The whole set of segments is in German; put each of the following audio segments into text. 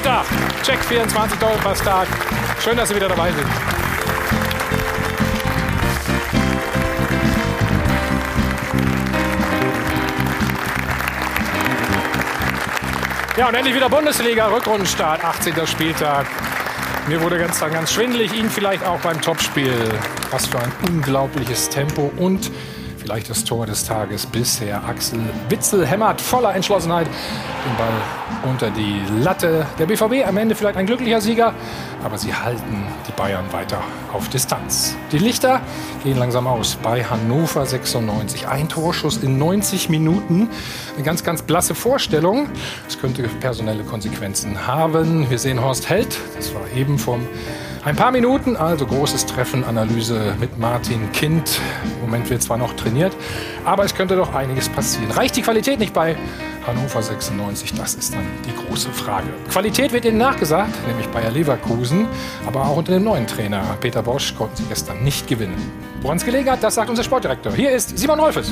Konter. Check 24, Doppelpass stark. Schön, dass Sie wieder dabei sind. Ja, und endlich wieder Bundesliga, Rückrundenstart, 18. Spieltag. Mir wurde ganz schwindelig, Ihnen vielleicht auch beim Topspiel. Was für ein unglaubliches Tempo und vielleicht das Tor des Tages bisher. Axel Witsel hämmert voller Entschlossenheit den Ball unter die Latte. Der BVB am Ende vielleicht ein glücklicher Sieger, aber sie halten die Bayern weiter auf Distanz. Die Lichter gehen langsam aus bei Hannover 96. Ein Torschuss in 90 Minuten. Eine ganz blasse Vorstellung. Es könnte personelle Konsequenzen haben. Wir sehen Horst Held, das war eben vom ein paar Minuten, also großes Treffen, Analyse mit Martin Kind. Im Moment wird zwar noch trainiert, aber es könnte doch einiges passieren. Reicht die Qualität nicht bei Hannover 96? Das ist dann die große Frage. Qualität wird ihnen nachgesagt, nämlich Bayer Leverkusen, aber auch unter dem neuen Trainer Peter Bosz konnten sie gestern nicht gewinnen. Woran es gelegen hat, das sagt unser Sportdirektor. Hier ist Simon Rolfes.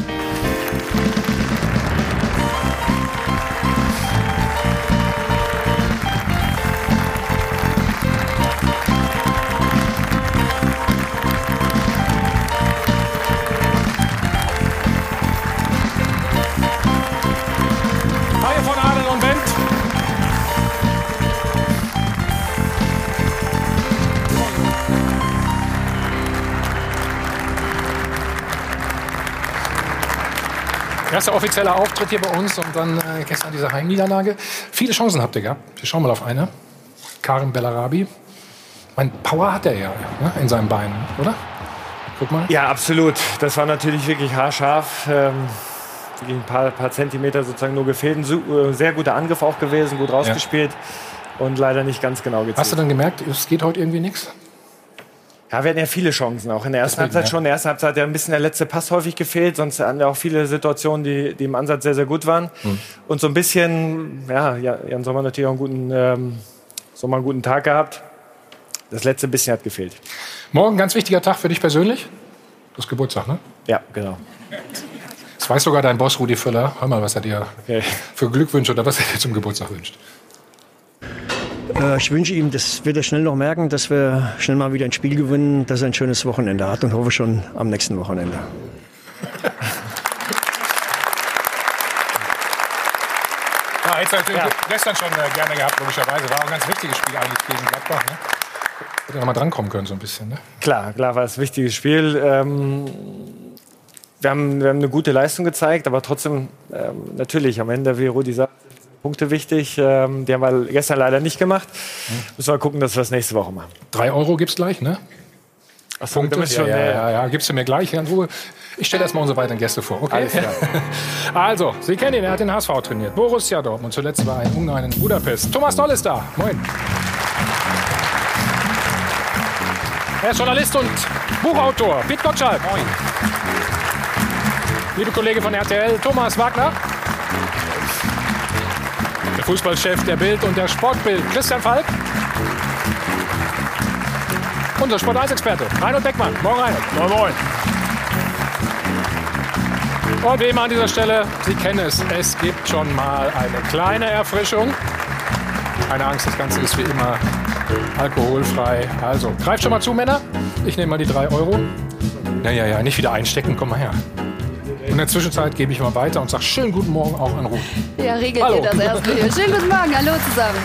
Erster offizieller Auftritt hier bei uns und dann gestern diese Heimniederlage. Viele Chancen habt ihr gehabt. Wir schauen mal auf eine. Karim Bellarabi. Mein Power hat er ja, ne, in seinen Beinen, oder? Guck mal. Ja, absolut. Das war natürlich wirklich haarscharf. Ein paar Zentimeter sozusagen nur gefehlt. Ein sehr guter Angriff auch gewesen, gut rausgespielt, ja. Und leider nicht ganz genau gezielt. Hast du dann gemerkt, es geht heute irgendwie nichts? Ja, wir hatten ja viele Chancen, auch in der ersten Halbzeit schon. In der ersten Halbzeit hat ja ein bisschen der letzte Pass häufig gefehlt, sonst haben ja auch viele Situationen, die im Ansatz sehr gut waren. Mhm. Und so ein bisschen, ja, Yann Sommer natürlich auch einen guten Tag gehabt. Das letzte bisschen hat gefehlt. Morgen, ganz wichtiger Tag für dich persönlich. Du hast Geburtstag, ne? Ja, genau. Das weiß sogar dein Boss Rudi Völler. Hör mal, was er dir für Glückwünsche oder was er dir zum Geburtstag wünscht. Ich wünsche ihm, das wird er schnell noch merken, dass wir schnell mal wieder ein Spiel gewinnen, dass er ein schönes Wochenende hat und hoffe schon am nächsten Wochenende. Ja, jetzt hat gestern schon gerne gehabt, logischerweise. War auch ein ganz wichtiges Spiel eigentlich gegen Gladbach. Ne? Hätte noch mal drankommen können so ein bisschen. Ne? Klar war es ein wichtiges Spiel. Wir haben eine gute Leistung gezeigt, aber trotzdem natürlich am Ende, wie Rudi sagt, Punkte wichtig. Die haben wir gestern leider nicht gemacht. Müssen wir gucken, dass wir das nächste Woche machen. 3 Euro gibt's gleich, ne? Ach, Punkte. Ja, gibst du mir gleich in Ruhe. Ich stelle erstmal unsere beiden Gäste vor. Okay. Also, Sie kennen ihn, er hat den HSV trainiert. Borussia Dortmund, zuletzt war er in Ungarn in Budapest. Thomas Doll ist da. Moin. Er ist Journalist und Buchautor. Piet Gottschalk. Moin. Liebe Kollege von RTL, Thomas Wagner. Der Fußballchef der Bild und der Sportbild, Christian Falk. Unser Sport1-Experte, Reinhold Beckmann. Morgen, Reinhold. Moin, moin. Und wie immer an dieser Stelle, Sie kennen es, es gibt schon mal eine kleine Erfrischung. Keine Angst, das Ganze ist wie immer alkoholfrei. Also, greift schon mal zu, Männer. Ich nehme mal die 3 Euro. Ja, nicht wieder einstecken, komm mal her. In der Zwischenzeit gebe ich mal weiter und sage schönen guten Morgen auch an Rudi. Ja, regelt ihr das erste hier. Schönen guten Morgen, hallo zusammen.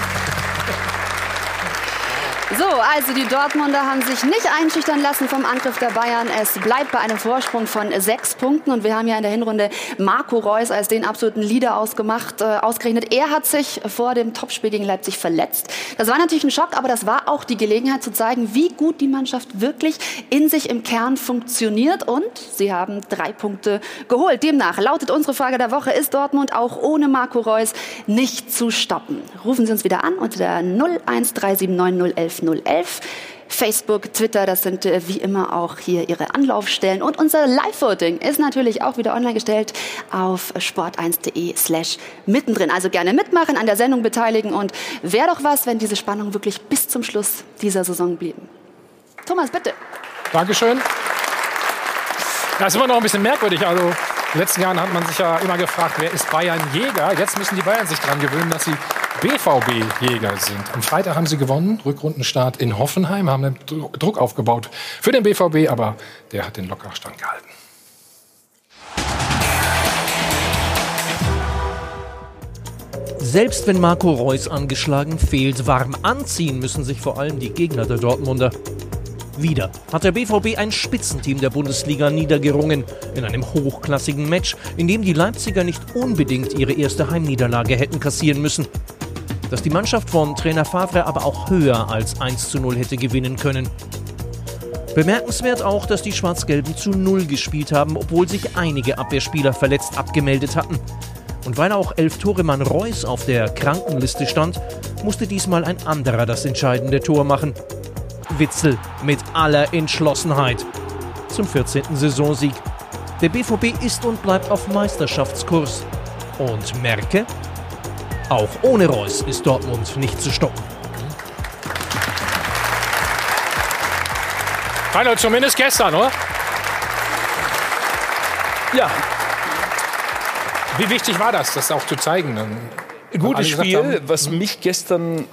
So, also die Dortmunder haben sich nicht einschüchtern lassen vom Angriff der Bayern. Es bleibt bei einem Vorsprung von 6 Punkten. Und wir haben ja in der Hinrunde Marco Reus als den absoluten Leader ausgerechnet. Er hat sich vor dem Topspiel gegen Leipzig verletzt. Das war natürlich ein Schock, aber das war auch die Gelegenheit zu zeigen, wie gut die Mannschaft wirklich in sich im Kern funktioniert. Und sie haben 3 Punkte geholt. Demnach lautet unsere Frage der Woche, ist Dortmund auch ohne Marco Reus nicht zu stoppen? Rufen Sie uns wieder an unter der 0137 9011011. Facebook, Twitter, das sind wie immer auch hier Ihre Anlaufstellen. Und unser Live-Voting ist natürlich auch wieder online gestellt auf sport1.de/mittendrin. Also gerne mitmachen, an der Sendung beteiligen und wäre doch was, wenn diese Spannung wirklich bis zum Schluss dieser Saison blieben. Thomas, bitte. Dankeschön. Das ist immer noch ein bisschen merkwürdig. Also in den letzten Jahren hat man sich ja immer gefragt, wer ist Bayern-Jäger? Jetzt müssen die Bayern sich dran gewöhnen, dass sie BVB-Jäger sind. Am Freitag haben sie gewonnen, Rückrundenstart in Hoffenheim, haben Druck aufgebaut für den BVB, aber der hat den locker standgehalten. Selbst wenn Marco Reus angeschlagen fehlt, warm anziehen müssen sich vor allem die Gegner der Dortmunder. Wieder hat der BVB ein Spitzenteam der Bundesliga niedergerungen, in einem hochklassigen Match, in dem die Leipziger nicht unbedingt ihre erste Heimniederlage hätten kassieren müssen. Dass die Mannschaft von Trainer Favre aber auch höher als 1:0 hätte gewinnen können. Bemerkenswert auch, dass die Schwarz-Gelben zu 0 gespielt haben, obwohl sich einige Abwehrspieler verletzt abgemeldet hatten. Und weil auch Elftoremann Reus auf der Krankenliste stand, musste diesmal ein anderer das entscheidende Tor machen. Witsel mit aller Entschlossenheit zum 14. Saisonsieg. Der BVB ist und bleibt auf Meisterschaftskurs. Und merke, auch ohne Reus ist Dortmund nicht zu stoppen. Reinhold, zumindest gestern, oder? Ja. Wie wichtig war das auch zu zeigen? Ein gutes Spiel, was mich gestern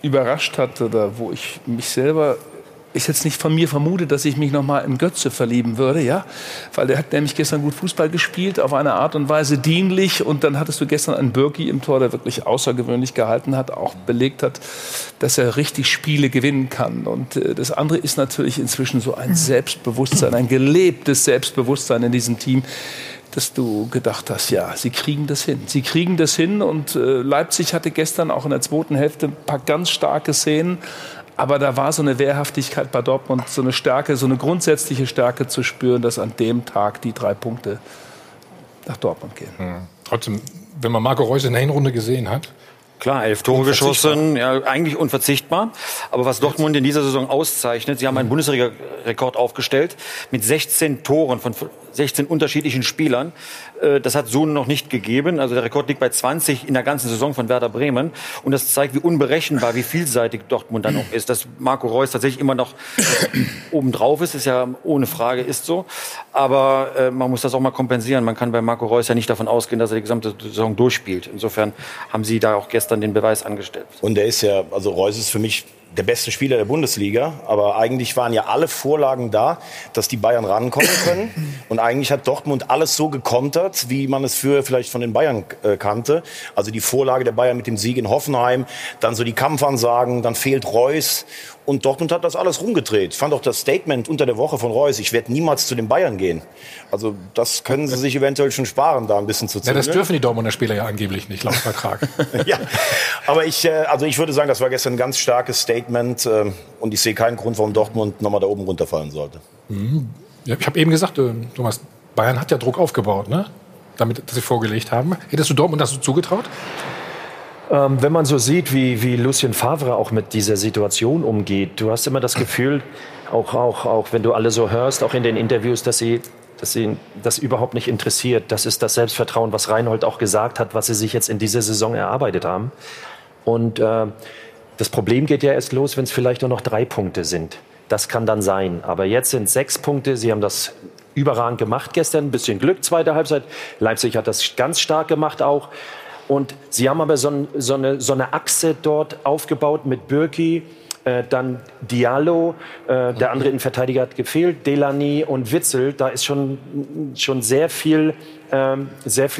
überrascht hat, oder wo ich mich selber, ist jetzt nicht von mir vermutet, dass ich mich nochmal in Götze verlieben würde, ja, weil der hat nämlich gestern gut Fußball gespielt, auf eine Art und Weise dienlich, und dann hattest du gestern einen Bürki im Tor, der wirklich außergewöhnlich gehalten hat, auch belegt hat, dass er richtig Spiele gewinnen kann, und das andere ist natürlich inzwischen so ein Selbstbewusstsein, ein gelebtes Selbstbewusstsein in diesem Team, dass du gedacht hast, ja, sie kriegen das hin. Sie kriegen das hin, und Leipzig hatte gestern auch in der zweiten Hälfte ein paar ganz starke Szenen. Aber da war so eine Wehrhaftigkeit bei Dortmund, so eine Stärke, so eine grundsätzliche Stärke zu spüren, dass an dem Tag die 3 Punkte nach Dortmund gehen. Mhm. Trotzdem, wenn man Marco Reus in der Hinrunde gesehen hat, klar, 11 Tore geschossen, ja, eigentlich unverzichtbar. Aber was Dortmund in dieser Saison auszeichnet, sie haben einen Bundesliga-Rekord aufgestellt mit 16 Toren von 16 unterschiedlichen Spielern. Das hat so noch nicht gegeben. Also der Rekord liegt bei 20 in der ganzen Saison von Werder Bremen. Und das zeigt, wie unberechenbar, wie vielseitig Dortmund dann noch ist. Dass Marco Reus tatsächlich immer noch obendrauf ist, ist ja ohne Frage, ist so. Aber man muss das auch mal kompensieren. Man kann bei Marco Reus ja nicht davon ausgehen, dass er die gesamte Saison durchspielt. Insofern haben sie da auch gestern den Beweis angestellt. Und der ist ja, also Reus ist für mich der beste Spieler der Bundesliga, aber eigentlich waren ja alle Vorlagen da, dass die Bayern rankommen können, und eigentlich hat Dortmund alles so gekontert, wie man es früher vielleicht von den Bayern kannte, also die Vorlage der Bayern mit dem Sieg in Hoffenheim, dann so die Kampfansagen, dann fehlt Reus, und Dortmund hat das alles rumgedreht. Ich fand auch das Statement unter der Woche von Reus, ich werde niemals zu den Bayern gehen, also das können sie sich eventuell schon sparen, da ein bisschen zu zügeln. Ja, das dürfen die Dortmunder Spieler ja angeblich nicht, laut Vertrag. Ja, aber ich würde sagen, das war gestern ein ganz starkes Statement. Und ich sehe keinen Grund, warum Dortmund nochmal da oben runterfallen sollte. Mhm. Ja, ich habe eben gesagt, Thomas, Bayern hat ja Druck aufgebaut, ne? Damit, dass sie vorgelegt haben. Hättest du Dortmund das so zugetraut? Wenn man so sieht, wie Lucien Favre auch mit dieser Situation umgeht, du hast immer das Gefühl, auch wenn du alle so hörst, auch in den Interviews, dass sie das überhaupt nicht interessiert. Das ist das Selbstvertrauen, was Reinhold auch gesagt hat, was sie sich jetzt in dieser Saison erarbeitet haben. Und das Problem geht ja erst los, wenn es vielleicht nur noch 3 Punkte sind. Das kann dann sein. Aber jetzt sind 6 Punkte. Sie haben das überragend gemacht gestern. Ein bisschen Glück, zweite Halbzeit. Leipzig hat das ganz stark gemacht auch. Und sie haben aber so eine Achse dort aufgebaut mit Bürki, dann Diallo, der andere Innenverteidiger hat gefehlt, Delaney und Witsel. Da ist schon sehr viel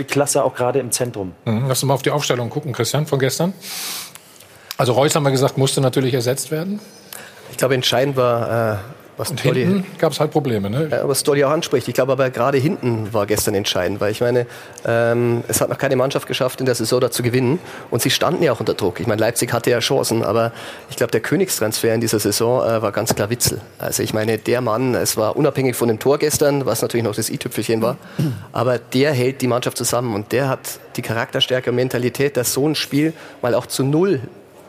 Klasse, auch gerade im Zentrum. Lass uns mal auf die Aufstellung gucken, Christian, von gestern. Also Reus, haben wir gesagt, musste natürlich ersetzt werden. Ich glaube, entscheidend war, was und Dolly, hinten gab es halt Probleme, ne? Was Dolly auch anspricht. Ich glaube aber gerade hinten war gestern entscheidend, weil ich meine, es hat noch keine Mannschaft geschafft, in der Saison da zu gewinnen. Und sie standen ja auch unter Druck. Ich meine, Leipzig hatte ja Chancen, aber ich glaube, der Königstransfer in dieser Saison war ganz klar Witsel. Also ich meine, der Mann, es war unabhängig von dem Tor gestern, was natürlich noch das i-Tüpfelchen war, aber der hält die Mannschaft zusammen und der hat die Charakterstärke und Mentalität, dass so ein Spiel mal auch zu 0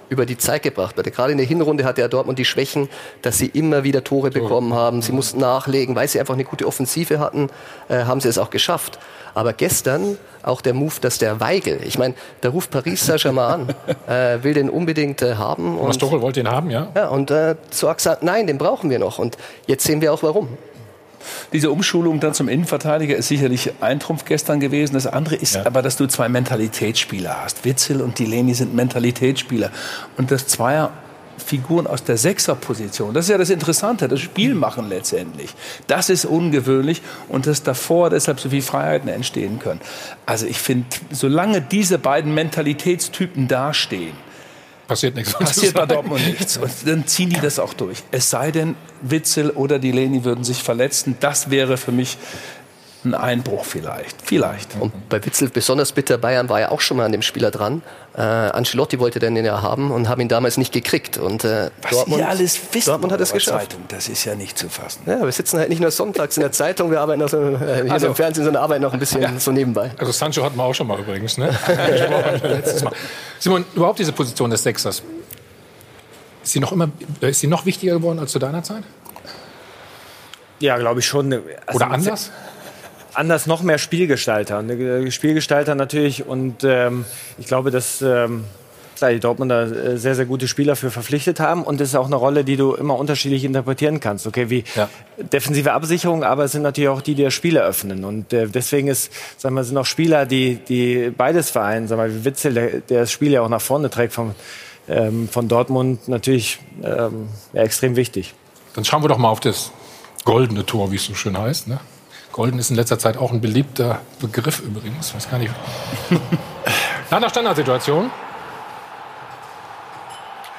über die Zeit gebracht wird. Gerade in der Hinrunde hatte ja Dortmund die Schwächen, dass sie immer wieder Tore bekommen haben. Sie mussten nachlegen, weil sie einfach eine gute Offensive hatten, haben sie es auch geschafft. Aber gestern auch der Move, dass der Weigel, ich meine, da ruft Paris Saint-Germain an, will den unbedingt haben. Und Tuchel wollte ihn haben, ja. Ja, und Zorc sagt, nein, den brauchen wir noch. Und jetzt sehen wir auch, warum. Diese Umschulung dann zum Innenverteidiger ist sicherlich ein Trumpf gestern gewesen. Das andere ist aber, dass du zwei Mentalitätsspieler hast. Witsel und Delaney sind Mentalitätsspieler. Und das Zweier Figuren aus der Sechserposition. Das ist ja das Interessante, das Spiel machen letztendlich. Das ist ungewöhnlich und dass davor deshalb so viele Freiheiten entstehen können. Also ich finde, solange diese beiden Mentalitätstypen dastehen, passiert nichts. Passiert bei Dortmund nichts. Und dann ziehen die das auch durch. Es sei denn, Witsel oder Delaney würden sich verletzen. Das wäre für mich ein Einbruch vielleicht. Und bei Witsel besonders bitter, Bayern war ja auch schon mal an dem Spieler dran. Ancelotti wollte den ja haben und haben ihn damals nicht gekriegt. Und Dortmund hat es geschafft. Zeitung, das ist ja nicht zu fassen. Ja, wir sitzen halt nicht nur sonntags in der Zeitung, wir arbeiten auch so, im Fernsehen, sondern arbeiten noch ein bisschen so nebenbei. Also Sancho hatten wir auch schon mal übrigens. Ne? Letztes Mal. Simon, überhaupt diese Position des Sechsers, ist sie noch wichtiger geworden als zu deiner Zeit? Ja, glaube ich schon. Also oder anders? Anders noch mehr Spielgestalter. Spielgestalter natürlich. Und ich glaube, dass die Dortmunder sehr, sehr gute Spieler für verpflichtet haben. Und das ist auch eine Rolle, die du immer unterschiedlich interpretieren kannst. Okay, wie defensive Absicherung, aber es sind natürlich auch die das Spiel eröffnen. Und deswegen sind auch Spieler, die beides vereinen. Wie Witsel, der das Spiel ja auch nach vorne trägt von Dortmund, natürlich extrem wichtig. Dann schauen wir doch mal auf das goldene Tor, wie es so schön heißt, ne? Golden ist in letzter Zeit auch ein beliebter Begriff übrigens. Ich weiß gar nicht. Nach der Standardsituation.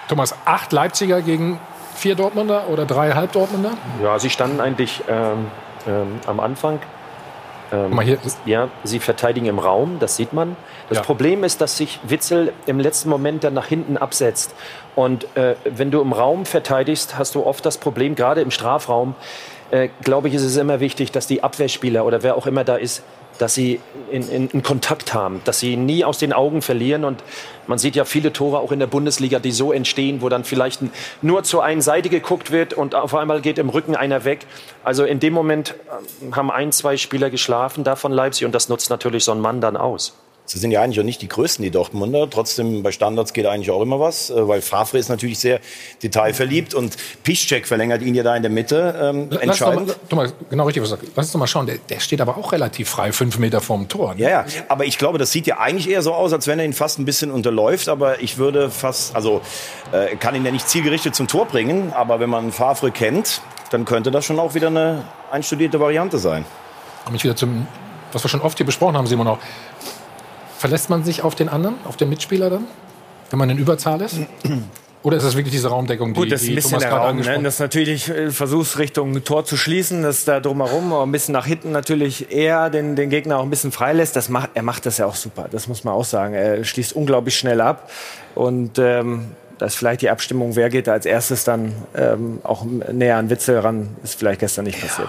Thomas, 8 Leipziger gegen 4 Dortmunder oder 3 Halbdortmunder? Ja, sie standen eigentlich am Anfang. Mal hier. Ja, sie verteidigen im Raum, das sieht man. Das Problem ist, dass sich Witsel im letzten Moment dann nach hinten absetzt. Und wenn du im Raum verteidigst, hast du oft das Problem, gerade im Strafraum, glaube ich, ist es immer wichtig, dass die Abwehrspieler oder wer auch immer da ist, dass sie in Kontakt haben, dass sie nie aus den Augen verlieren. Und man sieht ja viele Tore auch in der Bundesliga, die so entstehen, wo dann vielleicht nur zur einen Seite geguckt wird und auf einmal geht im Rücken einer weg. Also in dem Moment haben 1, 2 Spieler geschlafen, davon Leipzig. Und das nutzt natürlich so ein Mann dann aus. Sie sind ja eigentlich auch nicht die Größten, die Dortmunder. Trotzdem, bei Standards geht eigentlich auch immer was. Weil Favre ist natürlich sehr detailverliebt. Und Piszczek verlängert ihn ja da in der Mitte. Entscheidend. Thomas, genau richtig, was du sagst. Lass uns doch mal schauen. Der steht aber auch relativ frei, 5 Meter vorm Tor. Ne? Ja. Aber ich glaube, das sieht ja eigentlich eher so aus, als wenn er ihn fast ein bisschen unterläuft. Aber ich würde fast, kann ihn ja nicht zielgerichtet zum Tor bringen. Aber wenn man Favre kennt, dann könnte das schon auch wieder eine einstudierte Variante sein. Komme ich wieder zum, was wir schon oft hier besprochen haben, Simon auch. Verlässt man sich auf den anderen, auf den Mitspieler dann, wenn man in Überzahl ist? Oder ist das wirklich diese Raumdeckung, die Thomas gerade angesprochen hat? Gut, das ist ein bisschen der Raum, ne? Das ist natürlich Versuchsrichtung Tor zu schließen, das da drumherum, ein bisschen nach hinten natürlich eher den Gegner auch ein bisschen freilässt. Er macht das ja auch super, das muss man auch sagen. Er schließt unglaublich schnell ab und da ist vielleicht die Abstimmung, wer geht da als erstes dann auch näher an Witsel ran, ist vielleicht gestern nicht passiert.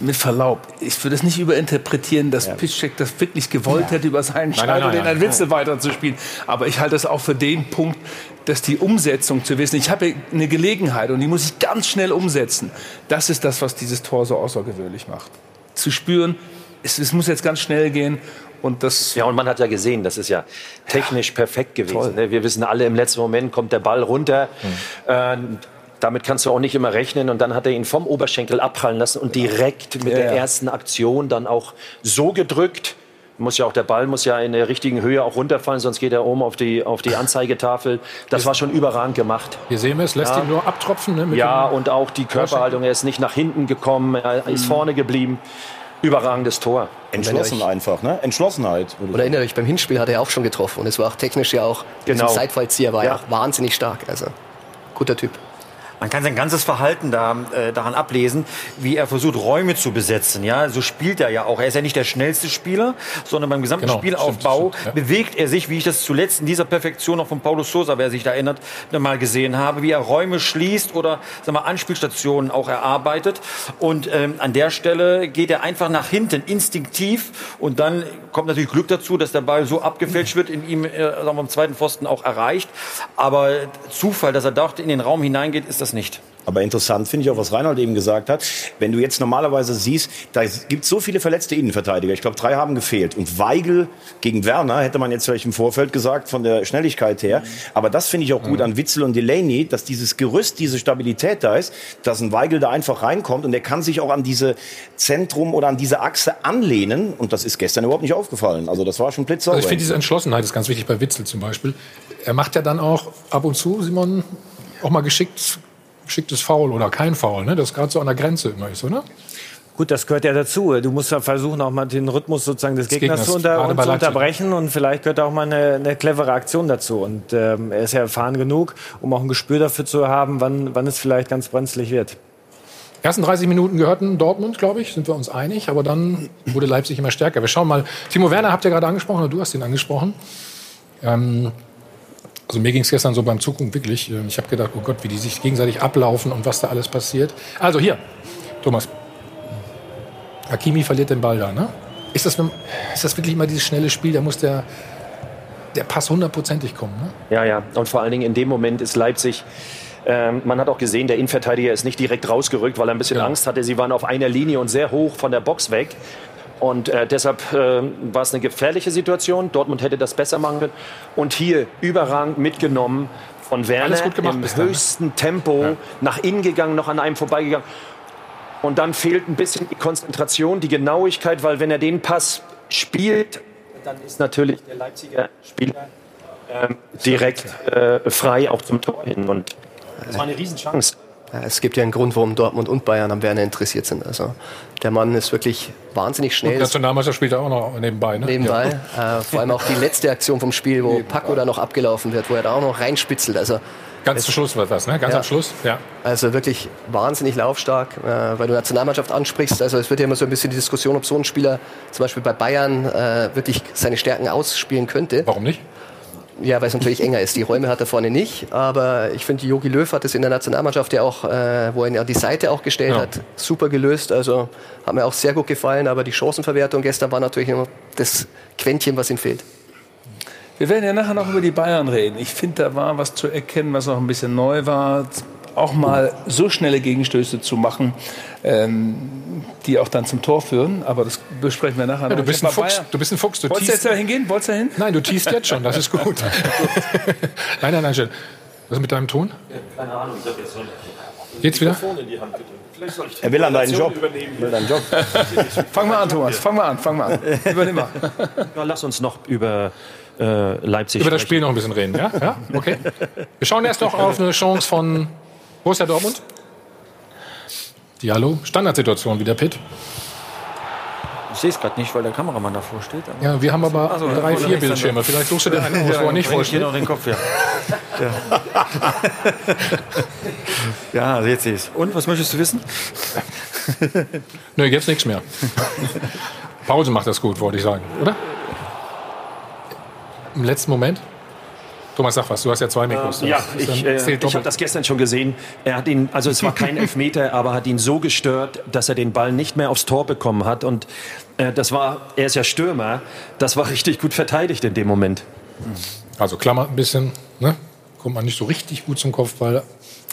Mit Verlaub, ich würde es nicht überinterpretieren, dass Piszczek das wirklich gewollt hätte, über seinen Schneider den an Witsel weiterzuspielen. Aber ich halte das auch für den Punkt, dass die Umsetzung zu wissen, ich habe eine Gelegenheit und die muss ich ganz schnell umsetzen. Das ist das, was dieses Tor so außergewöhnlich macht. Zu spüren, es muss jetzt ganz schnell gehen. Und das und man hat ja gesehen, das ist ja technisch perfekt gewesen. Toll. Wir wissen alle, im letzten Moment kommt der Ball runter. Damit kannst du auch nicht immer rechnen. Und dann hat er ihn vom Oberschenkel abprallen lassen und direkt mit der ersten Aktion dann auch so gedrückt. Der Ball muss ja in der richtigen Höhe auch runterfallen, sonst geht er oben auf die Anzeigetafel. Das war schon überragend gemacht. Hier sehen wir es, lässt ihn nur abtropfen. Ne, mit und auch die Körperhaltung. Er ist nicht nach hinten gekommen, er ist vorne geblieben. Überragendes Tor. Entschlossen einfach, ne? Entschlossenheit. Oder erinnere dich, beim Hinspiel hat er auch schon getroffen. Und es war auch technisch ein Seitfallzieher, war auch wahnsinnig stark. Also, guter Typ. Man kann sein ganzes Verhalten daran ablesen, wie er versucht, Räume zu besetzen. Ja, so spielt er ja auch. Er ist ja nicht der schnellste Spieler, sondern beim gesamten Spielaufbau bewegt er sich, wie ich das zuletzt in dieser Perfektion noch von Paulo Sousa, wer sich da erinnert, mal gesehen habe, wie er Räume schließt oder Anspielstationen auch erarbeitet. Und an der Stelle geht er einfach nach hinten, instinktiv. Und dann kommt natürlich Glück dazu, dass der Ball so abgefälscht wird, in ihm am zweiten Pfosten auch erreicht. Aber Zufall, dass er dort in den Raum hineingeht, ist das nicht. Aber interessant finde ich auch, was Reinhold eben gesagt hat. Wenn du jetzt normalerweise siehst, da gibt es so viele verletzte Innenverteidiger. Ich glaube, 3 haben gefehlt. Und Weigl gegen Werner hätte man jetzt vielleicht im Vorfeld gesagt, von der Schnelligkeit her. Aber das finde ich auch gut an Witsel und Delaney, dass dieses Gerüst, diese Stabilität da ist, dass ein Weigl da einfach reinkommt. Und der kann sich auch an diese Zentrum oder an diese Achse anlehnen. Und das ist gestern überhaupt nicht aufgefallen. Also das war schon blitzsauber. Also ich finde, diese Entschlossenheit ist ganz wichtig bei Witsel zum Beispiel. Er macht ja dann auch ab und zu, Simon, auch mal geschicktes Foul oder kein Foul, ne? Das gerade so an der Grenze immer ist, oder? Gut, das gehört ja dazu. Du musst ja versuchen, auch mal den Rhythmus sozusagen des Gegners zu unterbrechen. Und vielleicht gehört auch mal eine clevere Aktion dazu. Und er ist ja erfahren genug, um auch ein Gespür dafür zu haben, wann es vielleicht ganz brenzlig wird. Die ersten 30 Minuten gehörten Dortmund, glaube ich, sind wir uns einig. Aber dann wurde Leipzig immer stärker. Wir schauen mal. Timo Werner habt ihr gerade angesprochen, oder du hast ihn angesprochen. Also mir ging es gestern so beim Zugucken wirklich. Ich habe gedacht, oh Gott, wie die sich gegenseitig ablaufen und was da alles passiert. Also hier, Thomas. Hakimi verliert den Ball da, ne? Ist das wirklich immer dieses schnelle Spiel? Da muss der Pass hundertprozentig kommen, ne? Ja. Und vor allen Dingen in dem Moment ist Leipzig... Man hat auch gesehen, der Innenverteidiger ist nicht direkt rausgerückt, weil er ein bisschen Angst hatte. Sie waren auf einer Linie und sehr hoch von der Box weg. Und deshalb war es eine gefährliche Situation. Dortmund hätte das besser machen können. Und hier überragend mitgenommen von Werner im höchsten Tempo, nach innen gegangen, noch an einem vorbeigegangen. Und dann fehlt ein bisschen die Konzentration, die Genauigkeit, weil wenn er den Pass spielt, dann ist natürlich der Leipziger Spieler direkt frei auch zum Tor hin. Und das war eine Riesenchance. Ja, es gibt ja einen Grund, warum Dortmund und Bayern am Werner interessiert sind. Also der Mann ist wirklich wahnsinnig schnell. Und Nationalmannschaft spielt er auch noch nebenbei. Ne? Nebenbei. Ja. Vor allem auch die letzte Aktion vom Spiel, wo Paco da noch abgelaufen wird, wo er da auch noch reinspitzelt. Also ganz zum Schluss war das, ne? Ganz am Schluss. Ja. Also wirklich wahnsinnig laufstark, weil du Nationalmannschaft ansprichst. Also es wird ja immer so ein bisschen die Diskussion, ob so ein Spieler zum Beispiel bei Bayern wirklich seine Stärken ausspielen könnte. Warum nicht? Ja, weil es natürlich enger ist. Die Räume hat er vorne nicht. Aber ich finde, Jogi Löw hat es in der Nationalmannschaft ja auch, wo er ihn an die Seite auch gestellt hat, super gelöst. Also hat mir auch sehr gut gefallen. Aber die Chancenverwertung gestern war natürlich nur das Quäntchen, was ihm fehlt. Wir werden ja nachher noch über die Bayern reden. Ich finde, da war was zu erkennen, was noch ein bisschen neu war. Auch mal so schnelle Gegenstöße zu machen, die auch dann zum Tor führen. Aber das besprechen wir nachher. Ja, du bist ein Fuchs. Wolltest du jetzt da hingehen? Nein, du teasst jetzt schon. Das ist gut. Nein, schön. Was ist mit deinem Ton? Ja, keine Ahnung. Ich habe jetzt so ein Mikrofon in die Hand gedrückt. Er will an deinen Job. Fangen wir an, Thomas. Fangen wir an. Übernimm mal. Ja, lass uns noch über... Leipzig. Über das Spiel noch ein bisschen reden, ja? Okay. Wir schauen erst noch auf eine Chance von Borussia Dortmund. Diallo, Standardsituation wieder, Pitt. Ich sehe es gerade nicht, weil der Kameramann davor steht. Aber ja, wir haben aber 3-4 Bildschirme. Vielleicht suchst du den einen, wo er nicht vorsteht. Ich noch den Kopf, Ja, jetzt sehe ich es. Und, was möchtest du wissen? Nö, jetzt nichts mehr. Pause macht das gut, wollte ich sagen, oder? Im letzten Moment? Thomas, sag was, du hast ja 2 Mikros. Ja, ich habe das gestern schon gesehen. Er hat ihn, also es war kein Elfmeter, aber hat ihn so gestört, dass er den Ball nicht mehr aufs Tor bekommen hat. Und er ist ja Stürmer, das war richtig gut verteidigt in dem Moment. Also klammert ein bisschen, ne? Kommt man nicht so richtig gut zum Kopfball.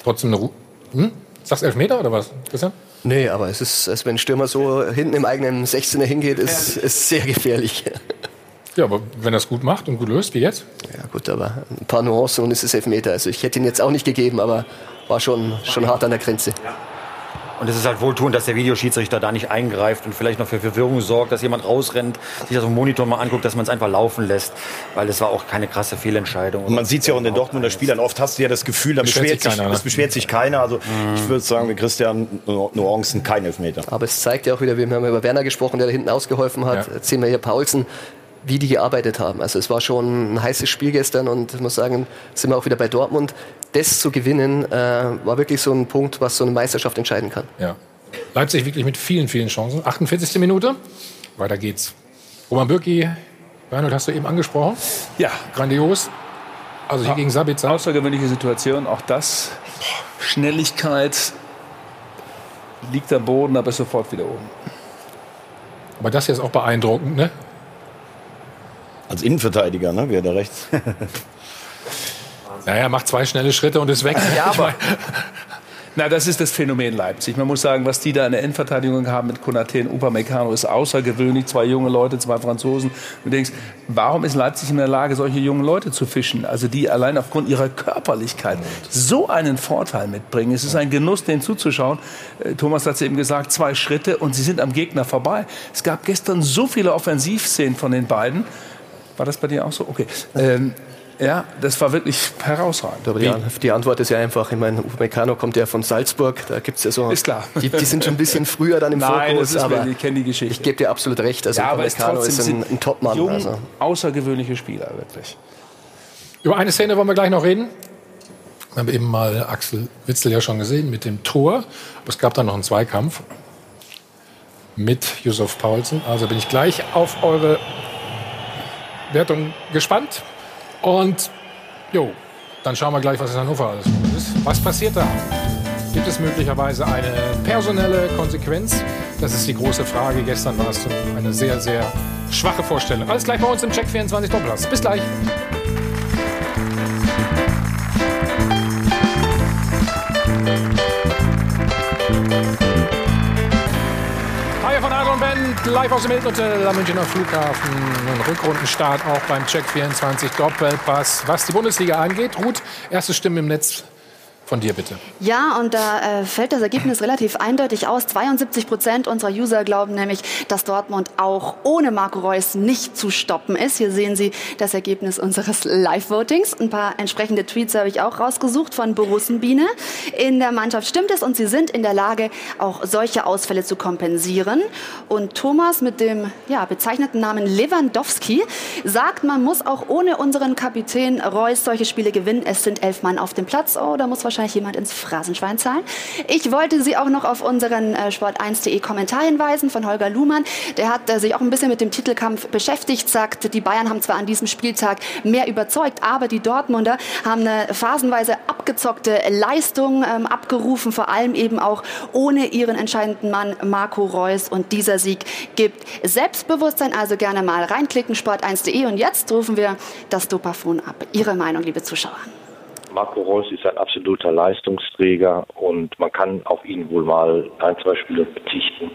Trotzdem eine Ruhe. Sagst du Elfmeter oder was, Christian? Nee, aber es ist, als wenn ein Stürmer so hinten im eigenen 16er hingeht, ist sehr gefährlich. Ja, aber wenn er es gut macht und gut löst, wie jetzt? Ja gut, aber ein paar Nuancen und es ist Elfmeter. Also ich hätte ihn jetzt auch nicht gegeben, aber war schon hart an der Grenze. Ja. Und es ist halt wohltuend, dass der Videoschiedsrichter da nicht eingreift und vielleicht noch für Verwirrung sorgt, dass jemand rausrennt, sich das auf dem Monitor mal anguckt, dass man es einfach laufen lässt. Weil das war auch keine krasse Fehlentscheidung. Und man sieht es ja auch in den Dortmunder Spielern. Oft hast du ja das Gefühl, da beschwert sich keiner. Also ich würde sagen, mit Christian Nuancen kein Elfmeter. Aber es zeigt ja auch wieder, wir haben über Werner gesprochen, der da hinten ausgeholfen hat. Jetzt sehen wir hier Paulsen, wie die gearbeitet haben. Also es war schon ein heißes Spiel gestern und ich muss sagen, sind wir auch wieder bei Dortmund. Das zu gewinnen, war wirklich so ein Punkt, was so eine Meisterschaft entscheiden kann. Ja. Leipzig wirklich mit vielen, vielen Chancen. 48. Minute, weiter geht's. Roman Bürki, Reinhold, hast du eben angesprochen. Ja. Grandios. Also hier gegen Sabitzer. Außergewöhnliche Situation, auch das. Schnelligkeit, liegt am Boden, aber ist sofort wieder oben. Aber das hier ist auch beeindruckend, ne? Als Innenverteidiger, ne? Wer da rechts? Naja, macht 2 schnelle Schritte und ist weg. Ja, aber Na, das ist das Phänomen Leipzig. Man muss sagen, was die da in der Endverteidigung haben mit Konaté und Upamecano ist außergewöhnlich. Zwei junge Leute, zwei Franzosen. Du denkst, warum ist Leipzig in der Lage, solche jungen Leute zu fischen? Also die allein aufgrund ihrer Körperlichkeit so einen Vorteil mitbringen. Es ist ein Genuss, denen zuzuschauen. Thomas hat es eben gesagt, zwei Schritte und sie sind am Gegner vorbei. Es gab gestern so viele Offensivszenen von den beiden. War das bei dir auch so? Okay. Ja, das war wirklich herausragend. Aber die Antwort ist ja einfach, ich meine, Upamecano kommt ja von Salzburg, da gibt es ja so... Ist klar. Die sind schon ein bisschen früher dann im Fokus, aber ich kenne die Geschichte. Ich gebe dir absolut recht, also ja, Upamecano ist ein Topmann. Jung, also außergewöhnliche Spieler, wirklich. Über eine Szene wollen wir gleich noch reden. Wir haben eben mal Axel Witsel ja schon gesehen mit dem Tor, aber es gab dann noch einen Zweikampf mit Yusuf Paulsen. Also bin ich gleich auf eure Wertung gespannt. Und jo, dann schauen wir gleich, was in Hannover alles ist. Was passiert da? Gibt es möglicherweise eine personelle Konsequenz? Das ist die große Frage. Gestern war es eine sehr, sehr schwache Vorstellung. Alles gleich bei uns im Check 24 Doppelpass. Bis gleich. Live aus dem Hilton Hotel am Münchner Flughafen. Ein Rückrundenstart auch beim Check 24 Doppelpass. Was die Bundesliga angeht, Ruth, erste Stimme im Netz von dir bitte. Ja, und da fällt das Ergebnis relativ eindeutig aus. 72% unserer User glauben nämlich, dass Dortmund auch ohne Marco Reus nicht zu stoppen ist. Hier sehen Sie das Ergebnis unseres Live-Votings. Ein paar entsprechende Tweets habe ich auch rausgesucht von Borussenbiene. In der Mannschaft stimmt es und sie sind in der Lage, auch solche Ausfälle zu kompensieren. Und Thomas mit dem bezeichneten Namen Lewandowski sagt, man muss auch ohne unseren Kapitän Reus solche Spiele gewinnen. Es sind 11 Mann auf dem Platz. Oh, da muss wahrscheinlich jemand ins Phrasenschwein zahlen. Ich wollte Sie auch noch auf unseren sport1.de Kommentar hinweisen von Holger Luhmann. Der hat sich auch ein bisschen mit dem Titelkampf beschäftigt, sagt, die Bayern haben zwar an diesem Spieltag mehr überzeugt, aber die Dortmunder haben eine phasenweise abgezockte Leistung abgerufen, vor allem eben auch ohne ihren entscheidenden Mann Marco Reus, und dieser Sieg gibt Selbstbewusstsein, also gerne mal reinklicken, sport1.de, und jetzt rufen wir das Dopafon ab. Ihre Meinung, liebe Zuschauer? Marco Reus ist ein absoluter Leistungsträger und man kann auf ihn wohl mal ein, zwei Spiele verzichten.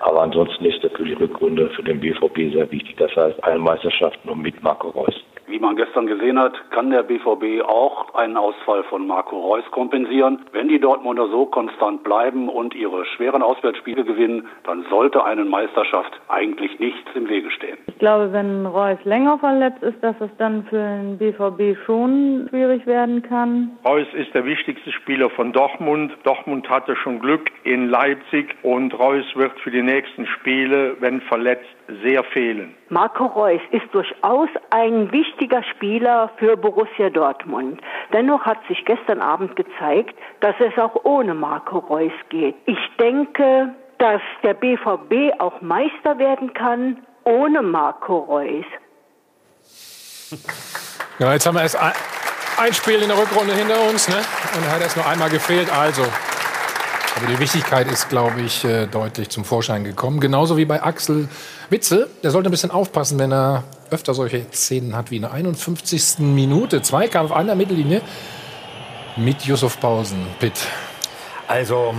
Aber ansonsten ist das für die Rückrunde für den BVB sehr wichtig. Das heißt, eine Meisterschaft nur mit Marco Reus. Wie man gestern gesehen hat, kann der BVB auch einen Ausfall von Marco Reus kompensieren. Wenn die Dortmunder so konstant bleiben und ihre schweren Auswärtsspiele gewinnen, dann sollte eine Meisterschaft eigentlich nichts im Wege stehen. Ich glaube, wenn Reus länger verletzt ist, dass es dann für den BVB schon schwierig werden kann. Reus ist der wichtigste Spieler von Dortmund. Dortmund hatte schon Glück in Leipzig und Reus wird für die nächsten Spiele, wenn verletzt, sehr fehlen. Marco Reus ist durchaus ein wichtiger Spieler für Borussia Dortmund. Dennoch hat sich gestern Abend gezeigt, dass es auch ohne Marco Reus geht. Ich denke, dass der BVB auch Meister werden kann ohne Marco Reus. Ja, jetzt haben wir erst ein Spiel in der Rückrunde hinter uns, ne? Und hat erst nur einmal gefehlt, also... Aber die Wichtigkeit ist, glaube ich, deutlich zum Vorschein gekommen. Genauso wie bei Axel Witsel. Der sollte ein bisschen aufpassen, wenn er öfter solche Szenen hat wie in der 51. Minute. Zweikampf an der Mittellinie mit Yusuf Paulsen. Pitt. Also,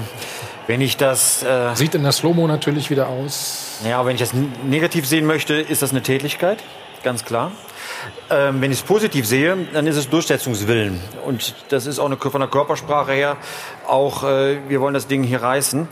wenn ich das... sieht in der Slow-Mo natürlich wieder aus. Ja, wenn ich das negativ sehen möchte, ist das eine Tätlichkeit. Ganz klar. Wenn ich es positiv sehe, dann ist es Durchsetzungswillen. Und das ist auch von der Körpersprache her auch, wir wollen das Ding hier reißen.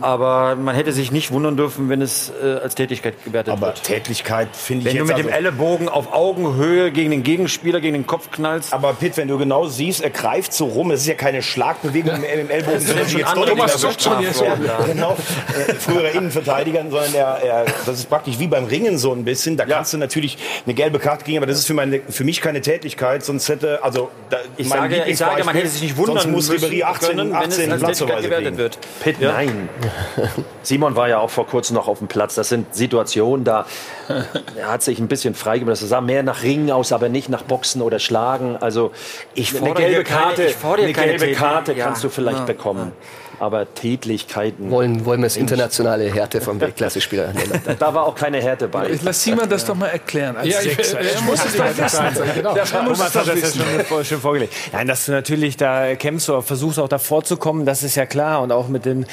Aber man hätte sich nicht wundern dürfen, wenn es als Tätlichkeit gewertet wird. Aber Tätlichkeit finde ich jetzt... Wenn du mit dem Ellenbogen auf Augenhöhe gegen den Gegenspieler, gegen den Kopf knallst... Aber Pitt, wenn du genau siehst, er greift so rum. Es ist ja keine Schlagbewegung im Ellenbogen. Das ist jetzt genau, frühere Innenverteidiger, sondern das ist praktisch wie beim Ringen so ein bisschen. Da kannst du natürlich eine gelbe Karte kriegen, aber das ist für mich keine Tätlichkeit. Sonst hätte... Also, ich sage, man hätte sich nicht wundern müssen, sonst muss Ribéry 18 wenn es als Tätlichkeit gewertet wird. Pitt, nein. Simon war ja auch vor kurzem noch auf dem Platz. Das sind Situationen, da Er hat sich ein bisschen freigemacht. Das sah mehr nach Ringen aus, aber nicht nach Boxen oder Schlagen. Also eine gelbe Karte kannst du vielleicht bekommen. Ja. Aber Tätlichkeiten... Wollen wir es internationale Härte vom Weltklasse-Spieler nennen? Da war auch keine Härte bei. Lass Simon das doch mal erklären. Als Nein, dass du natürlich da kämpfst oder versuchst auch da vorzukommen, das ist ja klar. Und auch mit den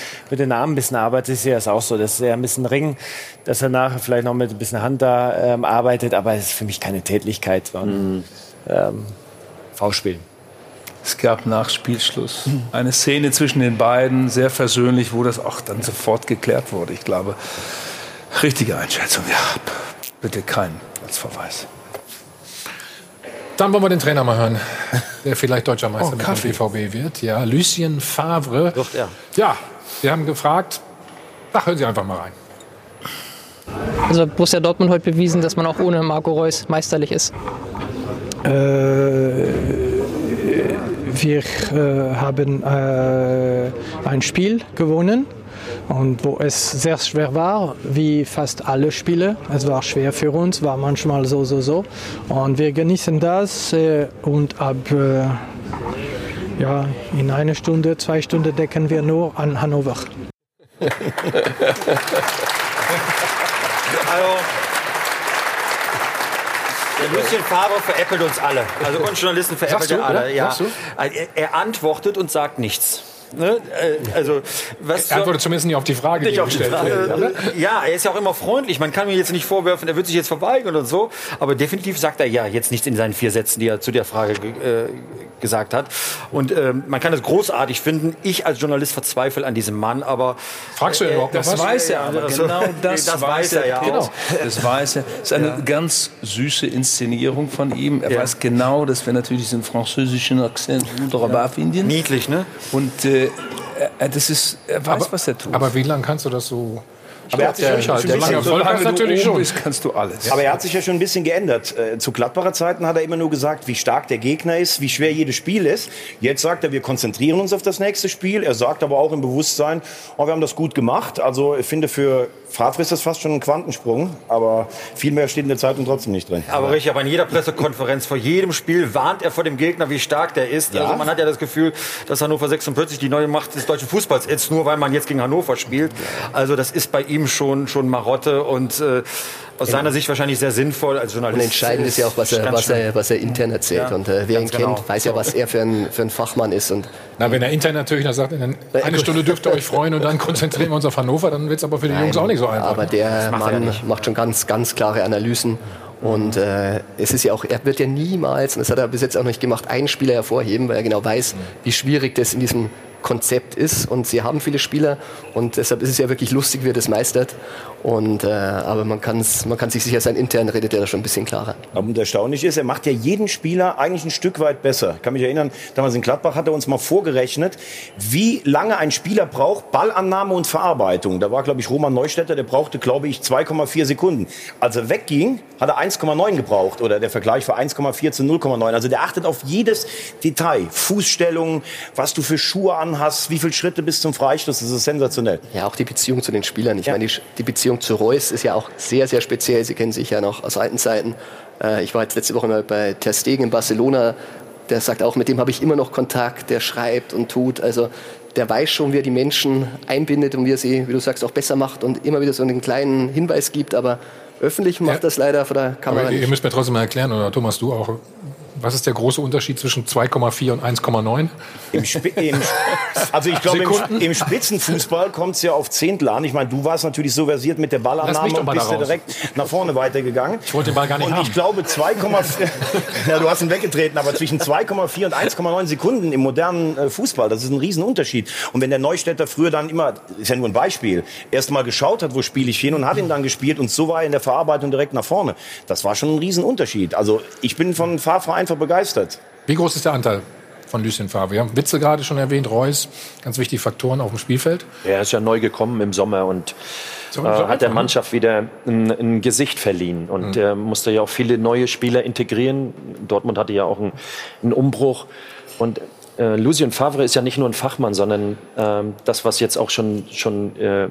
Armen ein bisschen arbeitest, ist ja das auch so. Das ist ja ein bisschen Ringen, dass er nachher vielleicht noch mit ein bisschen Hand da arbeitet. Aber es ist für mich keine Tätlichkeit, sondern V-Spiel. Es gab nach Spielschluss eine Szene zwischen den beiden, sehr versöhnlich, wo das auch dann sofort geklärt wurde. Ich glaube, richtige Einschätzung. Ja, bitte keinen als Verweis. Dann wollen wir den Trainer mal hören, der vielleicht deutscher Meister mit dem BVB wird. Ja, Lucien Favre. Doch, ja. Ja, wir haben gefragt. Da hören Sie einfach mal rein. Also hat Borussia Dortmund heute bewiesen, dass man auch ohne Marco Reus meisterlich ist. Wir haben ein Spiel gewonnen, und wo es sehr schwer war, wie fast alle Spiele. Es war schwer für uns, war manchmal so. Und wir genießen das und ab in einer Stunde, 2 Stunden denken wir nur an Hannover. Hallo. Lucien Favre veräppelt uns alle. Also uns Journalisten veräppelt er alle. Ja. Er antwortet und sagt nichts. Ne? Also, was er antwortet zumindest nicht auf die Frage, die gestellt wurde. Ja, er ist ja auch immer freundlich. Man kann mir jetzt nicht vorwerfen, er wird sich jetzt verweigern und so. Aber definitiv sagt er ja jetzt nichts in seinen 4 Sätzen, die er zu der Frage gesagt hat. Und man kann das großartig finden. Ich als Journalist verzweifle an diesem Mann, aber... Fragst du ihn überhaupt das was? Weiß er aber. Genau das weiß er ja auch. Das weiß er. Das ist eine ganz süße Inszenierung von ihm. Er weiß genau, dass wir natürlich diesen französischen Akzent finden. Niedlich, ne? Und er weiß, was er tut. Aber wie lange kannst du das so... Aber er hat sich ja schon ein bisschen geändert. Zu Gladbacher Zeiten hat er immer nur gesagt, wie stark der Gegner ist, wie schwer jedes Spiel ist. Jetzt sagt er, wir konzentrieren uns auf das nächste Spiel. Er sagt aber auch im Bewusstsein, wir haben das gut gemacht. Also ich finde, für Favre ist das fast schon ein Quantensprung. Aber viel mehr steht in der Zeitung trotzdem nicht drin. Aber in jeder Pressekonferenz, vor jedem Spiel warnt er vor dem Gegner, wie stark der ist. Ja. Also man hat ja das Gefühl, dass Hannover 46 die neue Macht des deutschen Fußballs ist, nur weil man jetzt gegen Hannover spielt. Also das ist bei ihm schon Marotte und aus seiner Sicht wahrscheinlich sehr sinnvoll als Journalist. Und entscheidend ist ja auch, was er intern erzählt. Ja, und wer ihn kennt, weiß ja, was er für ein Fachmann ist. Und wenn er intern natürlich noch sagt, eine Stunde dürft ihr euch freuen und dann konzentrieren wir uns auf Hannover, dann wird es aber für die Jungs auch nicht so einfach. Aber der Mann macht schon ganz, ganz klare Analysen. Und es ist ja auch, er wird ja niemals, und das hat er bis jetzt auch nicht gemacht, einen Spieler hervorheben, weil er genau weiß, wie schwierig das in diesem Konzept ist. Und sie haben viele Spieler, und deshalb ist es ja wirklich lustig, wie er das meistert. Und aber man kann sich sicher sein, intern redet er da schon ein bisschen klarer. Und erstaunlich ist, er macht ja jeden Spieler eigentlich ein Stück weit besser. Ich kann mich erinnern, damals in Gladbach hat er uns mal vorgerechnet, wie lange ein Spieler braucht, Ballannahme und Verarbeitung. Da war, glaube ich, Roman Neustädter, der brauchte, glaube ich, 2,4 Sekunden. Als er wegging, hat er 1,9 gebraucht, oder der Vergleich war 1,4 zu 0,9. Also der achtet auf jedes Detail. Fußstellung, was du für Schuhe anhast, wie viele Schritte bis zum Freistoß, das ist sensationell. Ja, auch die Beziehung zu den Spielern. Ich meine, die Beziehung zu Reus ist ja auch sehr, sehr speziell. Sie kennen sich ja noch aus alten Zeiten. Ich war jetzt letzte Woche mal bei Ter Stegen in Barcelona. Der sagt auch, mit dem habe ich immer noch Kontakt, der schreibt und tut. Also der weiß schon, wie er die Menschen einbindet und wie er sie, wie du sagst, auch besser macht und immer wieder so einen kleinen Hinweis gibt, aber öffentlich macht das leider von der Kamera nicht. Ihr müsst mir trotzdem mal erklären, oder Thomas, du auch, was ist der große Unterschied zwischen 2,4 und 1,9? Also ich glaube, im Spitzenfußball kommt es ja auf Zehntel an. Ich meine, du warst natürlich so versiert mit der Ballannahme und bist ja direkt nach vorne weitergegangen. Ich wollte den Ball gar nicht haben. Und ich glaube, 2,4... Ja, du hast ihn weggetreten, aber zwischen 2,4 und 1,9 Sekunden im modernen Fußball, das ist ein Riesenunterschied. Und wenn der Neustädter früher dann immer, ist ja nur ein Beispiel, erst mal geschaut hat, wo spiele ich hin, und hat ihn dann gespielt, und so war er in der Verarbeitung direkt nach vorne. Das war schon ein Riesenunterschied. Also ich bin von Favre einfach begeistert. Wie groß ist der Anteil von Lucien Favre? Wir haben Witsel gerade schon erwähnt, Reus, ganz wichtige Faktoren auf dem Spielfeld. Er ist ja neu gekommen im Sommer und hat der Mannschaft wieder ein Gesicht verliehen. Und er musste ja auch viele neue Spieler integrieren. Dortmund hatte ja auch einen Umbruch. Und Lucien Favre ist ja nicht nur ein Fachmann, sondern das, was jetzt auch schon hier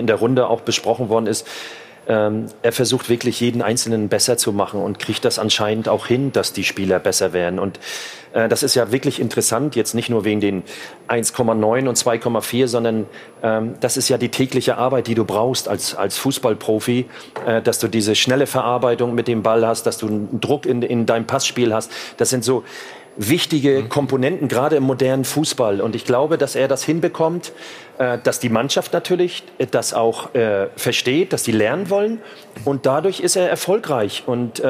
in der Runde auch besprochen worden ist, Er versucht wirklich jeden Einzelnen besser zu machen und kriegt das anscheinend auch hin, dass die Spieler besser werden. Und das ist ja wirklich interessant, jetzt nicht nur wegen den 1,9 und 2,4, sondern das ist ja die tägliche Arbeit, die du brauchst als Fußballprofi, dass du diese schnelle Verarbeitung mit dem Ball hast, dass du einen Druck in deinem Passspiel hast. Das sind so wichtige Komponenten, gerade im modernen Fußball. Und ich glaube, dass er das hinbekommt, dass die Mannschaft natürlich das auch versteht, dass die lernen wollen. Und dadurch ist er erfolgreich. Und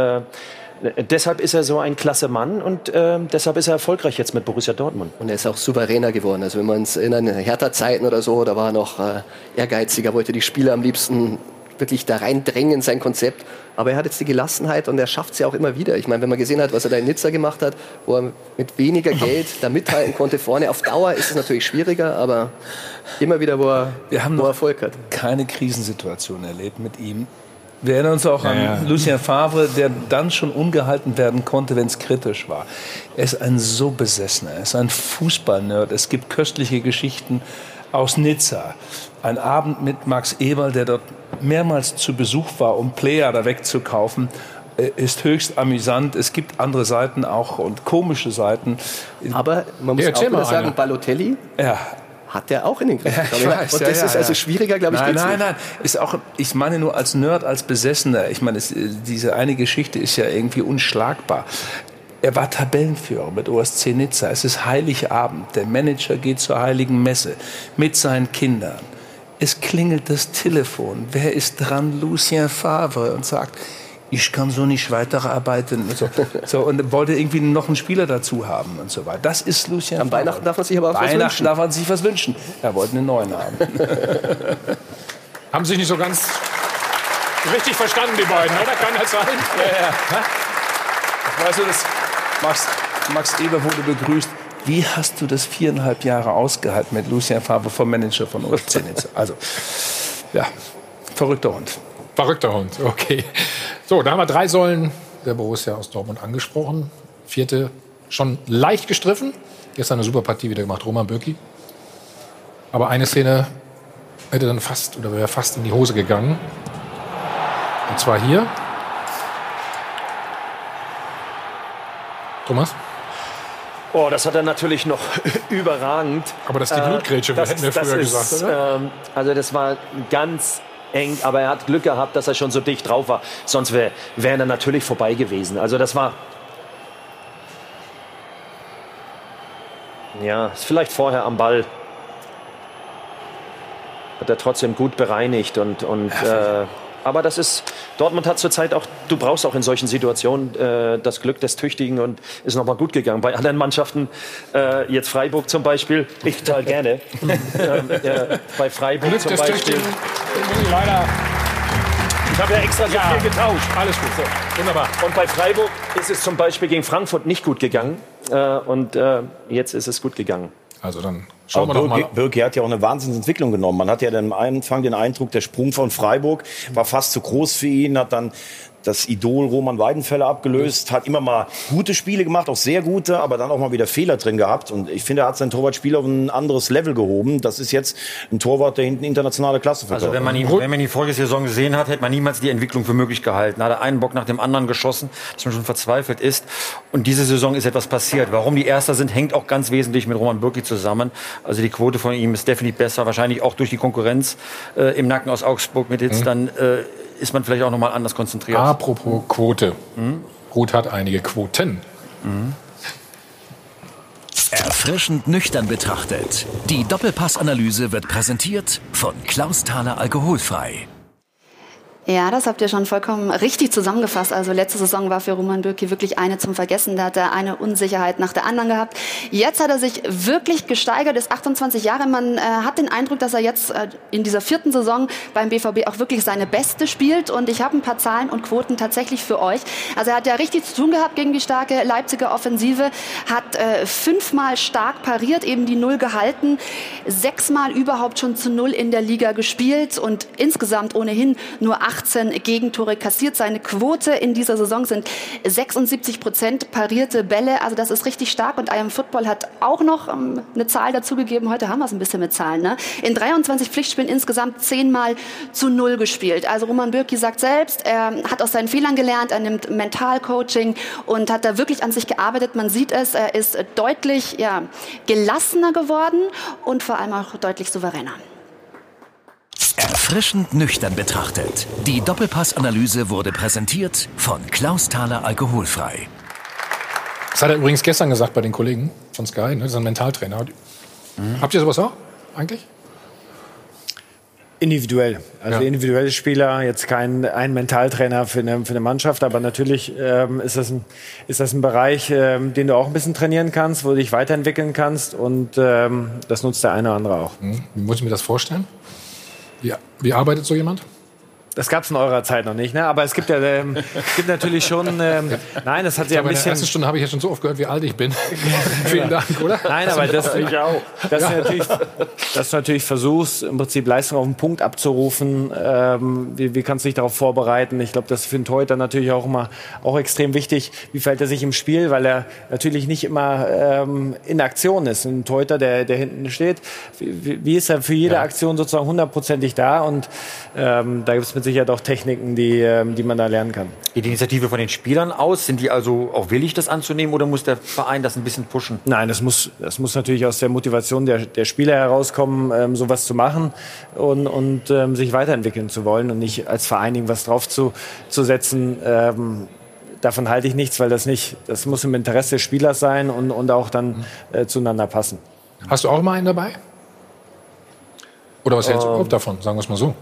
deshalb ist er so ein klasse Mann und deshalb ist er erfolgreich jetzt mit Borussia Dortmund. Und er ist auch souveräner geworden. Also wenn man es in härter Zeiten oder so, da war er noch ehrgeiziger, wollte die Spieler am liebsten wirklich da reindrängen in sein Konzept. Aber er hat jetzt die Gelassenheit und er schafft es ja auch immer wieder. Ich meine, wenn man gesehen hat, was er da in Nizza gemacht hat, wo er mit weniger Geld da mithalten konnte vorne. Auf Dauer ist es natürlich schwieriger, aber immer wieder, wo er Erfolg hat. Keine Krisensituation erlebt mit ihm. Wir erinnern uns auch an Lucien Favre, der dann schon ungehalten werden konnte, wenn es kritisch war. Er ist ein so Besessener, er ist ein Fußballnerd. Es gibt köstliche Geschichten aus Nizza. Ein Abend mit Max Eberl, der dort mehrmals zu Besuch war, um Plea da wegzukaufen, ist höchst amüsant. Es gibt andere Seiten auch und komische Seiten. Aber man muss auch mal sagen, Balotelli hat er auch in den Griff. Und das ist also schwieriger, glaube ich. Nein. Ist auch, ich meine nur als Nerd, als Besessener. Ich meine, diese eine Geschichte ist ja irgendwie unschlagbar. Er war Tabellenführer mit OSC Nizza. Es ist Heiligabend. Der Manager geht zur Heiligen Messe mit seinen Kindern. Es klingelt das Telefon. Wer ist dran? Lucien Favre. Und sagt, ich kann so nicht weiterarbeiten. Und, so, und wollte irgendwie noch einen Spieler dazu haben und so weiter. Das ist Lucien Favre. An Weihnachten darf man sich aber auch was wünschen. Weihnachten darf man sich was wünschen. Er wollte einen neuen haben. Haben sich nicht so ganz richtig verstanden, die beiden, oder? Kann das sein? Ja. Weißt du, das Max Eber wurde begrüßt. Wie hast du das 4,5 Jahre ausgehalten mit Lucien Favre vom Manager von OSC Nizza? Also, ja, verrückter Hund. Verrückter Hund, okay. So, da haben wir 3 Säulen der Borussia aus Dortmund angesprochen. 4. schon leicht gestriffen. Gestern eine super Partie wieder gemacht, Roman Bürki. Aber eine Szene hätte dann wäre fast in die Hose gegangen. Und zwar hier. Thomas? Oh, das hat er natürlich noch überragend. Aber das ist die Blutgrätsche, hätten wir früher gesagt, oder? Also das war ganz eng, aber er hat Glück gehabt, dass er schon so dicht drauf war. Sonst wäre er natürlich vorbei gewesen. Also das war... Ja, ist vielleicht vorher am Ball. Hat er trotzdem gut bereinigt und aber das ist, Dortmund hat zurzeit auch, du brauchst auch in solchen Situationen das Glück des Tüchtigen und ist nochmal gut gegangen. Bei anderen Mannschaften, jetzt Freiburg zum Beispiel, ich total gerne. Bei Freiburg Glück zum Beispiel. Ich habe ja extra so viel getauscht. Alles gut, so. Wunderbar. Und bei Freiburg ist es zum Beispiel gegen Frankfurt nicht gut gegangen und jetzt ist es gut gegangen. Also dann schauen wir nochmal. Bürki hat ja auch eine Wahnsinnsentwicklung genommen. Man hat ja dann am Anfang den Eindruck, der Sprung von Freiburg war fast zu groß für ihn, hat dann das Idol Roman Weidenfeller abgelöst, hat immer mal gute Spiele gemacht, auch sehr gute, aber dann auch mal wieder Fehler drin gehabt. Und ich finde, er hat sein Torwartspiel auf ein anderes Level gehoben. Das ist jetzt ein Torwart, der hinten internationale Klasse verkauft. Also wenn man die Folgesaison gesehen hat, hätte man niemals die Entwicklung für möglich gehalten. Da hat er einen Bock nach dem anderen geschossen, dass man schon verzweifelt ist. Und diese Saison ist etwas passiert. Warum die Erster sind, hängt auch ganz wesentlich mit Roman Bürki zusammen. Also die Quote von ihm ist definitiv besser, wahrscheinlich auch durch die Konkurrenz im Nacken aus Augsburg mit jetzt dann... ist man vielleicht auch noch mal anders konzentriert. Apropos Quote. Ruth hat einige Quoten. Erfrischend nüchtern betrachtet. Die Doppelpassanalyse wird präsentiert von Klaus Thaler Alkoholfrei. Ja, das habt ihr schon vollkommen richtig zusammengefasst. Also letzte Saison war für Roman Bürki wirklich eine zum Vergessen. Da hat er eine Unsicherheit nach der anderen gehabt. Jetzt hat er sich wirklich gesteigert, ist 28 Jahre. Man hat den Eindruck, dass er jetzt in dieser 4. Saison beim BVB auch wirklich seine Beste spielt. Und ich habe ein paar Zahlen und Quoten tatsächlich für euch. Also er hat ja richtig zu tun gehabt gegen die starke Leipziger Offensive. Hat 5-mal stark pariert, eben die 0 gehalten. 6-mal überhaupt schon zu 0 in der Liga gespielt. Und insgesamt ohnehin nur 8 18 Gegentore kassiert. Seine Quote in dieser Saison sind 76% parierte Bälle. Also das ist richtig stark. Und IM Football hat auch noch eine Zahl dazugegeben. Heute haben wir es ein bisschen mit Zahlen. Ne? In 23 Pflichtspielen insgesamt 10-mal zu 0 gespielt. Also Roman Bürki sagt selbst, er hat aus seinen Fehlern gelernt. Er nimmt Mentalcoaching und hat da wirklich an sich gearbeitet. Man sieht es, er ist deutlich gelassener geworden und vor allem auch deutlich souveräner. Erfrischend nüchtern betrachtet. Die Doppelpass-Analyse wurde präsentiert von Klaus Thaler Alkoholfrei. Das hat er übrigens gestern gesagt bei den Kollegen von Sky, ne? Das ist ein Mentaltrainer. Mhm. Habt ihr sowas auch eigentlich? Individuell. Also ja. Individuelle Spieler, jetzt kein Mentaltrainer für eine Mannschaft, aber natürlich ist das ein Bereich, den du auch ein bisschen trainieren kannst, wo du dich weiterentwickeln kannst und das nutzt der eine oder andere auch. Mhm. Wie muss ich mir das vorstellen? Ja. Wie arbeitet so jemand? Das gab es in eurer Zeit noch nicht, ne? Aber es gibt ja gibt natürlich schon. Nein, das hat ja ein bisschen. In der ersten Stunde habe ich ja schon so oft gehört, wie alt ich bin. Vielen Dank, oder? Nein, aber dass du natürlich versuchst, im Prinzip Leistung auf den Punkt abzurufen. Wie kannst du dich darauf vorbereiten? Ich glaube, das ist für den Torhüter natürlich auch extrem wichtig. Wie verhält er sich im Spiel? Weil er natürlich nicht immer in Aktion ist. Ein Torhüter, der hinten steht. Wie ist er für jede Aktion sozusagen 100%ig da? Und da gibt es mit Sicherheit auch Techniken, die man da lernen kann. Geht die Initiative von den Spielern aus? Sind die also auch willig, das anzunehmen oder muss der Verein das ein bisschen pushen? Nein, das muss natürlich aus der Motivation der Spieler herauskommen, sowas zu machen und sich weiterentwickeln zu wollen und nicht als Verein irgendwas drauf zu setzen. Davon halte ich nichts, weil das muss im Interesse des Spielers sein und auch dann zueinander passen. Hast du auch mal einen dabei? Oder was hältst du überhaupt davon? Sagen wir es mal so.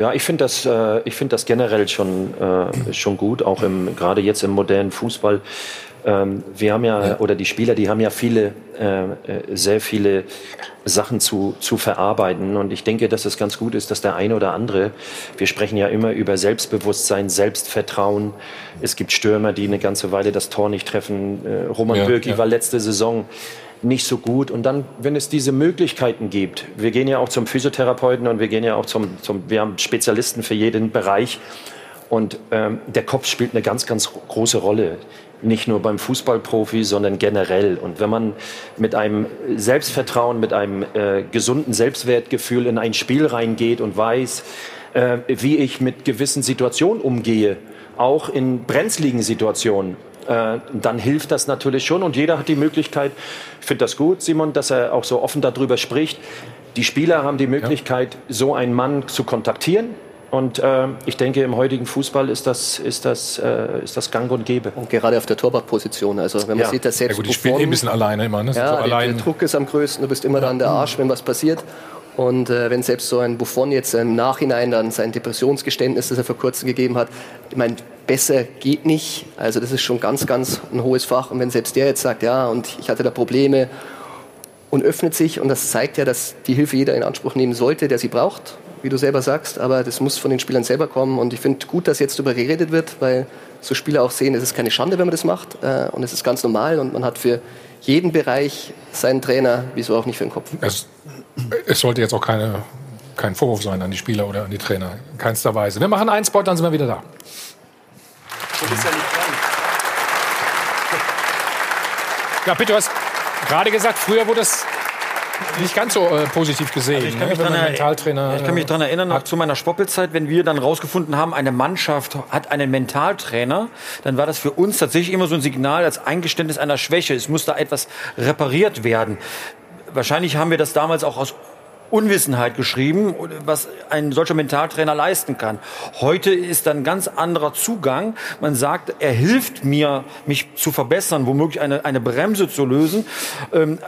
Ja, ich finde das generell schon gut, auch gerade jetzt im modernen Fußball. Wir haben ja, oder die Spieler, die haben ja sehr viele Sachen zu verarbeiten. Und ich denke, dass es ganz gut ist, dass der eine oder andere, wir sprechen ja immer über Selbstbewusstsein, Selbstvertrauen. Es gibt Stürmer, die eine ganze Weile das Tor nicht treffen. Roman Bürki war letzte Saison nicht so gut. Und dann, wenn es diese Möglichkeiten gibt, wir gehen ja auch zum Physiotherapeuten und wir gehen ja auch wir haben Spezialisten für jeden Bereich. Und der Kopf spielt eine ganz, ganz große Rolle. Nicht nur beim Fußballprofi, sondern generell. Und wenn man mit einem Selbstvertrauen, mit einem gesunden Selbstwertgefühl in ein Spiel reingeht und weiß, wie ich mit gewissen Situationen umgehe, auch in brenzligen Situationen, dann hilft das natürlich schon und jeder hat die Möglichkeit, ich finde das gut, Simon, dass er auch so offen darüber spricht, die Spieler haben die Möglichkeit, so einen Mann zu kontaktieren und ich denke, im heutigen Fußball ist das gang und gäbe. Und gerade auf der Torwartposition, also wenn man sieht, dass selbst... Ja gut, die spielen ein bisschen alleine immer, ne? Der Druck ist am größten, du bist immer da an der Arsch, wenn was passiert. Und wenn selbst so ein Buffon jetzt im Nachhinein dann sein Depressionsgeständnis, das er vor kurzem gegeben hat, ich meine, besser geht nicht. Also das ist schon ganz, ganz ein hohes Fach. Und wenn selbst der jetzt sagt, ja, und ich hatte da Probleme und öffnet sich, und das zeigt ja, dass die Hilfe jeder in Anspruch nehmen sollte, der sie braucht, wie du selber sagst. Aber das muss von den Spielern selber kommen. Und ich finde gut, dass jetzt darüber geredet wird, weil so Spieler auch sehen, es ist keine Schande, wenn man das macht. Und es ist ganz normal. Und man hat für jeden Bereich seinen Trainer, wieso auch nicht für den Kopf. Es sollte jetzt auch kein Vorwurf sein an die Spieler oder an die Trainer. In keinster Weise. Wir machen einen Spot, dann sind wir wieder da. Du bist ja nicht dran. Ja, bitte, du hast gerade gesagt, früher wurde das nicht ganz so positiv gesehen. Also ich kann mich daran erinnern, zu meiner Sportbildzeit, wenn wir dann rausgefunden haben, eine Mannschaft hat einen Mentaltrainer, dann war das für uns tatsächlich immer so ein Signal als Eingeständnis einer Schwäche. Es muss da etwas repariert werden. Wahrscheinlich haben wir das damals auch aus Unwissenheit geschrieben, was ein solcher Mentaltrainer leisten kann. Heute ist ein ganz anderer Zugang. Man sagt, er hilft mir, mich zu verbessern, womöglich eine Bremse zu lösen.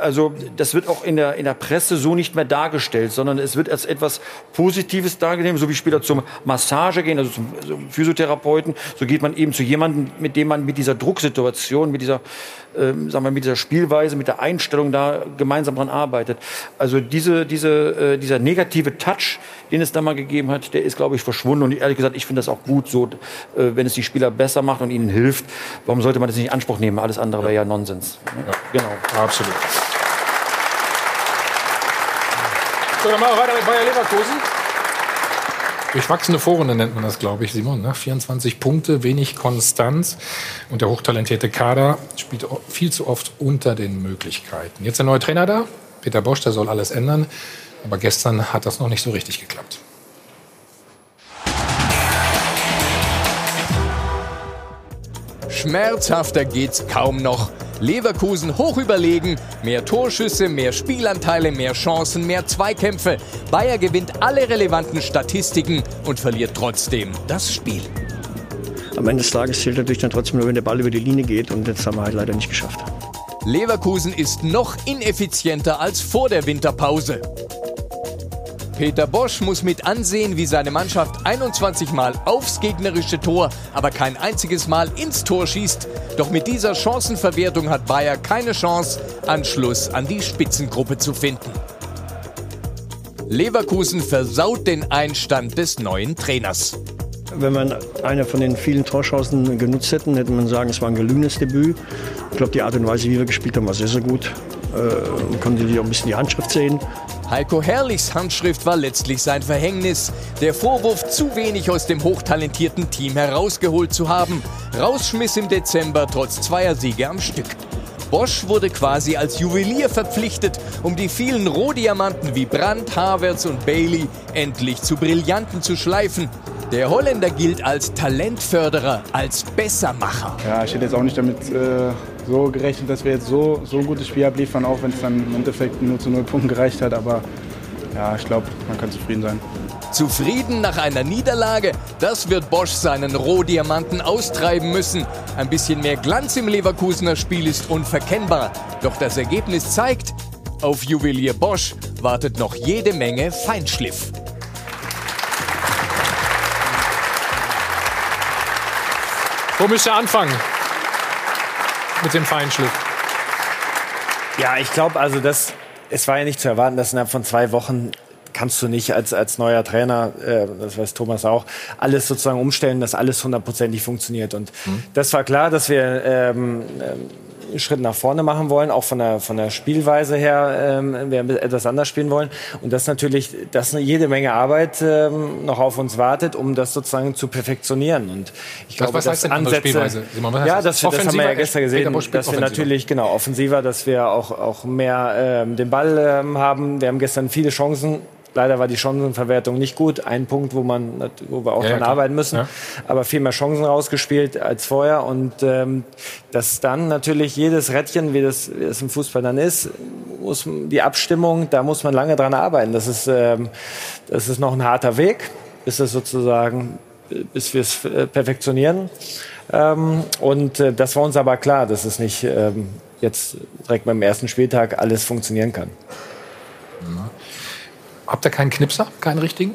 Also das wird auch in der Presse so nicht mehr dargestellt, sondern es wird als etwas Positives dargestellt, so wie Spieler zum Massage gehen, also zum Physiotherapeuten. So geht man eben zu jemandem, mit dem man mit dieser Drucksituation, mit dieser Spielweise, mit der Einstellung da gemeinsam dran arbeitet. Also dieser negative Touch, den es da mal gegeben hat, der ist, glaube ich, verschwunden. Und ehrlich gesagt, ich finde das auch gut so, wenn es die Spieler besser macht und ihnen hilft. Warum sollte man das nicht in Anspruch nehmen? Alles andere wäre ja Nonsens. Ja. Genau. Absolut. So, dann machen wir weiter mit Bayer Leverkusen. Durchwachsene Vorrunde nennt man das, glaube ich, Simon. Ne? 24 Punkte, wenig Konstanz. Und der hochtalentierte Kader spielt viel zu oft unter den Möglichkeiten. Jetzt der neue Trainer da, Peter Bosz, der soll alles ändern. Aber gestern hat das noch nicht so richtig geklappt. Schmerzhafter geht's kaum noch. Leverkusen hoch überlegen, mehr Torschüsse, mehr Spielanteile, mehr Chancen, mehr Zweikämpfe. Bayer gewinnt alle relevanten Statistiken und verliert trotzdem das Spiel. Am Ende des Tages zählt natürlich dann trotzdem nur, wenn der Ball über die Linie geht, und das haben wir halt leider nicht geschafft. Leverkusen ist noch ineffizienter als vor der Winterpause. Peter Bosz muss mit ansehen, wie seine Mannschaft 21 Mal aufs gegnerische Tor, aber kein einziges Mal ins Tor schießt. Doch mit dieser Chancenverwertung hat Bayer keine Chance, Anschluss an die Spitzengruppe zu finden. Leverkusen versaut den Einstand des neuen Trainers. Wenn man eine von den vielen Torchancen genutzt hätte, hätte man sagen, es war ein gelungenes Debüt. Ich glaube, die Art und Weise, wie wir gespielt haben, war sehr, sehr gut. Man konnte auch ein bisschen die Handschrift sehen. Heiko Herrlichs Handschrift war letztlich sein Verhängnis. Der Vorwurf, zu wenig aus dem hochtalentierten Team herausgeholt zu haben. Rausschmiss im Dezember trotz zweier Siege am Stück. Bosz wurde quasi als Juwelier verpflichtet, um die vielen Rohdiamanten wie Brandt, Havertz und Bailey endlich zu Brillanten zu schleifen. Der Holländer gilt als Talentförderer, als Bessermacher. Ja, ich hätte jetzt auch nicht damit so gerechnet, dass wir jetzt so ein gutes Spiel abliefern, auch wenn es dann im Endeffekt nur zu 0 Punkten gereicht hat. Aber ja, ich glaube, man kann zufrieden sein. Zufrieden nach einer Niederlage? Das wird Bosz seinen Rohdiamanten austreiben müssen. Ein bisschen mehr Glanz im Leverkusener Spiel ist unverkennbar. Doch das Ergebnis zeigt, auf Juwelier Bosz wartet noch jede Menge Feinschliff. Wo müsst ihr anfangen mit dem Feinschliff? Ja, ich glaube, also es war ja nicht zu erwarten, dass innerhalb von 2 Wochen kannst du nicht als neuer Trainer, das weiß Thomas auch, alles sozusagen umstellen, dass alles hundertprozentig funktioniert. Und das war klar, dass wir einen Schritt nach vorne machen wollen, auch von der Spielweise her, wir etwas anders spielen wollen. Und dass natürlich jede Menge Arbeit noch auf uns wartet, um das sozusagen zu perfektionieren. Und ich glaube, was heißt denn andere Spielweise? Simon, was heißt das haben wir ja gestern gesehen, dass wir natürlich offensiver, dass wir auch mehr den Ball haben. Wir haben gestern viele Chancen. Leider war die Chancenverwertung nicht gut. Ein Punkt, wo wir auch dran arbeiten müssen. Ja. Aber viel mehr Chancen rausgespielt als vorher. Und dass dann natürlich jedes Rädchen, wie das im Fußball dann ist, die Abstimmung, da muss man lange dran arbeiten. Das ist noch ein harter Weg, bis wir es perfektionieren. Das war uns aber klar, dass es nicht jetzt direkt beim ersten Spieltag alles funktionieren kann. Ja. Habt ihr keinen Knipser, keinen richtigen?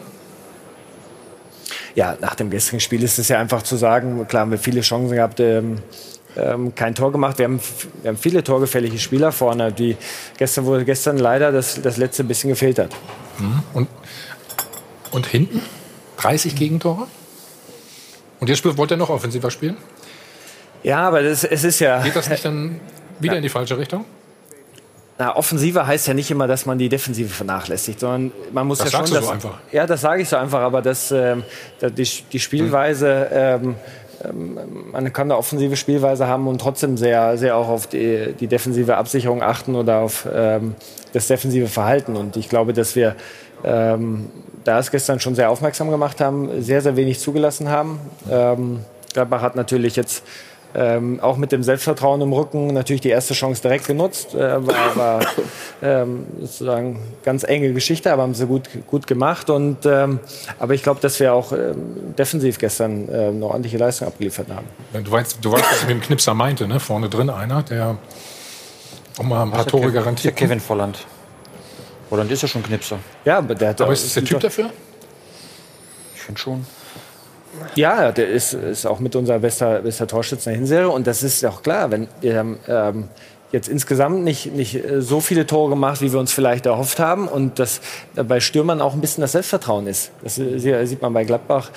Ja, nach dem gestrigen Spiel ist es ja einfach zu sagen, klar haben wir viele Chancen gehabt, kein Tor gemacht. Wir haben viele torgefährliche Spieler vorne, die gestern leider das letzte bisschen gefehlt hat. Und hinten? 30 Gegentore? Und jetzt wollt ihr noch offensiver spielen? Ja, aber es ist ja... Geht das nicht dann wieder in die falsche Richtung? Na, offensiver heißt ja nicht immer, dass man die Defensive vernachlässigt, sondern man muss das ja schon... Das sagst du so einfach. Ja, das sage ich so einfach, aber die Spielweise... man kann eine offensive Spielweise haben und trotzdem sehr, sehr auch auf die defensive Absicherung achten oder auf das defensive Verhalten. Und ich glaube, dass wir da es gestern schon sehr aufmerksam gemacht haben, sehr, sehr wenig zugelassen haben. Gladbach hat natürlich jetzt... auch mit dem Selbstvertrauen im Rücken natürlich die erste Chance direkt genutzt. War sozusagen ganz enge Geschichte, aber haben sie gut gemacht. Aber ich glaube, dass wir auch defensiv gestern eine ordentliche Leistung abgeliefert haben. Du weißt, was ich mit dem Knipser meinte, ne? Vorne drin einer, der auch mal ein paar Tore garantiert. Der Kevin Volland. Volland ist ja schon Knipser. Ja, aber ist das der Typ dafür? Ich finde schon. Ja, der ist auch mit unser bester Torschützer in der Hinserie. Und das ist auch klar, wenn wir haben jetzt insgesamt nicht so viele Tore gemacht, wie wir uns vielleicht erhofft haben. Und dass bei Stürmern auch ein bisschen das Selbstvertrauen ist. Das sieht man bei Gladbach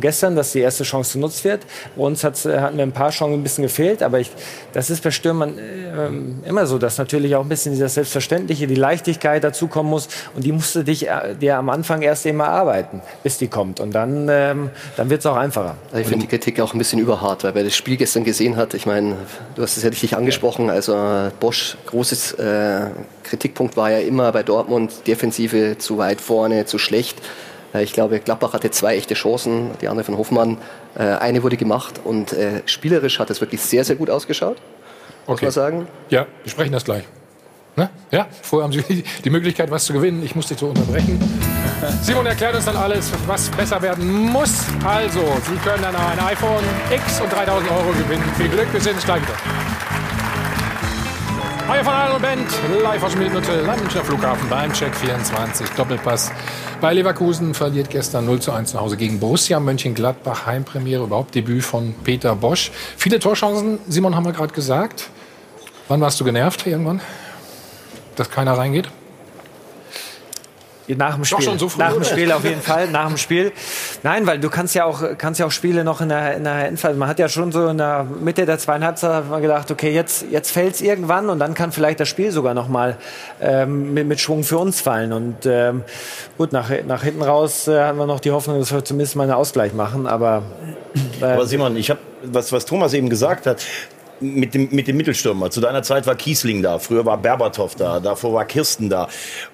gestern, dass die erste Chance genutzt wird. Bei uns hatten wir ein paar Chancen ein bisschen gefehlt. Aber das ist bei Stürmern immer so, dass natürlich auch ein bisschen dieses Selbstverständliche, die Leichtigkeit dazukommen muss. Und die musst du dir am Anfang erst eben erarbeiten, bis die kommt. Und dann wird es auch einfacher. Also ich finde die Kritik auch ein bisschen überhart, weil wer das Spiel gestern gesehen hat, ich meine, du hast es ja richtig angesprochen, also Bosz, großes Kritikpunkt war ja immer bei Dortmund, Defensive zu weit vorne, zu schlecht. Ich glaube, Gladbach hatte 2 echte Chancen, die andere von Hoffmann. Eine wurde gemacht und spielerisch hat es wirklich sehr, sehr gut ausgeschaut, muss man sagen. Ja, wir sprechen das gleich. Ne? Ja, vorher haben Sie die Möglichkeit, was zu gewinnen. Ich muss dich so unterbrechen. Simon erklärt uns dann alles, was besser werden muss. Also, Sie können dann ein iPhone X und 3.000 € gewinnen. Viel Glück, wir sind gleich wieder. Euer von Adel und Bent, live aus dem Mittelhotel, Landscher Flughafen beim Check 24, Doppelpass. Bayer Leverkusen verliert gestern 0:1 zu Hause gegen Borussia Mönchengladbach, Heimpremiere, überhaupt Debüt von Peter Bosz. Viele Torchancen, Simon, haben wir gerade gesagt. Wann warst du genervt irgendwann? Dass keiner reingeht? Nach dem Spiel. Doch schon so früh, nach dem Spiel auf jeden Fall. Nach dem Spiel. Nein, weil du kannst ja auch Spiele noch in der Endphase. Man hat ja schon so in der Mitte der zweiten Halbzeit hat man gedacht, okay, jetzt fällt es irgendwann und dann kann vielleicht das Spiel sogar noch mal mit Schwung für uns fallen. Und gut, nach hinten raus hatten wir noch die Hoffnung, dass wir zumindest mal einen Ausgleich machen. Aber Simon, ich habe was Thomas eben gesagt hat. Mit dem Mittelstürmer. Zu deiner Zeit war Kießling da, früher war Berbatov da, davor war Kirsten da.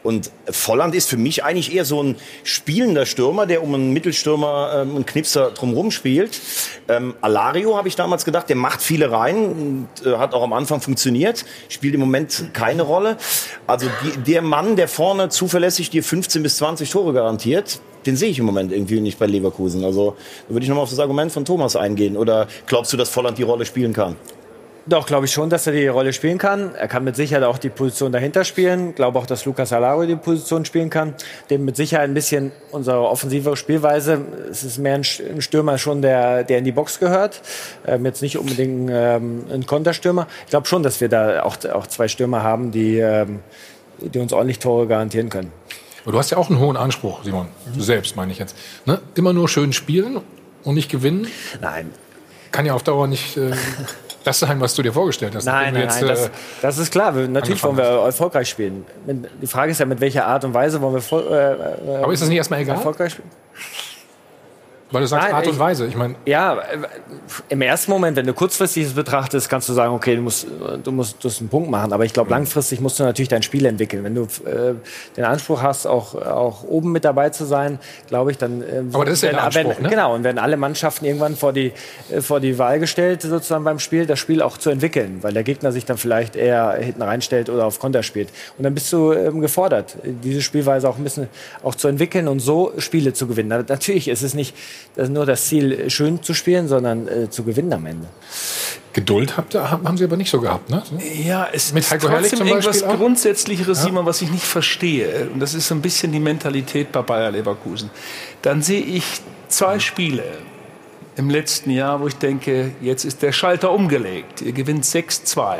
Und Volland ist für mich eigentlich eher so ein spielender Stürmer, der um einen Mittelstürmer und Knipser drumherum spielt. Alario, habe ich damals gedacht, der macht viele rein, und, hat auch am Anfang funktioniert, spielt im Moment keine Rolle. Also der Mann, der vorne zuverlässig dir 15 bis 20 Tore garantiert, den sehe ich im Moment irgendwie nicht bei Leverkusen. Also da würde ich nochmal auf das Argument von Thomas eingehen. Oder glaubst du, dass Volland die Rolle spielen kann? Doch, glaube ich schon, dass er die Rolle spielen kann. Er kann mit Sicherheit auch die Position dahinter spielen. Ich glaube auch, dass Lucas Alario die Position spielen kann. Dem mit Sicherheit ein bisschen unsere offensivere Spielweise. Es ist mehr ein Stürmer schon, der in die Box gehört. Jetzt nicht unbedingt ein Konterstürmer. Ich glaube schon, dass wir da auch 2 Stürmer haben, die uns ordentlich Tore garantieren können. Aber du hast ja auch einen hohen Anspruch, Simon. Du selbst, meine ich jetzt. Ne? Immer nur schön spielen und nicht gewinnen? Nein. Kann ja auf Dauer nicht... das sein, was du dir vorgestellt hast. Nein, das ist klar. Natürlich wollen wir erfolgreich spielen. Die Frage ist ja, mit welcher Art und Weise wollen wir aber ist das nicht erstmal egal? Erfolgreich spielen? Weil du sagst Art und Weise. Ich meine, ja, im ersten Moment, wenn du kurzfristig es betrachtest, kannst du sagen, okay, du musst einen Punkt machen. Aber ich glaube, langfristig musst du natürlich dein Spiel entwickeln. Wenn du den Anspruch hast, auch oben mit dabei zu sein, glaube ich, dann... aber das ist ja der Anspruch, ne? Genau, und werden alle Mannschaften irgendwann vor die Wahl gestellt, sozusagen beim Spiel, das Spiel auch zu entwickeln. Weil der Gegner sich dann vielleicht eher hinten reinstellt oder auf Konter spielt. Und dann bist du gefordert, diese Spielweise auch ein bisschen auch zu entwickeln und so Spiele zu gewinnen. Natürlich ist es nicht... Das ist nur das Ziel, schön zu spielen, sondern zu gewinnen am Ende. Geduld haben Sie aber nicht so gehabt, ne? Ja, es mit ist trotzdem irgendwas Grundsätzlicheres, Simon, was ich nicht verstehe. Und das ist so ein bisschen die Mentalität bei Bayer Leverkusen. Dann sehe ich 2 Spiele im letzten Jahr, wo ich denke, jetzt ist der Schalter umgelegt. Ihr gewinnt 6:2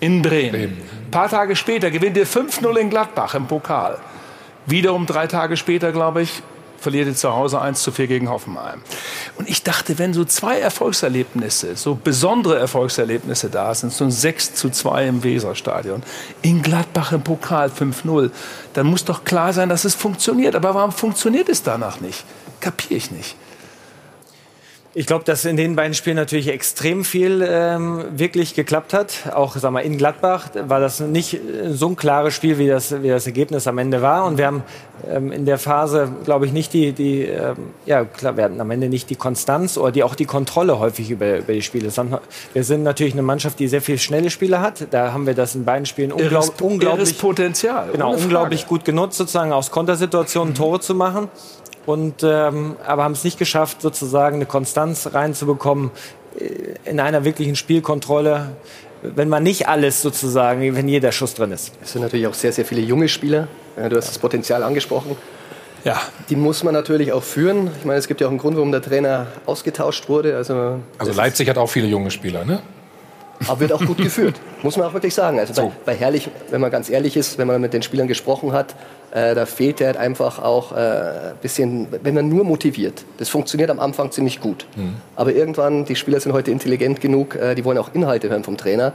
in Bremen. Ein paar Tage später gewinnt ihr 5:0 in Gladbach im Pokal. Wiederum 3 Tage später, glaube ich, verliert ihr zu Hause 1:4 gegen Hoffenheim. Und ich dachte, wenn so 2 Erfolgserlebnisse, so besondere Erfolgserlebnisse da sind, so ein 6:2 im Weserstadion, in Gladbach im Pokal 5:0, dann muss doch klar sein, dass es funktioniert. Aber warum funktioniert es danach nicht? Kapiere ich nicht. Ich glaube, dass in den beiden Spielen natürlich extrem viel wirklich geklappt hat. Auch sag mal, in Gladbach war das nicht so ein klares Spiel, wie das Ergebnis am Ende war. Und wir haben in der Phase, glaube ich, nicht wir hatten am Ende nicht die Konstanz oder auch die Kontrolle häufig über die Spiele. Wir sind natürlich eine Mannschaft, die sehr viel schnelle Spiele hat. Da haben wir das in beiden Spielen unglaublich Potenzial. Genau, unglaublich gut genutzt, sozusagen aus Kontersituationen Tore zu machen. Und, aber haben es nicht geschafft, sozusagen eine Konstanz reinzubekommen in einer wirklichen Spielkontrolle, wenn man nicht alles sozusagen, wenn jeder Schuss drin ist. Es sind natürlich auch sehr, sehr viele junge Spieler. Du hast das Potenzial angesprochen. Ja. Die muss man natürlich auch führen. Ich meine, es gibt ja auch einen Grund, warum der Trainer ausgetauscht wurde. Also Leipzig hat auch viele junge Spieler, ne? Aber wird auch gut geführt. Muss man auch wirklich sagen. Also so. bei Herrlich, wenn man ganz ehrlich ist, wenn man mit den Spielern gesprochen hat, da fehlt halt einfach auch ein bisschen, wenn man nur motiviert. Das funktioniert am Anfang ziemlich gut. Aber irgendwann, die Spieler sind heute intelligent genug, die wollen auch Inhalte hören vom Trainer.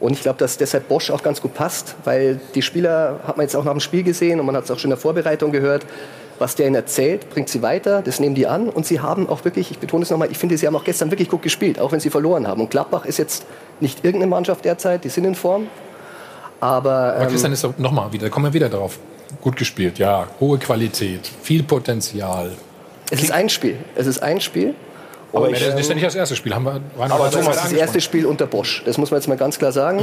Und ich glaube, dass deshalb Bosz auch ganz gut passt, weil die Spieler hat man jetzt auch nach dem Spiel gesehen und man hat es auch schon in der Vorbereitung gehört, was der ihnen erzählt, bringt sie weiter, das nehmen die an und sie haben auch wirklich, ich betone es nochmal, ich finde, sie haben auch gestern wirklich gut gespielt, auch wenn sie verloren haben. Und Gladbach ist jetzt nicht irgendeine Mannschaft derzeit, die sind in Form, aber Christian ist nochmal wieder, kommen wir wieder drauf, gut gespielt, ja, hohe Qualität, viel Potenzial. Es ist ein Spiel. Aber das ist ja nicht das erste Spiel. Das erste Spiel unter Bosz. Das muss man jetzt mal ganz klar sagen.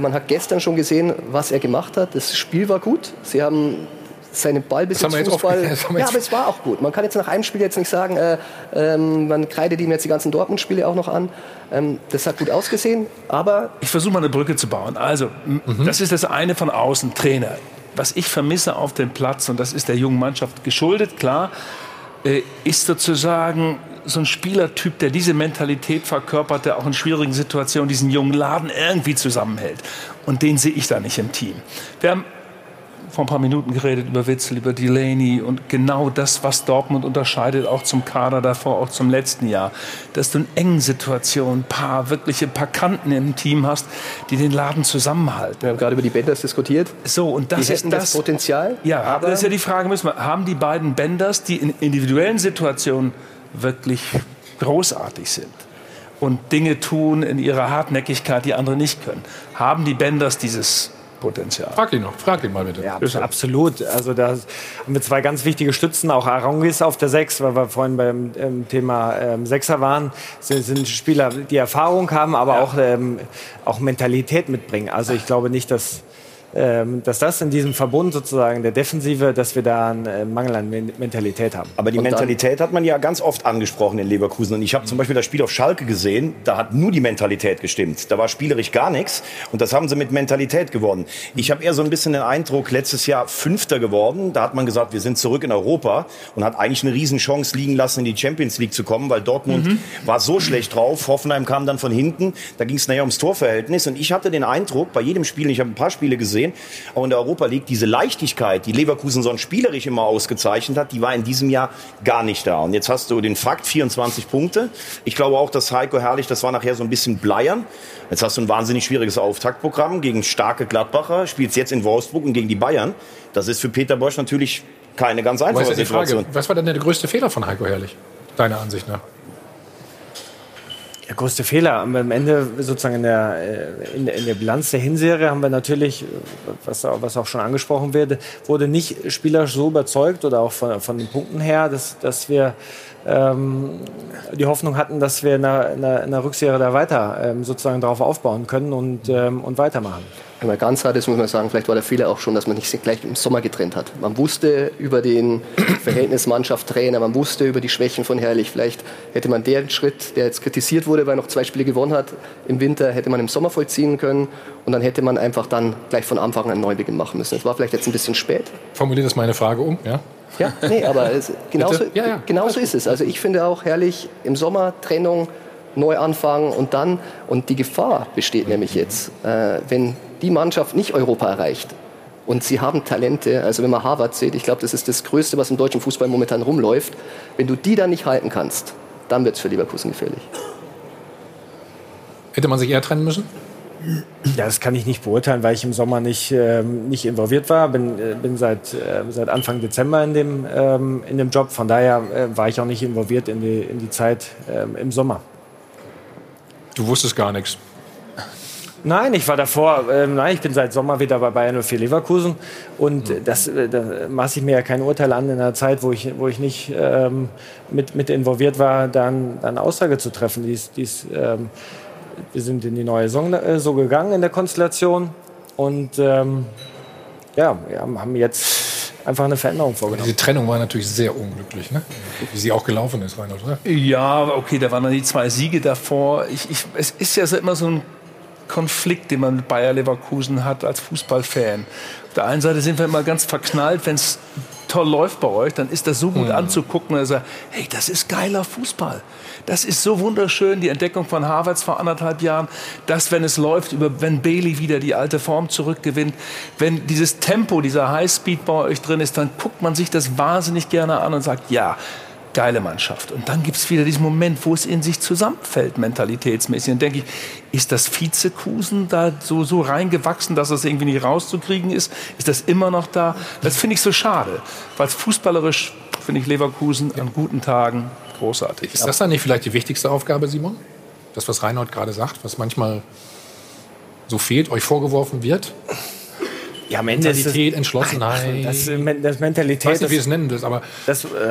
Man hat gestern schon gesehen, was er gemacht hat. Das Spiel war gut. Sie haben seinen Ball bis ins Fußball... Ja, aber es war auch gut. Man kann jetzt nach einem Spiel jetzt nicht sagen, man kreidet ihm jetzt die ganzen Dortmund-Spiele auch noch an. Das hat gut ausgesehen, aber... Ich versuche mal eine Brücke zu bauen. Also, das ist das eine von außen, Trainer. Was ich vermisse auf dem Platz, und das ist der jungen Mannschaft geschuldet, klar, ist sozusagen... so ein Spielertyp, der diese Mentalität verkörpert, der auch in schwierigen Situationen diesen jungen Laden irgendwie zusammenhält. Und den sehe ich da nicht im Team. Wir haben vor ein paar Minuten geredet über Witsel, über Delaney und genau das, was Dortmund unterscheidet, auch zum Kader davor, auch zum letzten Jahr. Dass du in engen Situationen ein paar Kanten im Team hast, die den Laden zusammenhalten. Wir haben gerade über die Benders diskutiert. So, und das ist das Potenzial. Ja, aber das ist ja die Frage, haben die beiden Benders, die in individuellen Situationen wirklich großartig sind und Dinge tun in ihrer Hartnäckigkeit, die andere nicht können. Haben die Benders dieses Potenzial? Frag ihn mal bitte. Ja, absolut. Also da haben wir zwei ganz wichtige Stützen, auch Arangis auf der 6, weil wir vorhin beim Thema Sechser waren. Das sind Spieler, die Erfahrung haben, aber auch Mentalität mitbringen. Also ich glaube nicht, dass das in diesem Verbund sozusagen der Defensive, dass wir da einen Mangel an Mentalität haben. Aber die Mentalität hat man ja ganz oft angesprochen in Leverkusen. Und ich habe zum Beispiel das Spiel auf Schalke gesehen, da hat nur die Mentalität gestimmt. Da war spielerisch gar nichts und das haben sie mit Mentalität gewonnen. Ich habe eher so ein bisschen den Eindruck, letztes Jahr Fünfter geworden. Da hat man gesagt, wir sind zurück in Europa und hat eigentlich eine Riesenchance liegen lassen, in die Champions League zu kommen, weil Dortmund war so schlecht drauf. Hoffenheim kam dann von hinten. Da ging es nachher ums Torverhältnis. Und ich hatte den Eindruck, bei jedem Spiel, ich habe ein paar Spiele gesehen, auch in der Europa League, diese Leichtigkeit, die Leverkusen sonst spielerisch immer ausgezeichnet hat, die war in diesem Jahr gar nicht da. Und jetzt hast du den Fakt, 24 Punkte. Ich glaube auch, dass Heiko Herrlich, das war nachher so ein bisschen bleiern. Jetzt hast du ein wahnsinnig schwieriges Auftaktprogramm gegen starke Gladbacher, spielst jetzt in Wolfsburg und gegen die Bayern. Das ist für Peter Bosz natürlich keine ganz einfache Situation. Frage, was war denn der größte Fehler von Heiko Herrlich, deiner Ansicht nach? Der größte Fehler am Ende sozusagen in der Bilanz der Hinserie haben wir natürlich, was auch schon angesprochen wurde nicht spielerisch so überzeugt oder auch von den Punkten her, dass wir die Hoffnung hatten, dass wir in der Rückserie da weiter sozusagen drauf aufbauen können und weitermachen. Wenn man ganz hart ist, muss man sagen, vielleicht war der Fehler auch schon, dass man nicht gleich im Sommer getrennt hat. Man wusste über den Verhältnis Mannschaft-Trainer, man wusste über die Schwächen von Herrlich. Vielleicht hätte man den Schritt, der jetzt kritisiert wurde, weil er noch 2 Spiele gewonnen hat, im Winter hätte man im Sommer vollziehen können und dann hätte man einfach dann gleich von Anfang an einen Neubeginn machen müssen. Es war vielleicht jetzt ein bisschen spät. Formuliert das meine Frage um, ja? Ja, nee, aber genauso ist es. Also ich finde auch Herrlich im Sommer, Trennung, Neuanfang und die Gefahr besteht nämlich jetzt, wenn die Mannschaft nicht Europa erreicht. Und sie haben Talente, also wenn man Havertz sieht, ich glaube, das ist das Größte, was im deutschen Fußball momentan rumläuft. Wenn du die dann nicht halten kannst, dann wird es für Leverkusen gefährlich. Hätte man sich eher trennen müssen? Ja, das kann ich nicht beurteilen, weil ich im Sommer nicht involviert war. Bin seit Anfang Dezember in dem Job. Von daher war ich auch nicht involviert in die Zeit im Sommer. Du wusstest gar nichts? Nein, ich war davor. Ich bin seit Sommer wieder bei Bayern 04 Leverkusen und da maße ich mir ja kein Urteil an, in einer Zeit, wo ich nicht mit involviert war, dann eine Aussage zu treffen. Wir sind in die neue Saison so gegangen in der Konstellation und wir haben jetzt einfach eine Veränderung vorgenommen. Diese Trennung war natürlich sehr unglücklich, ne? Wie sie auch gelaufen ist, Reinhold. Oder? Ja, okay, da waren dann die 2 Siege davor. Es ist ja immer so ein Konflikt, den man mit Bayer Leverkusen hat als Fußballfan. Auf der einen Seite sind wir immer ganz verknallt, wenn es toll läuft bei euch, dann ist das so gut anzugucken, dass er sagt, hey, das ist geiler Fußball. Das ist so wunderschön, die Entdeckung von Havertz vor 1,5 Jahren, dass, wenn es läuft, wenn Bailey wieder die alte Form zurückgewinnt, wenn dieses Tempo, dieser Highspeed bei euch drin ist, dann guckt man sich das wahnsinnig gerne an und sagt, ja, geile Mannschaft. Und dann gibt es wieder diesen Moment, wo es in sich zusammenfällt, mentalitätsmäßig. Dann denke ich, ist das Vizekusen da so reingewachsen, dass das irgendwie nicht rauszukriegen ist? Ist das immer noch da? Das finde ich so schade, weil fußballerisch finde ich Leverkusen an guten Tagen großartig. Ist das dann nicht vielleicht die wichtigste Aufgabe, Simon? Das, was Reinhold gerade sagt, was manchmal so fehlt, euch vorgeworfen wird? Ja, Mentalität, Entschlossenheit. Das Mentalität, ich weiß nicht, wie es nennen das, aber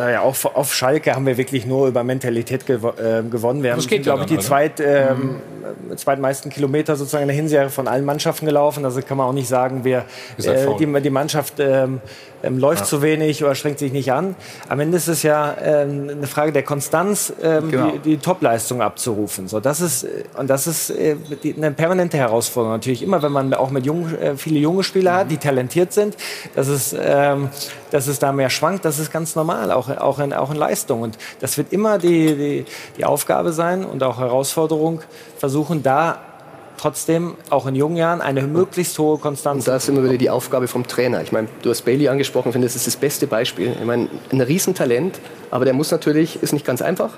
ja, auch auf Schalke haben wir wirklich nur über Mentalität gewonnen. Wir haben, glaube ich, die zweitmeisten Kilometer sozusagen in der Hinserie von allen Mannschaften gelaufen. Also kann man auch nicht sagen, die Mannschaft läuft zu wenig oder strengt sich nicht an. Am Ende ist es ja eine Frage der Konstanz, die Topleistung abzurufen. So, das ist eine permanente Herausforderung natürlich immer, wenn man auch mit viele junge Spieler hat, die talentiert sind. Dass es da mehr schwankt, das ist ganz normal, auch in Leistung. Und das wird immer die Aufgabe sein und auch Herausforderung, versuchen da trotzdem auch in jungen Jahren eine möglichst hohe Konstanz. Und da ist immer wieder die Aufgabe vom Trainer. Ich meine, du hast Bailey angesprochen, ich finde, das ist das beste Beispiel. Ich meine, ein Riesentalent, aber der muss natürlich, ist nicht ganz einfach,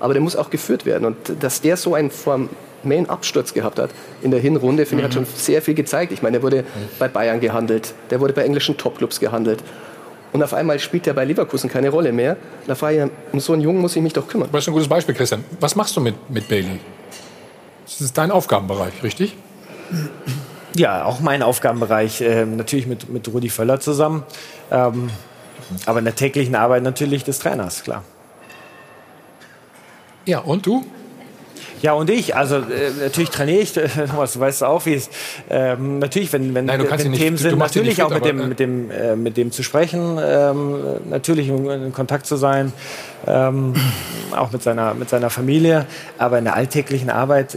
aber der muss auch geführt werden. Und dass der so einen formellen Absturz gehabt hat in der Hinrunde, finde ich, hat schon sehr viel gezeigt. Ich meine, der wurde bei Bayern gehandelt, der wurde bei englischen Topclubs gehandelt. Und auf einmal spielt er bei Leverkusen keine Rolle mehr. Da frage ich, um so einen Jungen muss ich mich doch kümmern. Das ist ein gutes Beispiel, Christian. Was machst du mit Bailey? Das ist dein Aufgabenbereich, richtig? Ja, auch mein Aufgabenbereich. Natürlich mit Rudi Völler zusammen. Aber in der täglichen Arbeit natürlich des Trainers, klar. Ja, und du? Ja, und ich. Also natürlich trainiere ich. Du weißt auch, wie es... natürlich, wenn Themen sind, natürlich auch mit dem zu sprechen. Natürlich in Kontakt zu sein. Auch mit seiner Familie. Aber in der alltäglichen Arbeit...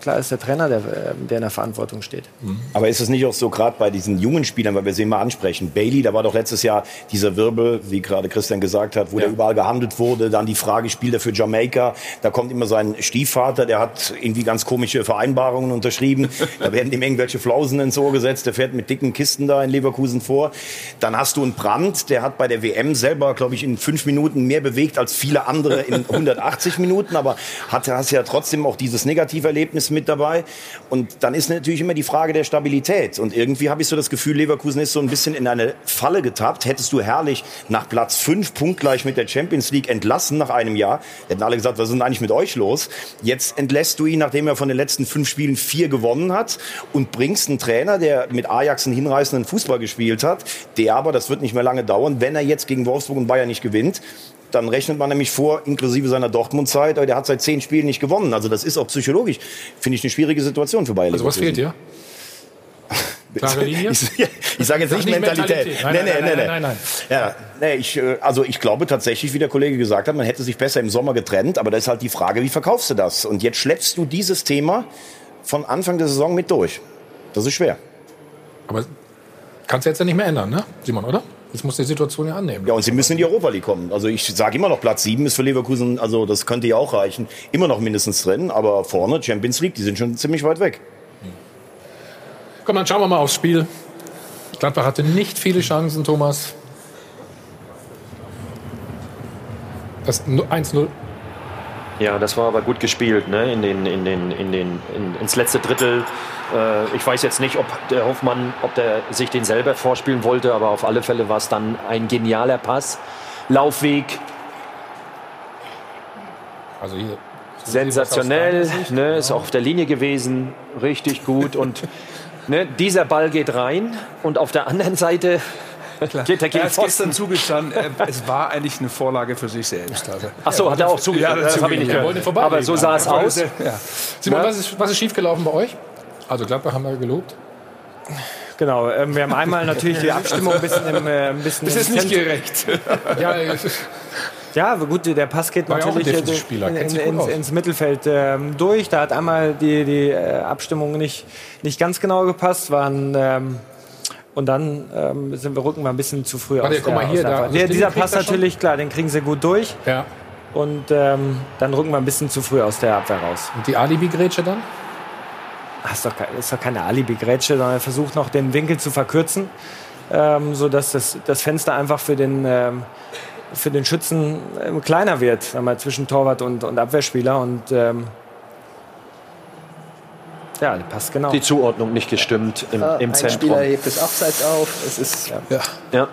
klar ist der Trainer, der in der Verantwortung steht. Aber ist es nicht auch so, gerade bei diesen jungen Spielern, weil wir sie mal ansprechen, Bailey, da war doch letztes Jahr dieser Wirbel, wie gerade Christian gesagt hat, wo der überall gehandelt wurde, dann die Frage, spielt er für Jamaika, da kommt immer sein Stiefvater, der hat irgendwie ganz komische Vereinbarungen unterschrieben, da werden ihm irgendwelche Flausen ins Ohr gesetzt, der fährt mit dicken Kisten da in Leverkusen vor. Dann hast du einen Brandt, der hat bei der WM selber, glaube ich, in 5 Minuten mehr bewegt als viele andere in 180 Minuten, aber hast ja trotzdem auch dieses Negativerlebnis mit dabei. Und dann ist natürlich immer die Frage der Stabilität. Und irgendwie habe ich so das Gefühl, Leverkusen ist so ein bisschen in eine Falle getappt. Hättest du Herrlich nach Platz 5 punktgleich mit der Champions League entlassen nach einem Jahr, hätten alle gesagt, was ist denn eigentlich mit euch los? Jetzt entlässt du ihn, nachdem er von den letzten 5 Spielen 4 gewonnen hat und bringst einen Trainer, der mit Ajax einen hinreißenden Fußball gespielt hat, der aber, das wird nicht mehr lange dauern, wenn er jetzt gegen Wolfsburg und Bayern nicht gewinnt, dann rechnet man nämlich vor, inklusive seiner Dortmund-Zeit, der hat seit 10 Spielen nicht gewonnen. Also das ist auch psychologisch, finde ich, eine schwierige Situation für Bayer Leverkusen. Also was fehlt dir? Klare Linie? Ich sage jetzt nicht Mentalität. Nein. Also ich glaube tatsächlich, wie der Kollege gesagt hat, man hätte sich besser im Sommer getrennt. Aber da ist halt die Frage, wie verkaufst du das? Und jetzt schleppst du dieses Thema von Anfang der Saison mit durch. Das ist schwer. Aber kannst du jetzt ja nicht mehr ändern, ne, Simon, oder? Jetzt muss die Situation ja annehmen. Ja, und sie müssen in die Europa League kommen. Also ich sage immer noch, Platz 7 ist für Leverkusen, also das könnte ja auch reichen. Immer noch mindestens drin, aber vorne Champions League, die sind schon ziemlich weit weg. Komm, dann schauen wir mal aufs Spiel. Gladbach hatte nicht viele Chancen, Thomas. Das 1-0. Ja, das war aber gut gespielt, ne? Ins letzte Drittel. Ich weiß jetzt nicht, ob der Hofmann, sich den selber vorspielen wollte, aber auf alle Fälle war es dann ein genialer Pass. Laufweg. Also hier. Sensationell, ne, ist auch auf der Linie gewesen, richtig gut. Und ne, dieser Ball geht rein und auf der anderen Seite geht der hat gestern zugestanden, es war eigentlich eine Vorlage für sich selbst. Also. Ach so, hat er auch zugestanden, das habe ich nicht gehört. Aber so sah es aus. Ja. Simon, was ist schiefgelaufen bei euch? Also Gladbach haben wir gelobt. Genau, wir haben einmal natürlich die Abstimmung ein bisschen das ist nicht gerecht. Ja, gut, der Pass geht natürlich ins Mittelfeld durch. Da hat einmal die Abstimmung nicht ganz genau gepasst. Waren Und dann sind wir Rücken mal ein bisschen zu früh aus. Guck mal hier, dieser Pass natürlich, klar, den kriegen sie gut durch. Ja. Und dann rücken wir ein bisschen zu früh aus der Abwehr raus. Und die Alibi-Grätsche dann? Ach, ist doch keine Alibi-Grätsche, sondern er versucht noch den Winkel zu verkürzen, sodass das Fenster einfach für den Schützen kleiner wird, sagen wir, zwischen Torwart und Abwehrspieler. Und ja, passt genau. Die Zuordnung nicht gestimmt im Zentrum. Der Spieler hebt das Abseits auf. Es ist ja.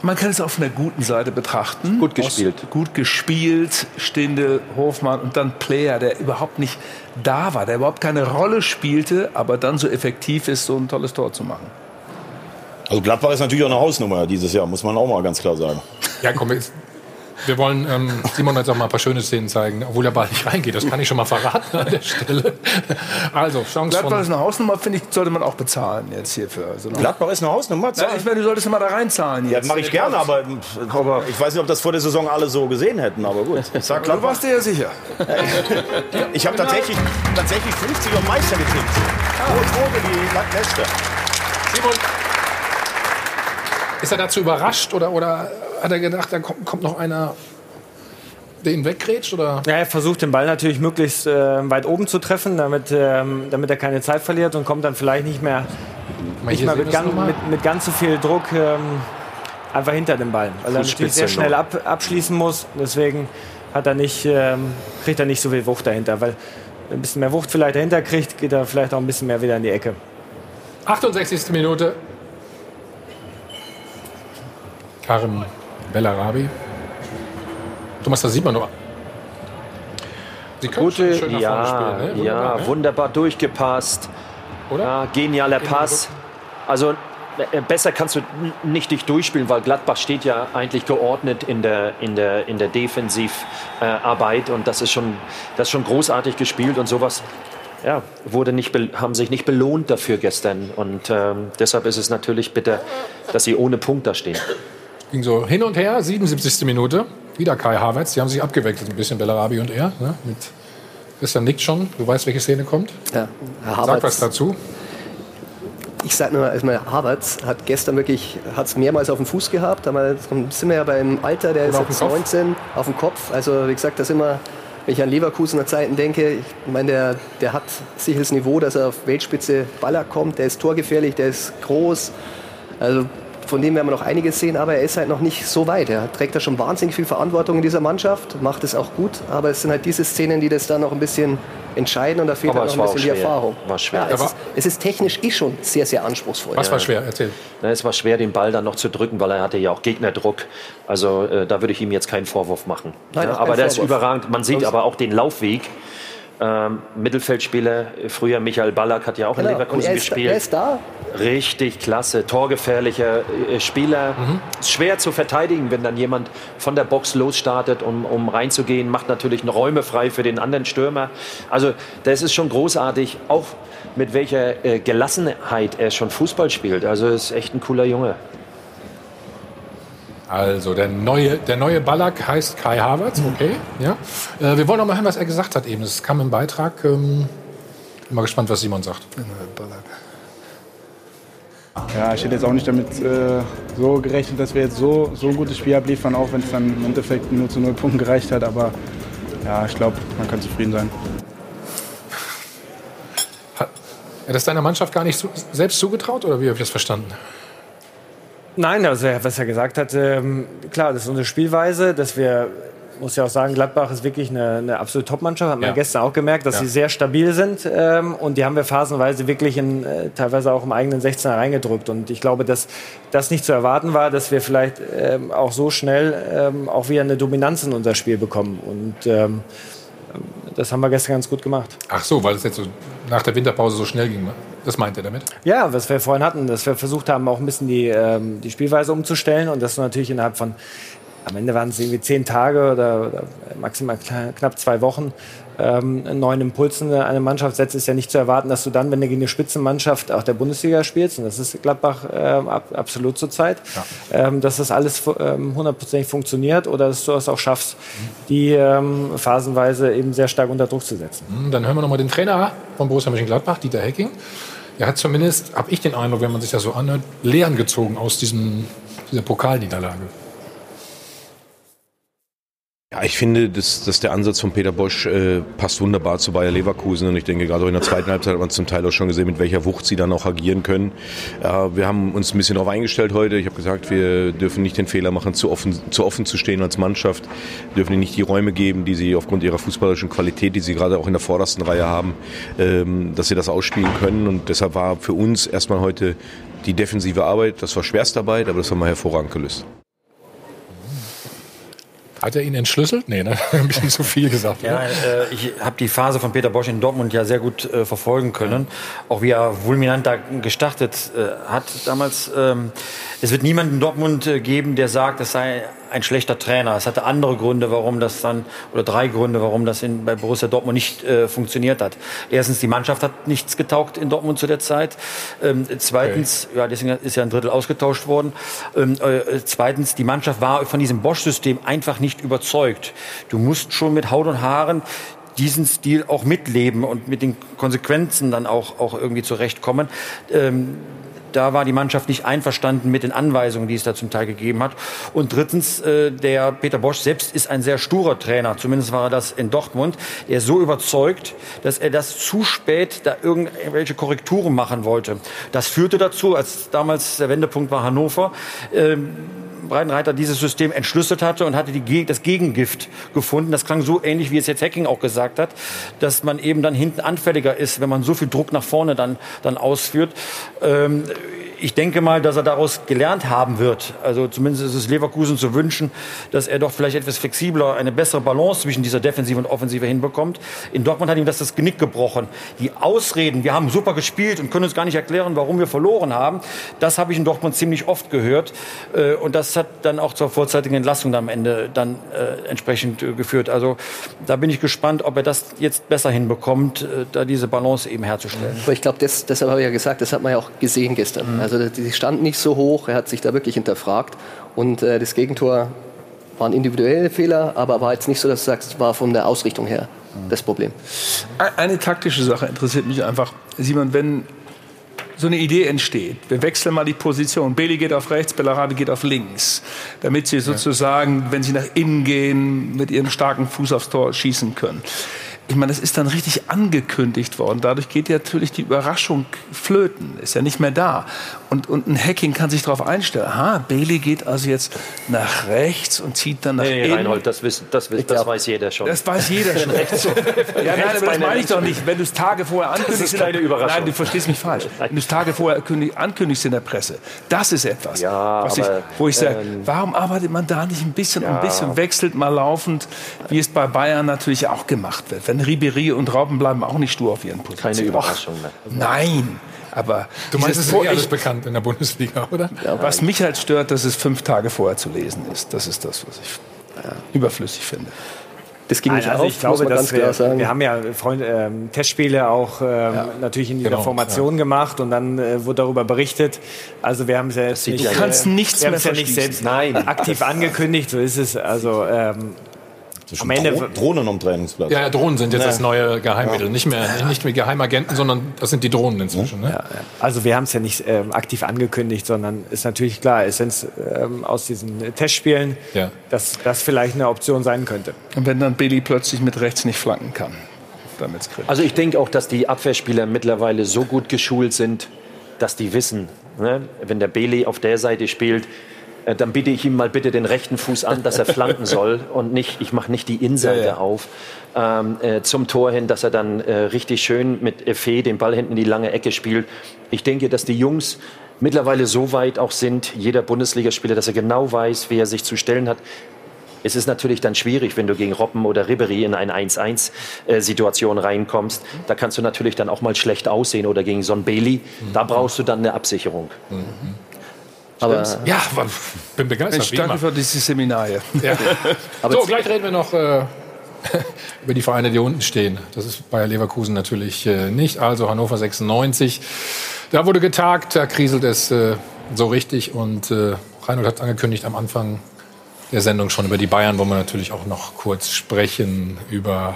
Man kann es auf einer guten Seite betrachten. Gut gespielt. Stinde, Hofmann und dann Plea, der überhaupt nicht da war, der überhaupt keine Rolle spielte, aber dann so effektiv ist, so ein tolles Tor zu machen. Also Gladbach ist natürlich auch eine Hausnummer dieses Jahr, muss man auch mal ganz klar sagen. Ja, komm, wir wollen Simon jetzt auch mal ein paar schöne Szenen zeigen, obwohl er bald nicht reingeht. Das kann ich schon mal verraten an der Stelle. Also, Chance Gladbach ist eine Hausnummer, finde ich, sollte man auch bezahlen jetzt hierfür. Also Gladbach ist eine Hausnummer? Ja, ich meine, du solltest mal da reinzahlen jetzt. Ja, das mache ich gerne, aber ich weiß nicht, ob das vor der Saison alle so gesehen hätten, aber gut. Sag Gladbach. Du warst dir ja sicher. Ich habe tatsächlich 50 auf Meister getippt. Hohe die Letzte. Simon, ist er dazu überrascht oder hat er gedacht, da kommt noch einer, der ihn weggrätscht? Oder? Ja, er versucht den Ball natürlich möglichst weit oben zu treffen, damit er keine Zeit verliert und kommt dann vielleicht nicht mehr mit ganz so viel Druck einfach hinter den Ball. Weil er natürlich sehr schnell abschließen muss. Deswegen kriegt er nicht so viel Wucht dahinter. Weil ein bisschen mehr Wucht vielleicht dahinter kriegt, geht er vielleicht auch ein bisschen mehr wieder in die Ecke. 68. Minute. Karim Bellarabi. Thomas, da sieht man noch. Sie können schön nach vorne spielen, ne? Wunderbar, ja, wunderbar durchgepasst. Oder? Ja, genialer Pass. Also besser kannst du nicht dich durchspielen, weil Gladbach steht ja eigentlich geordnet in der Defensivarbeit. Und das ist schon großartig gespielt und sowas. Ja, haben sich nicht belohnt dafür gestern. Und deshalb ist es natürlich bitter, dass sie ohne Punkt da stehen. Ging so hin und her, 77. Minute, wieder Kai Havertz, die haben sich abgewechselt ein bisschen, Bellarabi und er. Ne? Christian nickt schon, du weißt, welche Szene kommt. Ja, sag was dazu. Ich sag nur erstmal, Havertz hat gestern hat's mehrmals auf den Fuß gehabt, aber sind wir ja beim Alter, der ist jetzt 19, auf dem Kopf. Also wie gesagt, das immer, wenn ich an Leverkusener Zeiten denke, ich meine, der hat sicher das Niveau, dass er auf Weltspitze Baller kommt, der ist torgefährlich, der ist groß, also von dem werden wir noch einiges sehen, aber er ist halt noch nicht so weit. Er trägt da schon wahnsinnig viel Verantwortung in dieser Mannschaft, macht es auch gut, aber es sind halt diese Szenen, die das dann noch ein bisschen entscheiden und da fehlt halt noch ein bisschen die Erfahrung. War schwer. Ja, es ist technisch schon sehr, sehr anspruchsvoll. Was war schwer? Erzähl. Na, es war schwer, den Ball dann noch zu drücken, weil er hatte ja auch Gegnerdruck. Also da würde ich ihm jetzt keinen Vorwurf machen. Nein, aber der ist überragend. Man sieht aber auch den Laufweg. Mittelfeldspieler, früher Michael Ballack hat ja auch in Leverkusen gespielt. Er ist da. Richtig klasse, torgefährlicher Spieler. Schwer zu verteidigen, wenn dann jemand von der Box losstartet, um reinzugehen. Macht natürlich Räume frei für den anderen Stürmer. Also das ist schon großartig, auch mit welcher Gelassenheit er schon Fußball spielt. Also ist echt ein cooler Junge. Also, der neue Ballack heißt Kai Havertz, okay. Ja. Wir wollen noch mal hören, was er gesagt hat eben. Es kam im Beitrag. Bin mal gespannt, was Simon sagt. Der neue Ballack. Ja, ich hätte jetzt auch nicht damit so gerechnet, dass wir jetzt so ein gutes Spiel abliefern, auch wenn es dann im Endeffekt nur zu 0 Punkten gereicht hat. Aber ja, ich glaube, man kann zufrieden sein. Hat er das deiner Mannschaft gar nicht selbst zugetraut oder wie habe ich das verstanden? Nein, also was er gesagt hat, klar, das ist unsere Spielweise, dass wir, muss ja auch sagen, Gladbach ist wirklich eine absolute Top-Mannschaft, hat man gestern auch gemerkt, dass sie sehr stabil sind und die haben wir phasenweise wirklich teilweise auch im eigenen 16er reingedrückt und ich glaube, dass das nicht zu erwarten war, dass wir vielleicht auch so schnell auch wieder eine Dominanz in unser Spiel bekommen und das haben wir gestern ganz gut gemacht. Ach so, weil es jetzt so nach der Winterpause so schnell ging, ne? Das meint er damit? Ja, was wir vorhin hatten, dass wir versucht haben, auch ein bisschen die Spielweise umzustellen und das natürlich innerhalb von, am Ende waren es irgendwie 10 Tage oder maximal knapp 2 Wochen, einen neuen Impuls in eine Mannschaft setzt, ist ja nicht zu erwarten, dass du dann, wenn du gegen eine Spitzenmannschaft auch der Bundesliga spielst, und das ist Gladbach absolut zurzeit, dass das alles hundertprozentig funktioniert oder dass du es auch schaffst, die phasenweise eben sehr stark unter Druck zu setzen. Dann hören wir nochmal den Trainer von Borussia Mönchengladbach, Dieter Hecking. Er hat zumindest, habe ich den Eindruck, wenn man sich das so anhört, Lehren gezogen aus dieser Pokalniederlage. Ja, ich finde, dass der Ansatz von Peter Bosz passt wunderbar zu Bayer Leverkusen. Und ich denke, gerade auch in der zweiten Halbzeit hat man zum Teil auch schon gesehen, mit welcher Wucht sie dann auch agieren können. Wir haben uns ein bisschen darauf eingestellt heute. Ich habe gesagt, wir dürfen nicht den Fehler machen, zu offen zu stehen als Mannschaft. Wir dürfen ihnen nicht die Räume geben, die sie aufgrund ihrer fußballerischen Qualität, die sie gerade auch in der vordersten Reihe haben, dass sie das ausspielen können. Und deshalb war für uns erstmal heute die defensive Arbeit, das war Schwerstarbeit, aber das haben wir hervorragend gelöst. Hat er ihn entschlüsselt? Nee, ne? Ein bisschen zu viel gesagt. Ja, ich habe die Phase von Peter Bosz in Dortmund ja sehr gut verfolgen können. Auch wie er fulminant da gestartet hat damals. Es wird niemanden in Dortmund geben, der sagt, das sei ein schlechter Trainer. Es hatte andere Gründe, warum das dann, oder drei Gründe, warum das bei Borussia Dortmund nicht funktioniert hat. Erstens, die Mannschaft hat nichts getaugt in Dortmund zu der Zeit. Zweitens, okay. Ja, deswegen ist ja ein Drittel ausgetauscht worden. Zweitens, die Mannschaft war von diesem Bosch-System einfach nicht überzeugt. Du musst schon mit Haut und Haaren diesen Stil auch mitleben und mit den Konsequenzen dann auch irgendwie zurechtkommen. Da war die Mannschaft nicht einverstanden mit den Anweisungen, die es da zum Teil gegeben hat. Und drittens, der Peter Bosz selbst ist ein sehr sturer Trainer. Zumindest war er das in Dortmund. Er ist so überzeugt, dass er das zu spät da irgendwelche Korrekturen machen wollte. Das führte dazu, als damals der Wendepunkt war Hannover, Breitenreiter dieses System entschlüsselt hatte und hatte das Gegengift gefunden. Das klang so ähnlich, wie es jetzt Hecking auch gesagt hat, dass man eben dann hinten anfälliger ist, wenn man so viel Druck nach vorne dann ausführt. Ich denke mal, dass er daraus gelernt haben wird. Also zumindest ist es Leverkusen zu wünschen, dass er doch vielleicht etwas flexibler, eine bessere Balance zwischen dieser Defensive und Offensive hinbekommt. In Dortmund hat ihm das Genick gebrochen. Die Ausreden, wir haben super gespielt und können uns gar nicht erklären, warum wir verloren haben, das habe ich in Dortmund ziemlich oft gehört. Und das hat dann auch zur vorzeitigen Entlassung am Ende dann entsprechend geführt. Also da bin ich gespannt, ob er das jetzt besser hinbekommt, da diese Balance eben herzustellen. Aber ich glaube, deshalb habe ich ja gesagt, das hat man ja auch gesehen gestern. Mhm. Also die stand nicht so hoch, er hat sich da wirklich hinterfragt. Und das Gegentor waren individuelle Fehler, aber war jetzt nicht so, dass du sagst, war von der Ausrichtung her das Problem. Eine taktische Sache interessiert mich einfach. Simon, wenn so eine Idee entsteht, wir wechseln mal die Position, Bailey geht auf rechts, Bellarabi geht auf links, damit sie sozusagen, wenn sie nach innen gehen, mit ihrem starken Fuß aufs Tor schießen können. Ich meine, das ist dann richtig angekündigt worden. Dadurch geht ja natürlich die Überraschung flöten. Ist ja nicht mehr da. Und ein Hacking kann sich darauf einstellen. Aha, Bailey geht also jetzt nach rechts und zieht dann nach innen. Reinhold, das weiß jeder schon. Das weiß jeder schon. So. Ja, nein, aber das meine ich doch nicht. Wenn du es Tage vorher ankündigst. Das ist keine Überraschung. Nein, du verstehst mich falsch. Wenn du es Tage vorher ankündigst in der Presse, das ist etwas, ja, wo ich sage, warum arbeitet man da nicht ein bisschen wechselt mal laufend, wie es bei Bayern natürlich auch gemacht wird. Wenn Ribéry und Robben bleiben auch nicht stur auf ihren Positionen. Keine Überraschung. Nein, aber... Du meinst, es ist alles bekannt in der Bundesliga, oder? Ja, was mich halt stört, dass es 5 Tage vorher zu lesen ist. Das ist das, was ich überflüssig finde. Das ging nicht also auf, ich glaube, muss man ganz klar sagen. Wir haben ja Testspiele auch natürlich in dieser Formation gemacht und dann wurde darüber berichtet. Also wir haben es ja jetzt nicht, aktiv angekündigt, so ist es. Also... am Ende Drohnen am Trainingsplatz. Ja, Drohnen sind jetzt das neue Geheimmittel. Ja. Nicht mehr Geheimagenten, sondern das sind die Drohnen inzwischen. Ne? Ja, ja. Also wir haben es ja nicht aktiv angekündigt, sondern ist natürlich klar, Essenz aus diesen Testspielen, dass das vielleicht eine Option sein könnte. Und wenn dann Bailey plötzlich mit rechts nicht flanken kann, dann wird's kritisch. Also ich denke auch, dass die Abwehrspieler mittlerweile so gut geschult sind, dass die wissen, ne? Wenn der Bailey auf der Seite spielt, dann biete ich ihm mal bitte den rechten Fuß an, dass er flanken soll und nicht, ich mache nicht die Innenseite auf zum Tor hin, dass er dann richtig schön mit Effet den Ball hinten in die lange Ecke spielt. Ich denke, dass die Jungs mittlerweile so weit auch sind, jeder Bundesligaspieler, dass er genau weiß, wie er sich zu stellen hat. Es ist natürlich dann schwierig, wenn du gegen Robben oder Ribéry in eine 1-1-Situation reinkommst. Da kannst du natürlich dann auch mal schlecht aussehen oder gegen so einen Bailey. Da brauchst du dann eine Absicherung. Mhm. Aber ja, bin begeistert. Mensch, danke für dieses Seminar hier. Ja. So, gleich reden wir noch über die Vereine, die unten stehen. Das ist Bayer Leverkusen natürlich nicht. Also Hannover 96. Da wurde getagt, da kriselt es so richtig. Und Reinhold hat angekündigt am Anfang der Sendung schon über die Bayern, wollen wir natürlich auch noch kurz sprechen über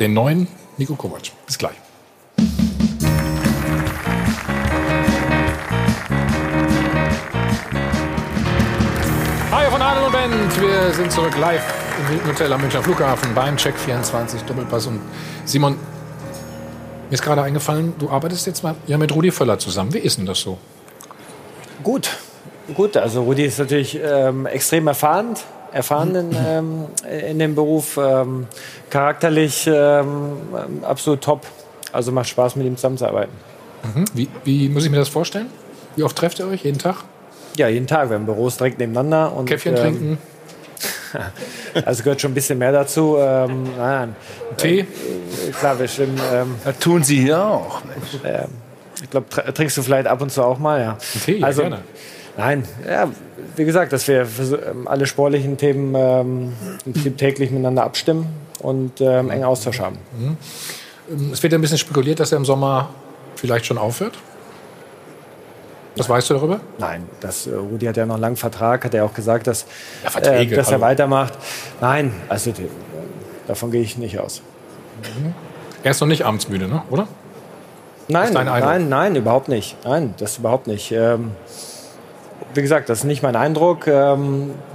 den neuen Niko Kovac. Bis gleich. Wir sind zurück live im Hilton Hotel am Münchner Flughafen beim Check 24 Doppelpass. Und Simon, mir ist gerade eingefallen, du arbeitest jetzt mal ja mit Rudi Völler zusammen. Wie ist denn das so? Gut, gut. Also Rudi ist natürlich extrem erfahren in dem Beruf, charakterlich absolut top. Also macht Spaß, mit ihm zusammenzuarbeiten. Mhm. Wie muss ich mir das vorstellen? Wie oft trefft ihr euch? Jeden Tag? Ja, jeden Tag. Wir haben Büros direkt nebeneinander. Und Käffchen trinken? Also gehört schon ein bisschen mehr dazu. Nein. Tee? Klar, wir stimmen. Das tun Sie hier auch. Ich glaube, trinkst du vielleicht ab und zu auch mal, ja. Tee, also, ja, gerne. Nein, ja, wie gesagt, dass wir alle sportlichen Themen im Prinzip täglich miteinander abstimmen und engen Austausch haben. Mhm. Es wird ja ein bisschen spekuliert, dass er im Sommer vielleicht schon aufhört. Was weißt du darüber? Nein, Rudi hat ja noch einen langen Vertrag, hat er auch gesagt, dass er weitermacht. Nein, also davon gehe ich nicht aus. Mhm. Er ist noch nicht abendsmüde, ne? Oder? Nein, überhaupt nicht. Nein, das überhaupt nicht. Wie gesagt, das ist nicht mein Eindruck. Wir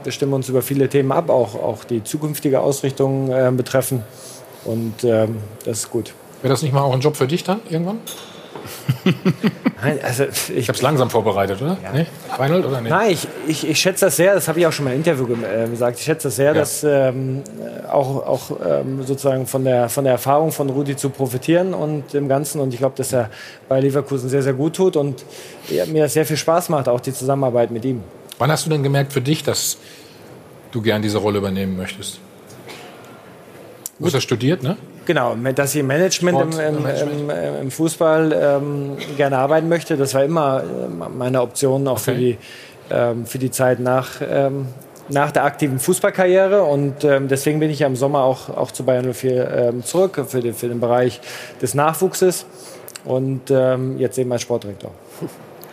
stimmen uns über viele Themen ab, auch die zukünftige Ausrichtung betreffen. Und das ist gut. Wäre das nicht mal auch ein Job für dich dann irgendwann? Nein, also ich habe es langsam vorbereitet, oder? Ja. Nee? Reinhold, oder nicht? Nein, ich schätze das sehr, das habe ich auch schon mal im Interview gesagt, ich schätze das sehr, ja, dass auch sozusagen von der Erfahrung von Rudi zu profitieren und dem Ganzen. Und ich glaube, dass er bei Leverkusen sehr, sehr gut tut und mir das sehr viel Spaß macht, auch die Zusammenarbeit mit ihm. Wann hast du denn gemerkt für dich, dass du gern diese Rolle übernehmen möchtest? Du hast ja studiert, ne? Genau, dass ich im Management, im Fußball gerne arbeiten möchte, das war immer meine Option, auch für die Zeit nach der aktiven Fußballkarriere. Und deswegen bin ich ja im Sommer auch zu Bayern 04 zurück, für den Bereich des Nachwuchses und jetzt eben als Sportdirektor.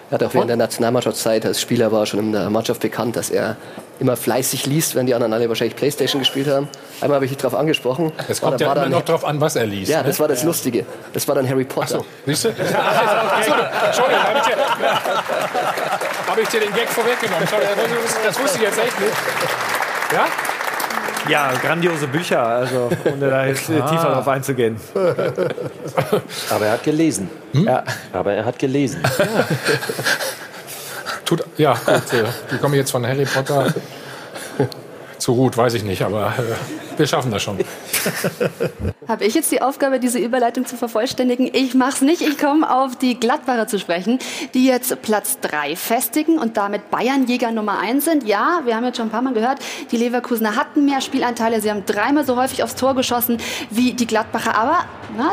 Er hat auch während der Nationalmannschaftszeit als Spieler war schon in der Mannschaft bekannt, dass er immer fleißig liest, wenn die anderen alle wahrscheinlich Playstation gespielt haben. Einmal habe ich dich darauf angesprochen. Es kommt ja immer noch darauf an, was er liest. Ja, das war das Lustige. Das war dann Harry Potter. Ach so, siehst du? Okay. Entschuldigung, habe ich dir den Gag vorweggenommen. Das wusste ich jetzt echt nicht. Ja? Ja, grandiose Bücher, also ohne da jetzt tiefer drauf einzugehen. Aber er hat gelesen. Hm? Ja. Aber er hat gelesen. Ja. Wir kommen jetzt von Harry Potter zu Ruth, weiß ich nicht, aber wir schaffen das schon. Habe ich jetzt die Aufgabe, diese Überleitung zu vervollständigen? Ich mach's nicht, ich komme auf die Gladbacher zu sprechen, die jetzt Platz 3 festigen und damit Bayernjäger Nummer 1 sind. Ja, wir haben jetzt schon ein paar Mal gehört, die Leverkusener hatten mehr Spielanteile, sie haben dreimal so häufig aufs Tor geschossen wie die Gladbacher, aber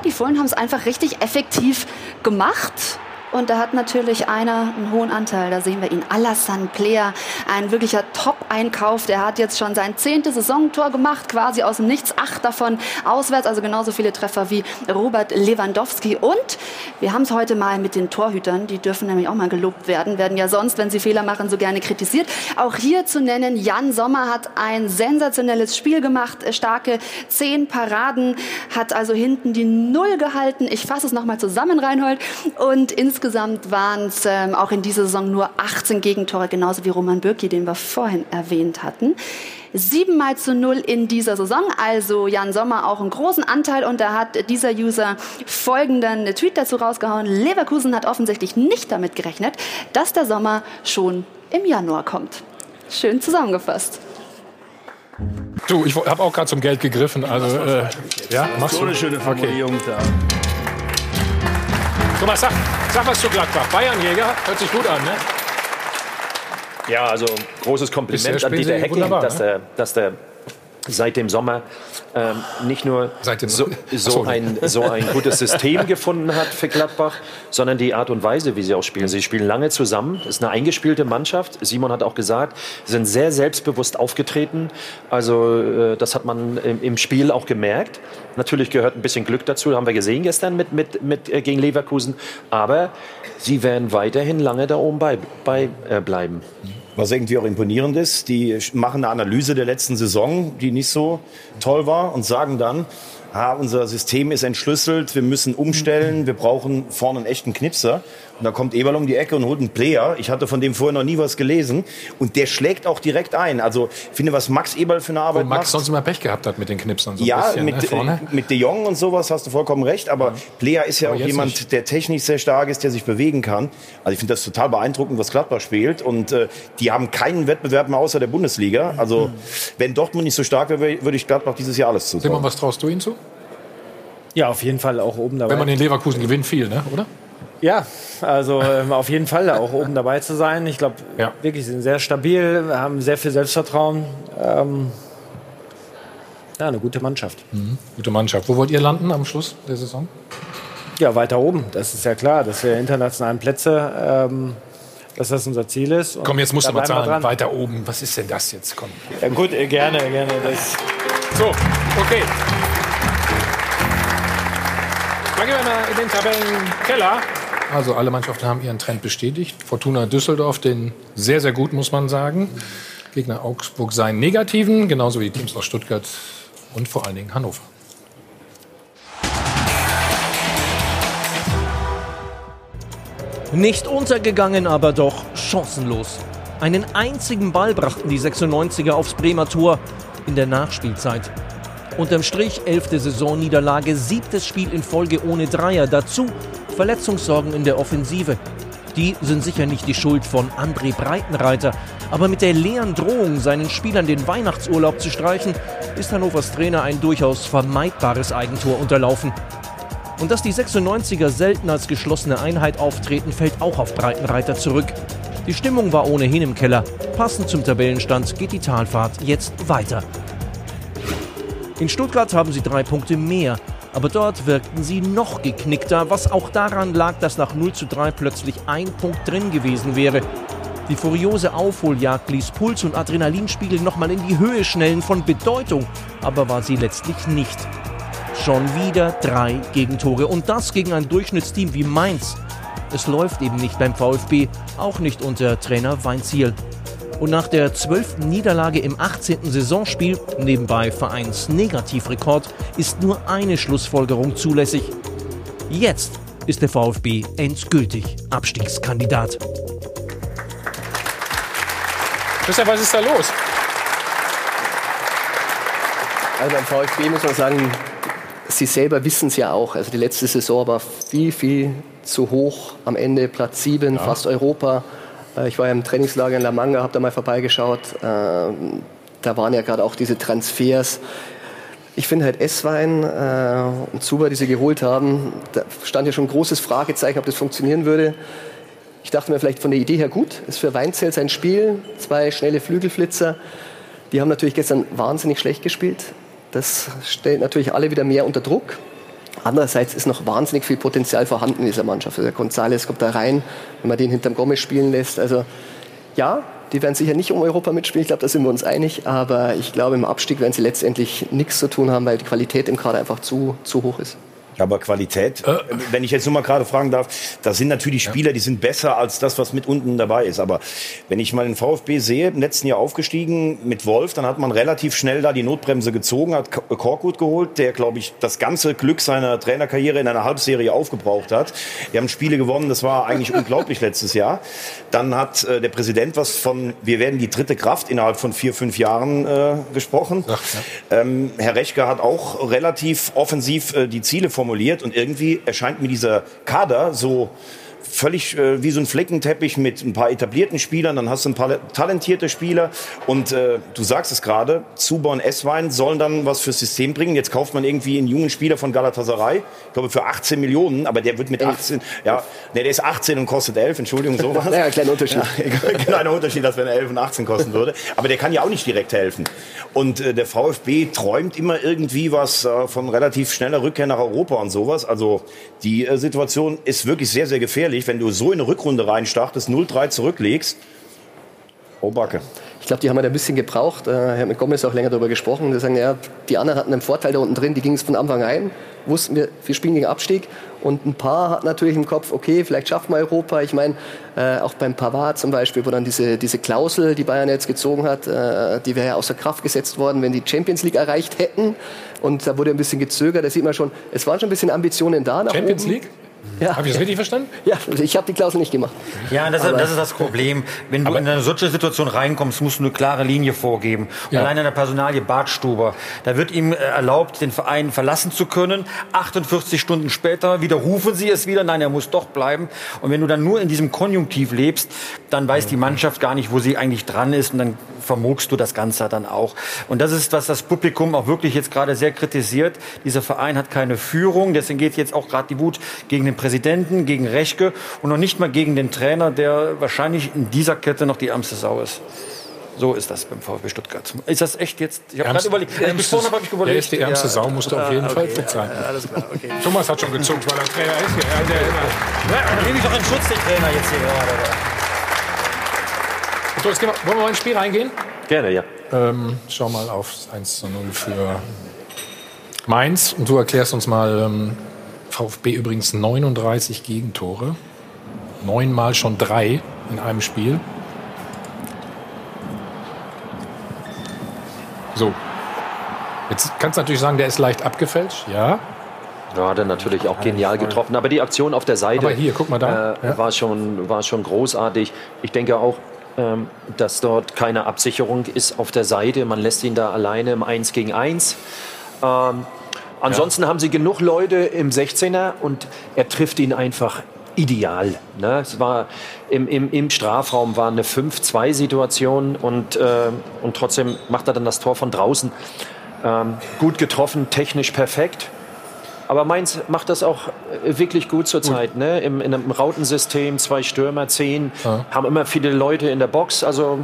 die Fohlen haben es einfach richtig effektiv gemacht. Und da hat natürlich einer einen hohen Anteil. Da sehen wir ihn, Alassane Plea, ein wirklicher Top-Einkauf. Der hat jetzt schon sein 10. Saisontor gemacht, quasi aus dem Nichts. 8 davon auswärts, also genauso viele Treffer wie Robert Lewandowski. Und wir haben es heute mal mit den Torhütern. Die dürfen nämlich auch mal gelobt werden. Werden ja sonst, wenn sie Fehler machen, so gerne kritisiert. Auch hier zu nennen, Yann Sommer hat ein sensationelles Spiel gemacht. Starke 10 Paraden, hat also hinten die 0 gehalten. Ich fasse es nochmal zusammen, Reinhold. Und insgesamt waren es auch in dieser Saison nur 18 Gegentore, genauso wie Roman Bürki, den wir vorhin erwähnt hatten. 7-0 in dieser Saison, also Yann Sommer auch einen großen Anteil. Und da hat dieser User folgenden Tweet dazu rausgehauen. Leverkusen hat offensichtlich nicht damit gerechnet, dass der Sommer schon im Januar kommt. Schön zusammengefasst. Du, ich habe auch gerade zum Geld gegriffen. Also, machst du so eine schöne Formulierung da. Thomas, sag was zu Gladbach. Bayernjäger, hört sich gut an, ne? Ja, also großes Kompliment an Dieter Hecking, dass der seit dem Sommer nicht nur so ein gutes System gefunden hat für Gladbach, sondern die Art und Weise, wie sie auch spielen. Sie spielen lange zusammen, ist eine eingespielte Mannschaft. Simon hat auch gesagt, sind sehr selbstbewusst aufgetreten. Also das hat man im Spiel auch gemerkt. Natürlich gehört ein bisschen Glück dazu, haben wir gesehen gestern mit gegen Leverkusen. Aber sie werden weiterhin lange da oben bei bleiben. Was irgendwie auch imponierend ist, die machen eine Analyse der letzten Saison, die nicht so toll war, und sagen dann, unser System ist entschlüsselt, wir müssen umstellen, wir brauchen vorne einen echten Knipser. Und da kommt Eberl um die Ecke und holt einen Player. Ich hatte von dem vorher noch nie was gelesen. Und der schlägt auch direkt ein. Also ich finde, was Max Eberl für eine Arbeit macht. Max sonst immer Pech gehabt hat mit den Knipsern. So ja, ein bisschen, mit De Jong und sowas hast du vollkommen recht. Aber Player ist ja auch jemand, der technisch sehr stark ist, der sich bewegen kann. Also ich finde das total beeindruckend, was Gladbach spielt. Und die haben keinen Wettbewerb mehr außer der Bundesliga. Also wenn Dortmund nicht so stark wäre, würde ich Gladbach dieses Jahr alles zutrauen. Simon, was traust du ihnen zu? Ja, auf jeden Fall auch oben dabei. Wenn man den Leverkusen gewinnt, viel, ne? Oder? Ja, also auf jeden Fall auch oben dabei zu sein. Ich glaube, wirklich sind sehr stabil, haben sehr viel Selbstvertrauen. Ja, eine gute Mannschaft. Mhm. Gute Mannschaft. Wo wollt ihr landen am Schluss der Saison? Ja, weiter oben. Das ist ja klar, dass wir internationalen Plätze, dass das unser Ziel ist. Und komm, jetzt musst du mal sagen, weiter oben. Was ist denn das jetzt? Komm. Ja gut, gerne, gerne. Das. So, okay. Dann gehen wir mal in den Tabellenkeller. Also alle Mannschaften haben ihren Trend bestätigt. Fortuna Düsseldorf, den sehr, sehr gut, muss man sagen. Gegner Augsburg seinen negativen, genauso wie die Teams aus Stuttgart und vor allen Dingen Hannover. Nicht untergegangen, aber doch chancenlos. Einen einzigen Ball brachten die 96er aufs Bremer Tor in der Nachspielzeit. Unterm Strich 11. Saisonniederlage, 7. Spiel in Folge ohne Dreier. Dazu Verletzungssorgen in der Offensive. Die sind sicher nicht die Schuld von André Breitenreiter. Aber mit der leeren Drohung, seinen Spielern den Weihnachtsurlaub zu streichen, ist Hannovers Trainer ein durchaus vermeidbares Eigentor unterlaufen. Und dass die 96er selten als geschlossene Einheit auftreten, fällt auch auf Breitenreiter zurück. Die Stimmung war ohnehin im Keller. Passend zum Tabellenstand geht die Talfahrt jetzt weiter. In Stuttgart haben sie 3 Punkte mehr, aber dort wirkten sie noch geknickter, was auch daran lag, dass nach 0:3 plötzlich 1 Punkt drin gewesen wäre. Die furiose Aufholjagd ließ Puls und Adrenalinspiegel nochmal in die Höhe schnellen, von Bedeutung, aber war sie letztlich nicht. Schon wieder 3 Gegentore und das gegen ein Durchschnittsteam wie Mainz. Es läuft eben nicht beim VfB, auch nicht unter Trainer Weinzierl. Und nach der 12. Niederlage im 18. Saisonspiel, nebenbei Vereins-Negativrekord, ist nur eine Schlussfolgerung zulässig. Jetzt ist der VfB endgültig Abstiegskandidat. Christian, was ist da los? Also beim VfB muss man sagen, sie selber wissen es ja auch. Also die letzte Saison war viel, viel zu hoch. Am Ende Platz 7, fast Europa. Ich war ja im Trainingslager in La Manga, habe da mal vorbeigeschaut. Da waren ja gerade auch diese Transfers. Ich finde halt Esswein und Zuber, die sie geholt haben, da stand ja schon ein großes Fragezeichen, ob das funktionieren würde. Ich dachte mir vielleicht von der Idee her gut, ist für Weinzierl sein Spiel, 2 schnelle Flügelflitzer. Die haben natürlich gestern wahnsinnig schlecht gespielt. Das stellt natürlich alle wieder mehr unter Druck. Andererseits ist noch wahnsinnig viel Potenzial vorhanden in dieser Mannschaft. Also der González kommt da rein, wenn man den hinterm Gomez spielen lässt. Also ja, die werden sicher nicht um Europa mitspielen, ich glaube, da sind wir uns einig. Aber ich glaube, im Abstieg werden sie letztendlich nichts zu tun haben, weil die Qualität im Kader einfach zu hoch ist. Ja, aber Qualität, wenn ich jetzt nur mal gerade fragen darf, das sind natürlich Spieler, die sind besser als das, was mit unten dabei ist. Aber wenn ich mal den VfB sehe, im letzten Jahr aufgestiegen mit Wolf, dann hat man relativ schnell da die Notbremse gezogen, hat Korkut geholt, der, glaube ich, das ganze Glück seiner Trainerkarriere in einer Halbserie aufgebraucht hat. Die haben Spiele gewonnen, das war eigentlich unglaublich letztes Jahr. Dann hat der Präsident was von, wir werden die dritte Kraft innerhalb von 4-5 Jahren gesprochen. Ach, ja. Herr Rechke hat auch relativ offensiv die Ziele formuliert und irgendwie erscheint mir dieser Kader so völlig wie so ein Flickenteppich mit ein paar etablierten Spielern, dann hast du ein paar talentierte Spieler und du sagst es gerade, Zuber und Esswein sollen dann was fürs System bringen. Jetzt kauft man irgendwie einen jungen Spieler von Galatasaray, ich glaube für 18 Millionen, aber der wird mit 18, der ist 18 und kostet 11, Entschuldigung, sowas. Naja, kleiner Unterschied. Ja, kleiner Unterschied, dass wenn er 11 und 18 kosten würde, aber der kann ja auch nicht direkt helfen. Und der VfB träumt immer irgendwie was von relativ schneller Rückkehr nach Europa und sowas, also die Situation ist wirklich sehr, sehr gefährlich. Wenn du so in eine Rückrunde reinstartest, 0-3 zurücklegst, Oh, Backe. Ich glaube, die haben halt ein bisschen gebraucht. Ich habe mit Gomez auch länger darüber gesprochen. Die sagen, ja, die anderen hatten einen Vorteil da unten drin. Die gingen es von Anfang ein. Wussten wir spielen gegen Abstieg. Und ein paar hatten natürlich im Kopf, okay, vielleicht schaffen wir Europa. Ich meine, auch beim Pavard zum Beispiel, wo dann diese Klausel, die Bayern jetzt gezogen hat, die wäre ja außer Kraft gesetzt worden, wenn die Champions League erreicht hätten. Und da wurde ein bisschen gezögert. Da sieht man schon, es waren schon ein bisschen Ambitionen da nach Champions oben. League? Ja. Habe ich das richtig verstanden? Ja, ich habe die Klausel nicht gemacht. Ja, das ist das Problem. Wenn du in eine solche Situation reinkommst, musst du eine klare Linie vorgeben. Ja. Allein an der Personalie Bartstuber, da wird ihm erlaubt, den Verein verlassen zu können. 48 Stunden später widerrufen sie es wieder. Nein, er muss doch bleiben. Und wenn du dann nur in diesem Konjunktiv lebst, dann weiß die Mannschaft gar nicht, wo sie eigentlich dran ist. Und dann vermogst du das Ganze dann auch. Und das ist, was das Publikum auch wirklich jetzt gerade sehr kritisiert. Dieser Verein hat keine Führung. Deswegen geht jetzt auch gerade die Wut gegen den Präsidenten, gegen Rechke und noch nicht mal gegen den Trainer, der wahrscheinlich in dieser Kette noch die ärmste Sau ist. So ist das beim VfB Stuttgart. Ist das echt jetzt? Ich habe gerade überlegt. Der ist die ärmste Sau, musst du auf jeden Fall fit sein. Ja, alles klar, okay. Thomas hat schon gezuckt, weil er Trainer ist. Dann nehme ich doch in Schutz den Trainer jetzt hier gerade. So, jetzt wollen wir mal ins Spiel reingehen? Gerne, ja. Schau mal auf 1:0 für Mainz. Und du erklärst uns mal... VfB übrigens 39 Gegentore. 9-mal schon 3 in einem Spiel. So. Jetzt kannst du natürlich sagen, der ist leicht abgefälscht. Ja. Ja, hat er natürlich auch genial getroffen. Aber die Aktion auf der Seite hier, guck mal da. War schon großartig. Ich denke auch, dass dort keine Absicherung ist auf der Seite. Man lässt ihn da alleine im 1 gegen 1. Ansonsten haben sie genug Leute im 16er und er trifft ihn einfach ideal. Ne? Es war im Strafraum war eine 5-2-Situation und trotzdem macht er dann das Tor von draußen. Gut getroffen, technisch perfekt. Aber Mainz macht das auch wirklich gut zurzeit. Ne? In einem Rautensystem, 2 Stürmer, 10, haben immer viele Leute in der Box. Also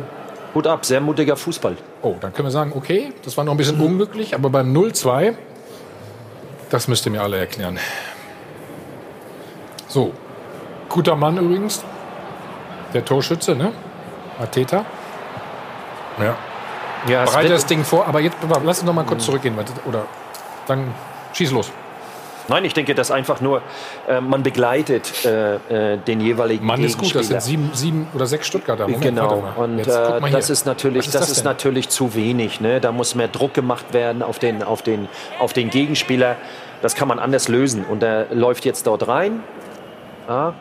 Hut ab, sehr mutiger Fußball. Oh, dann können wir sagen, okay, das war noch ein bisschen unglücklich, aber beim 0-2... Das müsst ihr mir alle erklären. So, guter Mann übrigens. Der Torschütze, ne? Arteta. Ja. Bereite das Ding vor, aber jetzt lass uns noch mal kurz zurückgehen. Oder dann schieß los. Nein, ich denke, dass einfach nur man begleitet den jeweiligen Mann Gegenspieler. Ist gut, das sind 7 oder 6 Stuttgarter. Moment, genau, und das ist natürlich zu wenig. Ne? Da muss mehr Druck gemacht werden auf den Gegenspieler. Das kann man anders lösen. Und er läuft jetzt dort rein. Ja.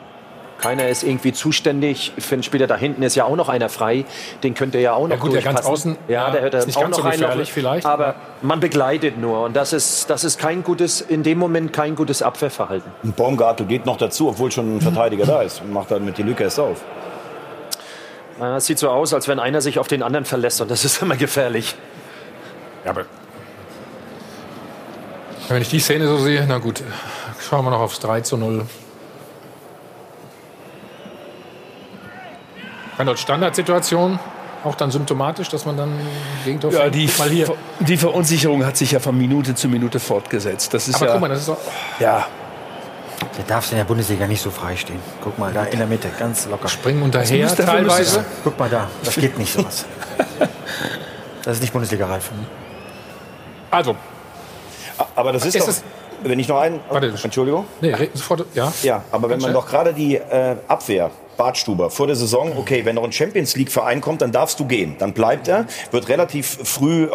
Keiner ist irgendwie zuständig für den Spieler. Da hinten ist ja auch noch einer frei. Den könnt ihr ja auch noch durchpassen. Der ganz außen, der hört ist nicht auch ganz noch so gefährlich vielleicht. Aber man begleitet nur. Und das ist kein gutes, in dem Moment kein gutes Abwehrverhalten. Und Baumgartel geht noch dazu, obwohl schon ein Verteidiger da ist. Und macht dann mit die Lücke erst auf. Es sieht so aus, als wenn einer sich auf den anderen verlässt. Und das ist immer gefährlich. Ja, aber wenn ich die Szene so sehe, na gut, schauen wir noch aufs 3:0. Standardsituation, auch dann symptomatisch, dass man dann Gegentor fängt. Die Verunsicherung hat sich ja von Minute zu Minute fortgesetzt. Das ist aber guck mal, das ist doch... Ja. Der darf in der Bundesliga nicht so frei stehen. Guck mal, da in der Mitte, ganz locker. Springen unterher teilweise. Guck mal da, das geht nicht sowas. Das ist nicht Bundesliga-reif. Also. Aber das ist doch... Wenn ich noch einen... Warte, Entschuldigung. Nee, sofort, ja. Ja, aber wenn man doch gerade die Abwehr... Bartstuber, vor der Saison, okay, wenn noch ein Champions-League-Verein kommt, dann darfst du gehen. Dann bleibt er, wird relativ früh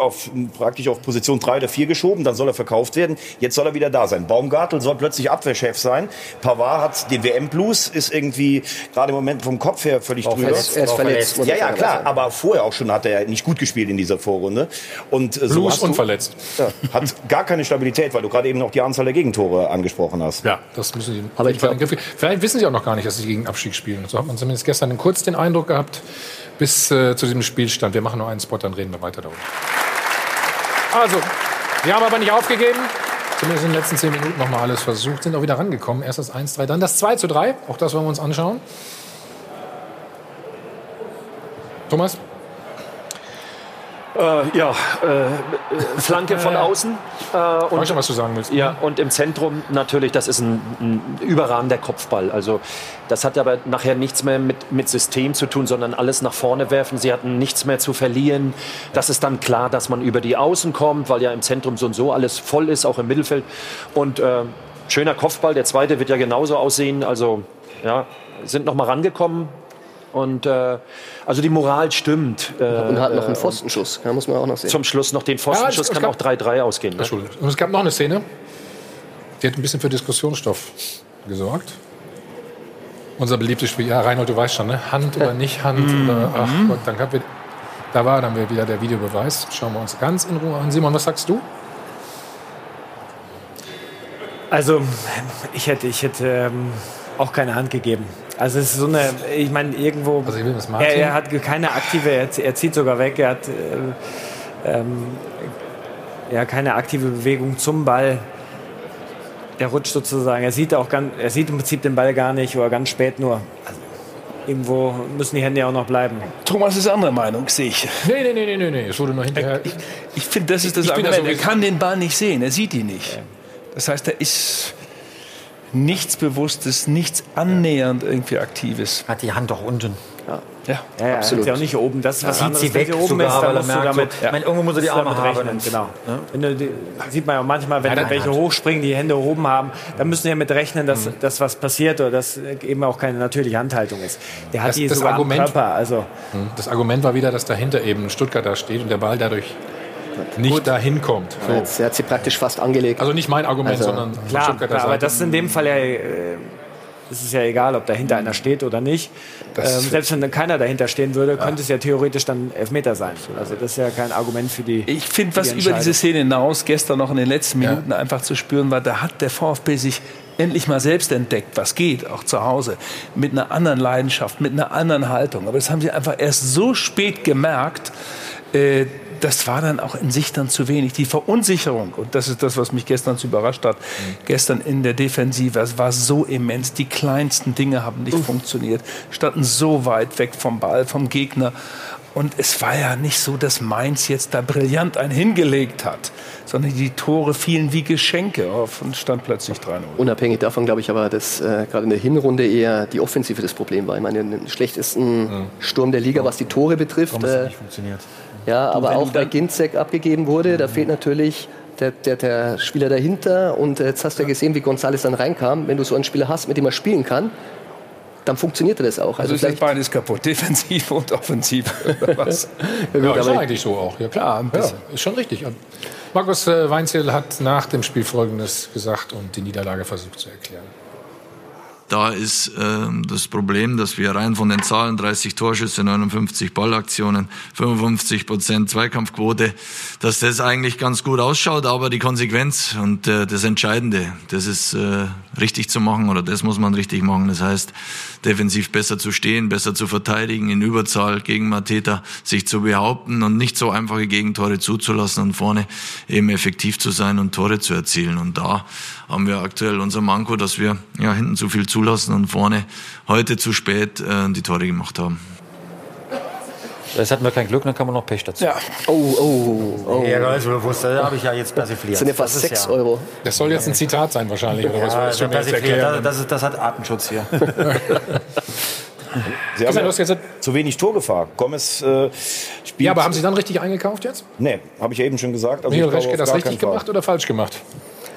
praktisch auf Position 3 oder 4 geschoben, dann soll er verkauft werden, jetzt soll er wieder da sein. Baumgartel soll plötzlich Abwehrchef sein, Pavard hat den WM-Blues, ist irgendwie gerade im Moment vom Kopf her völlig drüber. Er ist verletzt. Ja, klar, aber vorher auch schon hat er nicht gut gespielt in dieser Vorrunde. Und so Blues und verletzt. Ja, hat gar keine Stabilität, weil du gerade eben noch die Anzahl der Gegentore angesprochen hast. Ja, das müssen die... Aber vielleicht wissen sie auch noch gar nicht, dass sie gegen Abstieg spielen. So hat man zumindest gestern kurz den Eindruck gehabt, bis zu diesem Spielstand. Wir machen nur einen Spot, dann reden wir weiter darüber. Also, wir haben aber nicht aufgegeben. Zumindest in den letzten 10 Minuten nochmal alles versucht. Sind auch wieder rangekommen. Erst das 1:3, dann das 2:3. Auch das wollen wir uns anschauen. Thomas? Flanke von außen. Ich weiß schon, was du sagen willst. Ja, und im Zentrum natürlich, das ist ein überragender Kopfball. Also das hat aber nachher nichts mehr mit System zu tun, sondern alles nach vorne werfen. Sie hatten nichts mehr zu verlieren. Das ist dann klar, dass man über die Außen kommt, weil ja im Zentrum so und so alles voll ist, auch im Mittelfeld. Und schöner Kopfball, der zweite wird ja genauso aussehen. Also ja, sind noch mal rangekommen. Und also die Moral stimmt. Und hat noch einen Pfostenschuss, ja, muss man auch noch sehen. Zum Schluss noch den Pfostenschuss, ja, kann auch 3-3 ausgehen. Ne? Und es gab noch eine Szene, die hat ein bisschen für Diskussionsstoff gesorgt. Unser beliebtes Spiel, ja, Reinhold, du weißt schon, ne? Hand oder nicht Hand. Oder, ach Gott, dann wir, da war dann wieder der Videobeweis. Schauen wir uns ganz in Ruhe an. Simon, was sagst du? Also, ich hätte auch keine Hand gegeben. Also es ist so eine, ich meine irgendwo, also er hat keine aktive, er zieht sogar weg, er hat keine aktive Bewegung zum Ball. Der rutscht sozusagen, er sieht im Prinzip den Ball gar nicht oder ganz spät nur. Also irgendwo müssen die Hände ja auch noch bleiben. Thomas ist anderer Meinung, sehe ich. Nee, es wurde noch hinterher. Ich finde, das ist das Argument, er kann den Ball nicht sehen, er sieht ihn nicht. Das heißt, er ist nichts Bewusstes, nichts annähernd irgendwie Aktives. Hat die Hand doch unten. Ja, absolut. Ja auch nicht oben. Das ist was anderes, sie weg, wenn sie oben sogar, ist, dann musst du damit... Ja. Ich meine, irgendwo musst du die Arme haben. Genau. Ja? Sieht man ja manchmal, wenn welche hochspringen, die Hände oben haben, dann müssen die ja mit rechnen, dass was passiert oder dass eben auch keine natürliche Handhaltung ist. Der hat die sogar am Körper. Also. Das Argument war wieder, dass dahinter eben Stuttgart da steht und der Ball dadurch... nicht dahin kommt. So. Er hat sie praktisch fast angelegt. Also nicht mein Argument, sondern... Klar, aber das ist in dem Fall ja... es ist ja egal, ob dahinter einer steht oder nicht. Selbst wenn keiner dahinter stehen würde, könnte es ja theoretisch dann Elfmeter sein. Also das ist ja kein Argument für die... Ich finde, was über diese Szene hinaus gestern noch in den letzten Minuten einfach zu spüren war, da hat der VfB sich endlich mal selbst entdeckt, was geht, auch zu Hause. Mit einer anderen Leidenschaft, mit einer anderen Haltung. Aber das haben sie einfach erst so spät gemerkt, das war dann auch in sich dann zu wenig. Die Verunsicherung, und das ist das, was mich gestern so überrascht hat, gestern in der Defensive, es war so immens, die kleinsten Dinge haben nicht funktioniert, standen so weit weg vom Ball, vom Gegner. Und es war ja nicht so, dass Mainz jetzt da brillant einen hingelegt hat, sondern die Tore fielen wie Geschenke auf und stand plötzlich 3-0. Unabhängig davon glaube ich aber, dass gerade in der Hinrunde eher die Offensive das Problem war. Ich meine, den schlechtesten Sturm der Liga, was die Tore betrifft. Warum es nicht funktioniert. Ja, aber auch bei Ginczek abgegeben wurde, da fehlt natürlich der Spieler dahinter. Und jetzt hast du ja gesehen, wie González dann reinkam. Wenn du so einen Spieler hast, mit dem er spielen kann, dann funktioniert das auch. Also ist beides kaputt, defensiv und offensiv. Oder was? Ja, ist eigentlich so auch. Ja, klar, ein bisschen. Ja, ist schon richtig. Markus Weinzierl hat nach dem Spiel Folgendes gesagt und die Niederlage versucht zu erklären. Da ist das Problem, dass wir rein von den Zahlen 30 Torschüsse, 59 Ballaktionen, 55% Zweikampfquote, dass das eigentlich ganz gut ausschaut, aber die Konsequenz und das Entscheidende, das ist richtig zu machen oder das muss man richtig machen. Das heißt, defensiv besser zu stehen, besser zu verteidigen, in Überzahl gegen Mateta sich zu behaupten und nicht so einfache Gegentore zuzulassen und vorne eben effektiv zu sein und Tore zu erzielen. Und da haben wir aktuell unser Manko, dass wir hinten zu viel zulassen und vorne heute zu spät die Tore gemacht haben. Jetzt hatten wir kein Glück, dann kann man noch Pech dazu. Ja. Oh. Ja, das ist bewusst, da habe ich ja jetzt persifliert. Das sind ja fast 6 Euro. Das soll jetzt ein Zitat sein wahrscheinlich. Oder was? Ja, das hat Artenschutz hier. Sie haben jetzt zu wenig Torgefahr. Gomez spielt. Ja, aber haben Sie dann richtig eingekauft jetzt? Nee, habe ich eben schon gesagt. Also Michael Reschke das richtig gemacht oder falsch gemacht?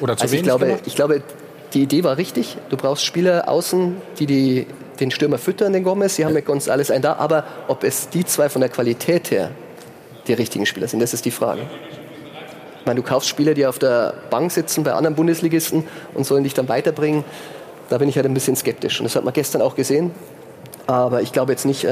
Oder zu wenig gemacht? Ich glaube, die Idee war richtig. Du brauchst Spieler außen, die den Stürmer füttern, den Gomez. Sie haben mit González einen da. Aber ob es die zwei von der Qualität her die richtigen Spieler sind, das ist die Frage. Ich meine, du kaufst Spieler, die auf der Bank sitzen bei anderen Bundesligisten und sollen dich dann weiterbringen. Da bin ich halt ein bisschen skeptisch. Und das hat man gestern auch gesehen. Aber ich glaube jetzt nicht,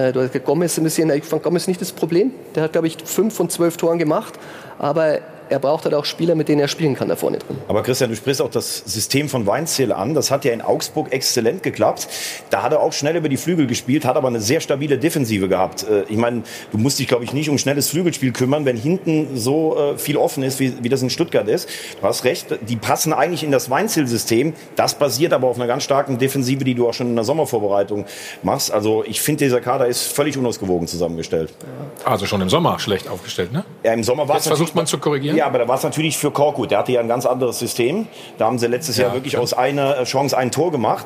Gomez ein bisschen, ich fand Gomez nicht das Problem. Der hat, glaube ich, 5 von 12 Toren gemacht. Aber er braucht halt auch Spieler, mit denen er spielen kann da vorne drin. Aber Christian, du sprichst auch das System von Weinzierl an. Das hat ja in Augsburg exzellent geklappt. Da hat er auch schnell über die Flügel gespielt, hat aber eine sehr stabile Defensive gehabt. Ich meine, du musst dich, glaube ich, nicht um schnelles Flügelspiel kümmern, wenn hinten so viel offen ist, wie das in Stuttgart ist. Du hast recht, die passen eigentlich in das Weinzierl-System. Das basiert aber auf einer ganz starken Defensive, die du auch schon in der Sommervorbereitung machst. Also ich finde, dieser Kader ist völlig unausgewogen zusammengestellt. Also schon im Sommer schlecht aufgestellt, ne? Ja, im Sommer war es. Das versucht man zu korrigieren. Ja, aber da war es natürlich für Korkut. Der hatte ja ein ganz anderes System. Da haben sie letztes Jahr wirklich aus einer Chance ein Tor gemacht.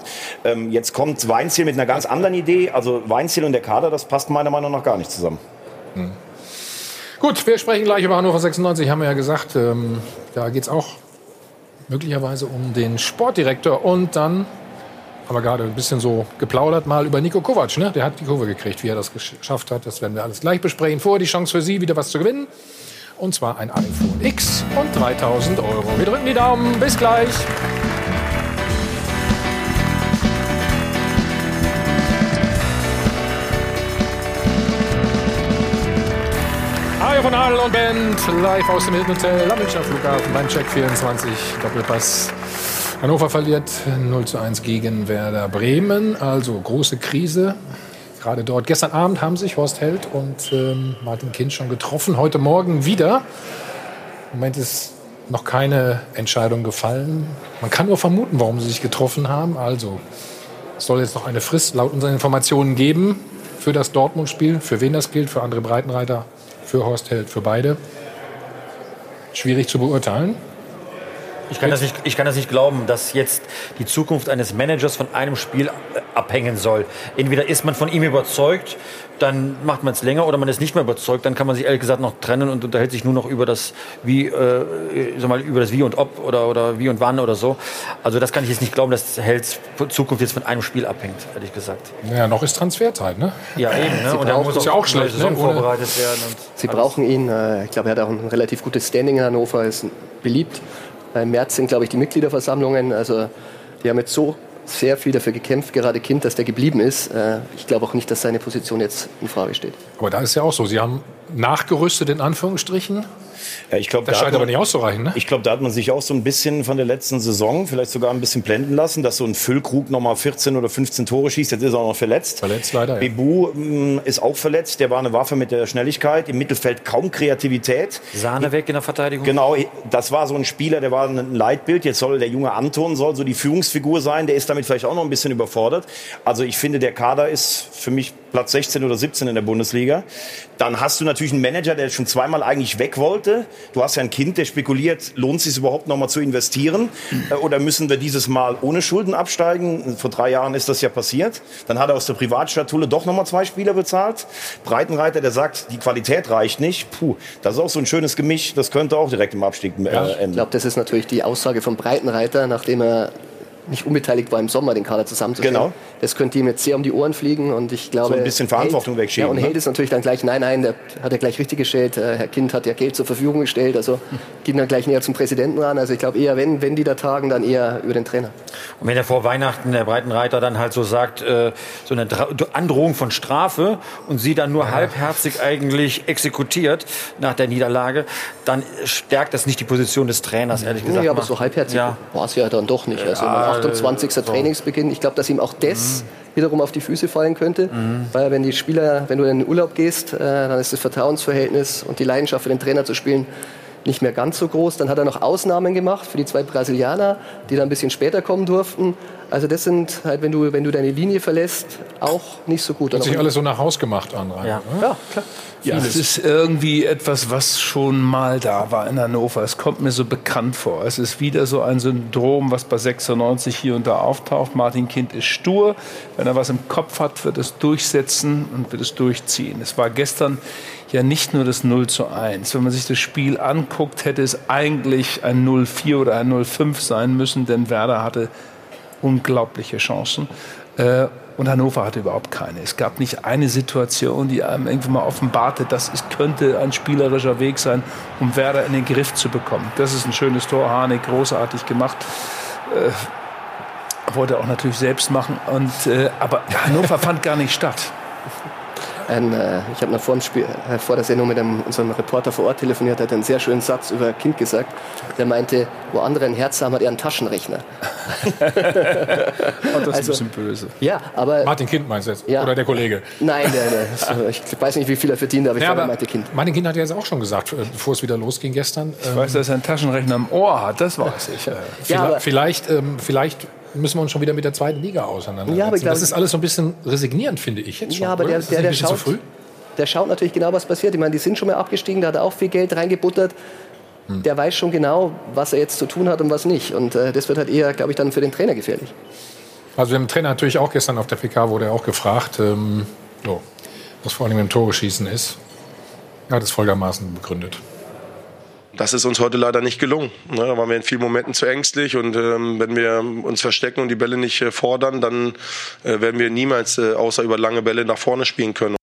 Jetzt kommt Weinzierl mit einer ganz anderen Idee. Also Weinzierl und der Kader, das passt meiner Meinung nach gar nicht zusammen. Hm. Gut, wir sprechen gleich über Hannover 96, haben wir ja gesagt. Da geht es auch möglicherweise um den Sportdirektor. Und dann haben wir gerade ein bisschen so geplaudert mal über Niko Kovac. Ne? Der hat die Kurve gekriegt, wie er das geschafft hat. Das werden wir alles gleich besprechen. Vorher die Chance für Sie, wieder was zu gewinnen. Und zwar ein iPhone X und 3.000 Euro. Wir drücken die Daumen. Bis gleich. Von Adel und Band, live aus dem Hilton Hotel, Lamminger Flughafen, beim Check 24, Doppelpass. Hannover verliert 0:1 gegen Werder Bremen, also große Krise, gerade dort. Gestern Abend haben sich Horst Held und Martin Kind schon getroffen, heute Morgen wieder. Im Moment ist noch keine Entscheidung gefallen. Man kann nur vermuten, warum sie sich getroffen haben. Also, es soll jetzt noch eine Frist laut unseren Informationen geben für das Dortmund-Spiel. Für wen das gilt, für André Breitenreiter, für Horst Held, für beide. Schwierig zu beurteilen. Ich kann das nicht glauben, dass jetzt die Zukunft eines Managers von einem Spiel abhängen soll. Entweder ist man von ihm überzeugt, dann macht man es länger, oder man ist nicht mehr überzeugt, dann kann man sich ehrlich gesagt noch trennen und unterhält sich nur noch über das Wie, über das Wie und Ob oder Wie und Wann oder so. Also das kann ich jetzt nicht glauben, dass Helds Zukunft jetzt von einem Spiel abhängt, ehrlich gesagt. Ja, noch ist Transferzeit, ne? Ja, eben. Ne? Und er muss ja auch schlecht, ne? Vorbereitet werden. Sie brauchen ihn. Ich glaube, er hat auch ein relativ gutes Standing in Hannover, ist beliebt. Im März sind, glaube ich, die Mitgliederversammlungen. Also die haben jetzt so sehr viel dafür gekämpft, gerade Kind, dass der geblieben ist. Ich glaube auch nicht, dass seine Position jetzt in Frage steht. Aber da ist ja auch so. Sie haben nachgerüstet, in Anführungsstrichen. Ja, ich glaub, das scheint aber nicht auszureichen, ne? Ich glaube, da hat man sich auch so ein bisschen von der letzten Saison vielleicht sogar ein bisschen blenden lassen, dass so ein Füllkrug nochmal 14 oder 15 Tore schießt. Jetzt ist er auch noch verletzt. Verletzt leider, ja. Bebu ist auch verletzt. Der war eine Waffe mit der Schnelligkeit. Im Mittelfeld kaum Kreativität. Sahne weg in der Verteidigung. Genau, das war so ein Spieler, der war ein Leitbild. Jetzt soll der junge Anton so die Führungsfigur sein. Der ist damit vielleicht auch noch ein bisschen überfordert. Also ich finde, der Kader ist für mich Platz 16 oder 17 in der Bundesliga. Dann hast du natürlich einen Manager, der schon zweimal eigentlich weg wollte. Du hast ja ein Kind, der spekuliert, lohnt es sich überhaupt noch mal zu investieren? Oder müssen wir dieses Mal ohne Schulden absteigen? Vor 3 Jahren ist das ja passiert. Dann hat er aus der Privatschatulle doch noch mal 2 Spieler bezahlt. Breitenreiter, der sagt, die Qualität reicht nicht. Puh, das ist auch so ein schönes Gemisch. Das könnte auch direkt im Abstieg enden. Ich glaube, das ist natürlich die Aussage von Breitenreiter, nachdem er nicht unbeteiligt war, im Sommer den Kader zusammenzustellen. Genau. Das könnte ihm jetzt sehr um die Ohren fliegen. Und ich glaube, so ein bisschen Verantwortung wegschieben. Ja, und Held ist natürlich dann gleich, nein, der hat er gleich richtig gestellt. Herr Kind hat ja Geld zur Verfügung gestellt. Also ging dann gleich näher zum Präsidenten ran. Also ich glaube eher, wenn die da tagen, dann eher über den Trainer. Und wenn er vor Weihnachten, der Breitenreiter, dann halt so sagt, so eine Androhung von Strafe und sie dann nur halbherzig eigentlich exekutiert nach der Niederlage, dann stärkt das nicht die Position des Trainers, ehrlich gesagt. Ja, aber so halbherzig war es ja dann doch nicht. Also 28. So. Trainingsbeginn. Ich glaube, dass ihm auch das wiederum auf die Füße fallen könnte. Weil wenn die Spieler, wenn du in den Urlaub gehst, dann ist das Vertrauensverhältnis und die Leidenschaft für den Trainer zu spielen nicht mehr ganz so groß. Dann hat er noch Ausnahmen gemacht für die 2 Brasilianer, die dann ein bisschen später kommen durften. Also das sind halt, wenn du deine Linie verlässt, auch nicht so gut. Hat sich alles so nach Haus gemacht an. Ja, klar. Ja, es ist irgendwie etwas, was schon mal da war in Hannover. Es kommt mir so bekannt vor. Es ist wieder so ein Syndrom, was bei 96 hier und da auftaucht. Martin Kind ist stur. Wenn er was im Kopf hat, wird es durchsetzen und wird es durchziehen. Es war gestern ja nicht nur das 0:1. Wenn man sich das Spiel anguckt, hätte es eigentlich ein 0:4 oder ein 0:5 sein müssen, denn Werder hatte unglaubliche Chancen und Hannover hatte überhaupt keine. Es gab nicht eine Situation, die einem irgendwann mal offenbarte, das könnte ein spielerischer Weg sein, um Werder in den Griff zu bekommen. Das ist ein schönes Tor, Harnik, großartig gemacht. Wollte auch natürlich selbst machen, aber Hannover fand gar nicht statt. Ich habe noch vor der Sendung mit unserem Reporter vor Ort telefoniert, hat einen sehr schönen Satz über Kind gesagt. Der meinte, wo andere ein Herz haben, hat er einen Taschenrechner. Und das ist also, ein bisschen böse. Ja, aber Martin Kind meinst du jetzt? Ja. Oder der Kollege? Nein. Ich weiß nicht, wie viel er verdient, aber ich glaube, er meinte Kind. Martin Kind hat ja jetzt auch schon gesagt, bevor es wieder losging gestern. Ich weiß, dass er einen Taschenrechner im Ohr hat, das weiß ich. Vielleicht müssen wir uns schon wieder mit der 2. Liga auseinandersetzen. Ja, aber das ist alles so ein bisschen resignierend, finde ich jetzt schon. Ja, aber der schaut, so früh? der schaut natürlich genau, was passiert. Ich meine, die sind schon mal abgestiegen, da hat er auch viel Geld reingebuttert. Der weiß schon genau, was er jetzt zu tun hat und was nicht. Und das wird halt eher, glaube ich, dann für den Trainer gefährlich. Also wir haben den Trainer natürlich auch gestern auf der PK, wurde er auch gefragt, was vor allem im Tore schießen ist. Er hat es folgendermaßen begründet. Das ist uns heute leider nicht gelungen. Da waren wir in vielen Momenten zu ängstlich. Und wenn wir uns verstecken und die Bälle nicht fordern, dann werden wir niemals außer über lange Bälle nach vorne spielen können.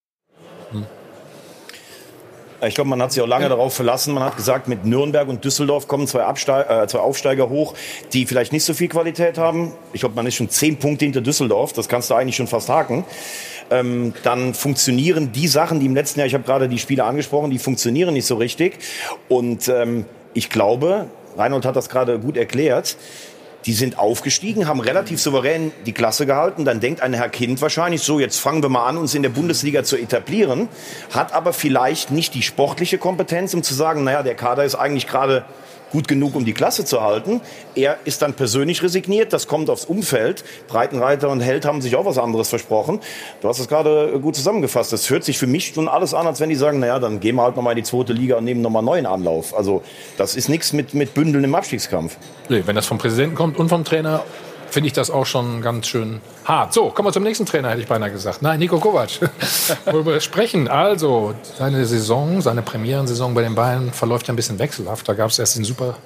Ich glaube, man hat sich auch lange darauf verlassen. Man hat gesagt, mit Nürnberg und Düsseldorf kommen zwei Aufsteiger hoch, die vielleicht nicht so viel Qualität haben. Ich glaube, man ist schon 10 Punkte hinter Düsseldorf. Das kannst du eigentlich schon fast haken. Dann funktionieren die Sachen, die im letzten Jahr, ich habe gerade die Spiele angesprochen, die funktionieren nicht so richtig. Und ich glaube, Reinhold hat das gerade gut erklärt, die sind aufgestiegen, haben relativ souverän die Klasse gehalten. Dann denkt ein Herr Kind wahrscheinlich so, jetzt fangen wir mal an, uns in der Bundesliga zu etablieren. Hat aber vielleicht nicht die sportliche Kompetenz, um zu sagen, naja, der Kader ist eigentlich gerade gut genug, um die Klasse zu halten. Er ist dann persönlich resigniert, das kommt aufs Umfeld. Breitenreiter und Held haben sich auch was anderes versprochen. Du hast es gerade gut zusammengefasst. Das hört sich für mich schon alles an, als wenn die sagen, naja, dann gehen wir halt nochmal in die zweite Liga und nehmen nochmal einen neuen Anlauf. Also das ist nichts mit Bündeln im Abstiegskampf. Nee, wenn das vom Präsidenten kommt und vom Trainer, finde ich das auch schon ganz schön hart. So, kommen wir zum nächsten Trainer, hätte ich beinahe gesagt. Nein, Niko Kovac. Worüber sprechen? Also, seine Premierensaison bei den Bayern verläuft ja ein bisschen wechselhaft. Da gab es erst den super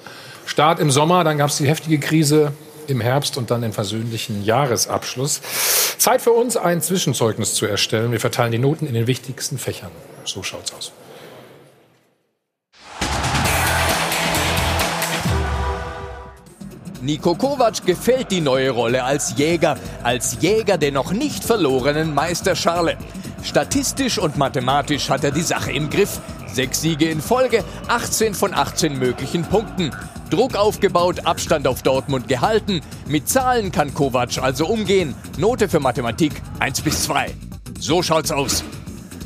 Start im Sommer, dann gab es die heftige Krise im Herbst und dann den versöhnlichen Jahresabschluss. Zeit für uns, ein Zwischenzeugnis zu erstellen. Wir verteilen die Noten in den wichtigsten Fächern. So schaut's aus. Niko Kovac gefällt die neue Rolle als Jäger der noch nicht verlorenen Meisterschale. Statistisch und mathematisch hat er die Sache im Griff. 6 Siege in Folge, 18 von 18 möglichen Punkten. Druck aufgebaut, Abstand auf Dortmund gehalten. Mit Zahlen kann Kovac also umgehen. Note für Mathematik 1-2. So schaut's aus.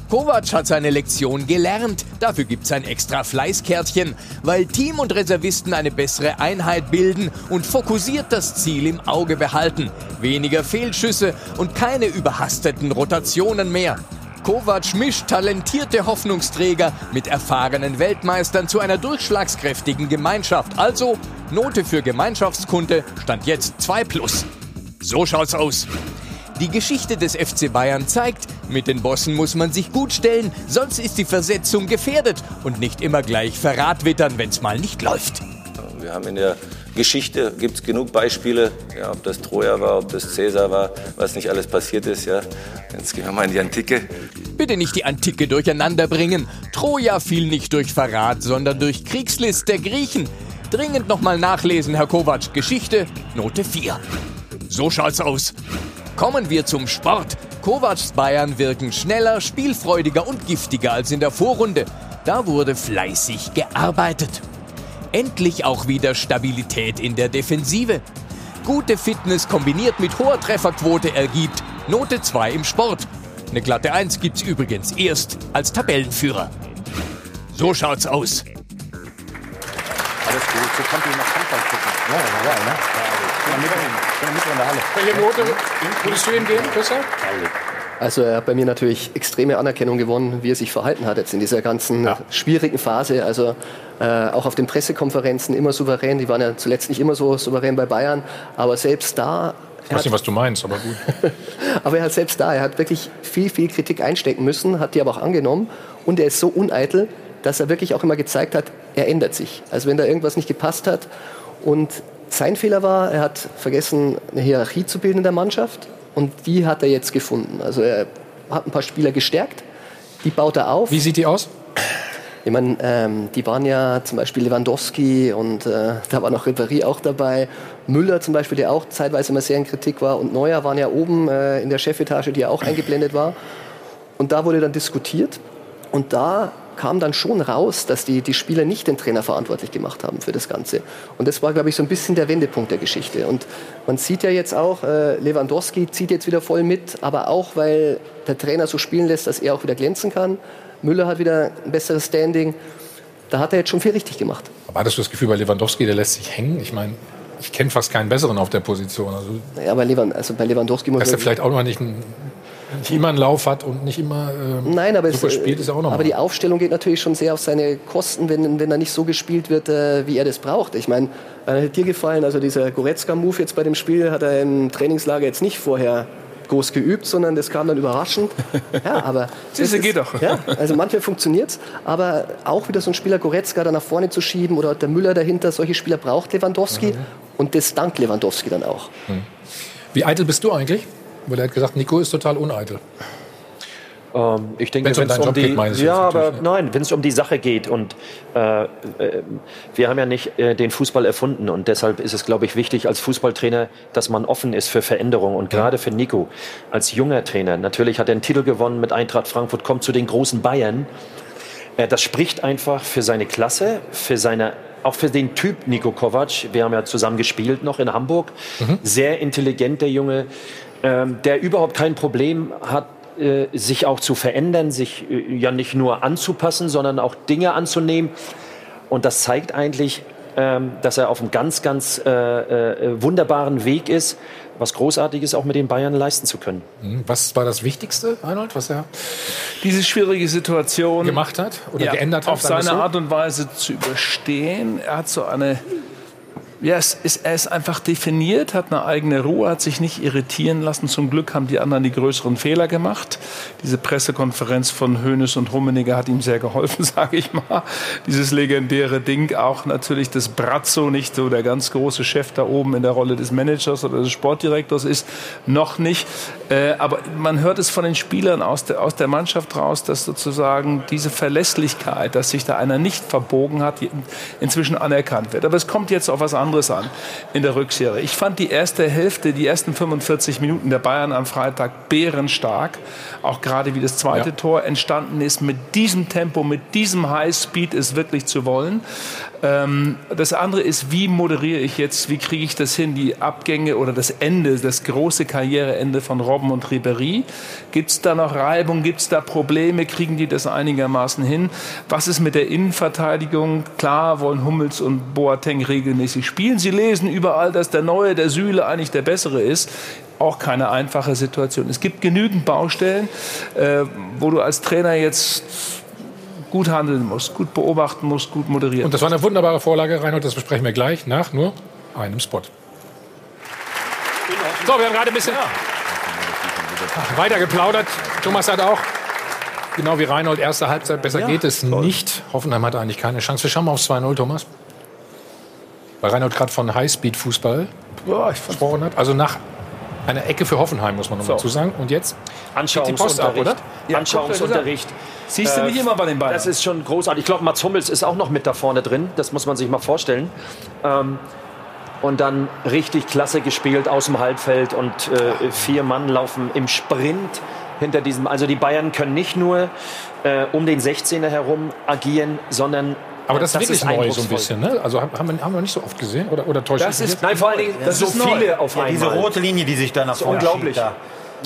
Kovac hat seine Lektion gelernt, dafür gibt's ein extra Fleißkärtchen, weil Team und Reservisten eine bessere Einheit bilden und fokussiert das Ziel im Auge behalten. Weniger Fehlschüsse und keine überhasteten Rotationen mehr. Kovac mischt talentierte Hoffnungsträger mit erfahrenen Weltmeistern zu einer durchschlagskräftigen Gemeinschaft. Also Note für Gemeinschaftskunde, Stand jetzt 2+. So schaut's aus. Die Geschichte des FC Bayern zeigt, mit den Bossen muss man sich gut stellen, sonst ist die Versetzung gefährdet und nicht immer gleich Verrat wittern, wenn es mal nicht läuft. Wir haben in der Geschichte gibt's genug Beispiele, ja, ob das Troja war, ob das Cäsar war, was nicht alles passiert ist. Ja. Jetzt gehen wir mal in die Antike. Bitte nicht die Antike durcheinander bringen. Troja fiel nicht durch Verrat, sondern durch Kriegslist der Griechen. Dringend nochmal nachlesen, Herr Kovac. Geschichte, Note 4. So schaut's aus. Kommen wir zum Sport. Kovacs Bayern wirken schneller, spielfreudiger und giftiger als in der Vorrunde. Da wurde fleißig gearbeitet. Endlich auch wieder Stabilität in der Defensive. Gute Fitness kombiniert mit hoher Trefferquote ergibt Note 2 im Sport. Eine glatte 1 gibt's übrigens erst als Tabellenführer. So schaut's aus. Alles gut, so kann ich nach Handball gucken. Ja, welche Note würdest du ihm geben, Christian? Also er hat bei mir natürlich extreme Anerkennung gewonnen, wie er sich verhalten hat jetzt in dieser ganzen schwierigen Phase. Also auch auf den Pressekonferenzen immer souverän. Die waren ja zuletzt nicht immer so souverän bei Bayern. Aber selbst da... Ich weiß nicht, was du meinst, aber gut. Aber er hat selbst da, er hat wirklich viel Kritik einstecken müssen, hat die aber auch angenommen. Und er ist so uneitel, dass er wirklich auch immer gezeigt hat, er ändert sich. Also wenn da irgendwas nicht gepasst hat und... Sein Fehler war, er hat vergessen, eine Hierarchie zu bilden in der Mannschaft und die hat er jetzt gefunden. Also er hat ein paar Spieler gestärkt, die baut er auf. Wie sieht die aus? Ich meine, die waren ja zum Beispiel Lewandowski und da war noch Ribéry auch dabei. Müller zum Beispiel, der auch zeitweise immer sehr in Kritik war und Neuer waren ja oben in der Chefetage, die ja auch eingeblendet war. Und da wurde dann diskutiert und da... kam dann schon raus, dass die Spieler nicht den Trainer verantwortlich gemacht haben für das Ganze. Und das war, glaube ich, so ein bisschen der Wendepunkt der Geschichte. Und man sieht ja jetzt auch, Lewandowski zieht jetzt wieder voll mit, aber auch, weil der Trainer so spielen lässt, dass er auch wieder glänzen kann. Müller hat wieder ein besseres Standing. Da hat er jetzt schon viel richtig gemacht. Aber hattest du das Gefühl, bei Lewandowski, der lässt sich hängen? Ich meine, ich kenne fast keinen besseren auf der Position. Also, ja, bei Lewandowski muss man... Dass er vielleicht auch noch nicht ein die immer einen Lauf hat und nicht immer nein, aber super spielt, ist auch nochmal. Aber die Aufstellung geht natürlich schon sehr auf seine Kosten, wenn er nicht so gespielt wird, wie er das braucht. Ich meine, hat dir gefallen, also dieser Goretzka-Move jetzt bei dem Spiel, hat er im Trainingslager jetzt nicht vorher groß geübt, sondern das kam dann überraschend. Ja, aber das geht doch. Ja, also manchmal funktioniert es, aber auch wieder so ein Spieler Goretzka da nach vorne zu schieben oder der Müller dahinter, solche Spieler braucht Lewandowski und das dankt Lewandowski dann auch. Wie eitel bist du eigentlich? Weil er hat gesagt, Nico ist total uneitel. Ich denke, wenn es um die Sache geht und wir haben ja nicht den Fußball erfunden und deshalb ist es, glaube ich, wichtig als Fußballtrainer, dass man offen ist für Veränderungen und gerade für Nico als junger Trainer. Natürlich hat er einen Titel gewonnen mit Eintracht Frankfurt, kommt zu den großen Bayern. Das spricht einfach für seine Klasse, für seine auch für den Typ Niko Kovac. Wir haben ja zusammen gespielt noch in Hamburg. Sehr intelligent, der Junge, der überhaupt kein Problem hat, sich auch zu verändern, sich ja nicht nur anzupassen, sondern auch Dinge anzunehmen. Und das zeigt eigentlich, dass er auf einem ganz, ganz wunderbaren Weg ist, was Großartiges auch mit den Bayern leisten zu können. Was war das Wichtigste, Reinhold, was er diese schwierige Situation gemacht hat oder geändert hat? Auf seine Art und Weise zu überstehen. Er hat so eine... Ja, er ist einfach definiert, hat eine eigene Ruhe, hat sich nicht irritieren lassen. Zum Glück haben die anderen die größeren Fehler gemacht. Diese Pressekonferenz von Hoeneß und Rummenigge hat ihm sehr geholfen, sage ich mal. Dieses legendäre Ding, auch natürlich, dass Brazzo nicht so der ganz große Chef da oben in der Rolle des Managers oder des Sportdirektors ist, noch nicht. Aber man hört es von den Spielern aus der Mannschaft raus, dass sozusagen diese Verlässlichkeit, dass sich da einer nicht verbogen hat, inzwischen anerkannt wird. Aber es kommt jetzt auf was anderes an in der Rückserie. Ich fand die erste Hälfte, die ersten 45 Minuten der Bayern am Freitag bärenstark. Auch gerade wie das zweite Tor entstanden ist, mit diesem Tempo, mit diesem Highspeed es wirklich zu wollen. Das andere ist, wie moderiere ich jetzt, wie kriege ich das hin, die Abgänge oder das Ende, das große Karriereende von Robben und Ribéry. Gibt es da noch Reibung, gibt es da Probleme, kriegen die das einigermaßen hin? Was ist mit der Innenverteidigung? Klar wollen Hummels und Boateng regelmäßig spielen. Sie lesen überall, dass der Neue, der Süle eigentlich der Bessere ist. Auch keine einfache Situation. Es gibt genügend Baustellen, wo du als Trainer jetzt gut handeln muss, gut beobachten muss, gut moderieren. Und das war eine wunderbare Vorlage, Reinhold, das besprechen wir gleich nach nur einem Spot. So, wir haben gerade ein bisschen weiter geplaudert. Thomas hat auch, genau wie Reinhold, erste Halbzeit, besser geht es nicht. Hoffenheim hat eigentlich keine Chance. Wir schauen mal aufs 2-0, Thomas. Weil Reinhold gerade von Highspeed-Fußball gesprochen hat. Also nach einer Ecke für Hoffenheim, muss man noch dazu sagen. Und jetzt geht die Post ab, oder? Ja, Anschauungsunterricht. Siehst du nicht immer bei den Bayern. Das ist schon großartig. Ich glaube, Mats Hummels ist auch noch mit da vorne drin. Das muss man sich mal vorstellen. Und dann richtig klasse gespielt aus dem Halbfeld. Und 4 Mann laufen im Sprint hinter diesem. Also die Bayern können nicht nur um den 16er herum agieren, sondern... Aber das ist wirklich neu so ein bisschen, ne? Also haben wir nicht so oft gesehen, oder täuscht mich? Nein, vor allen Dingen, das so viele auf einmal. Diese rote Linie, die sich da nach vorne schiebt. Unglaublich.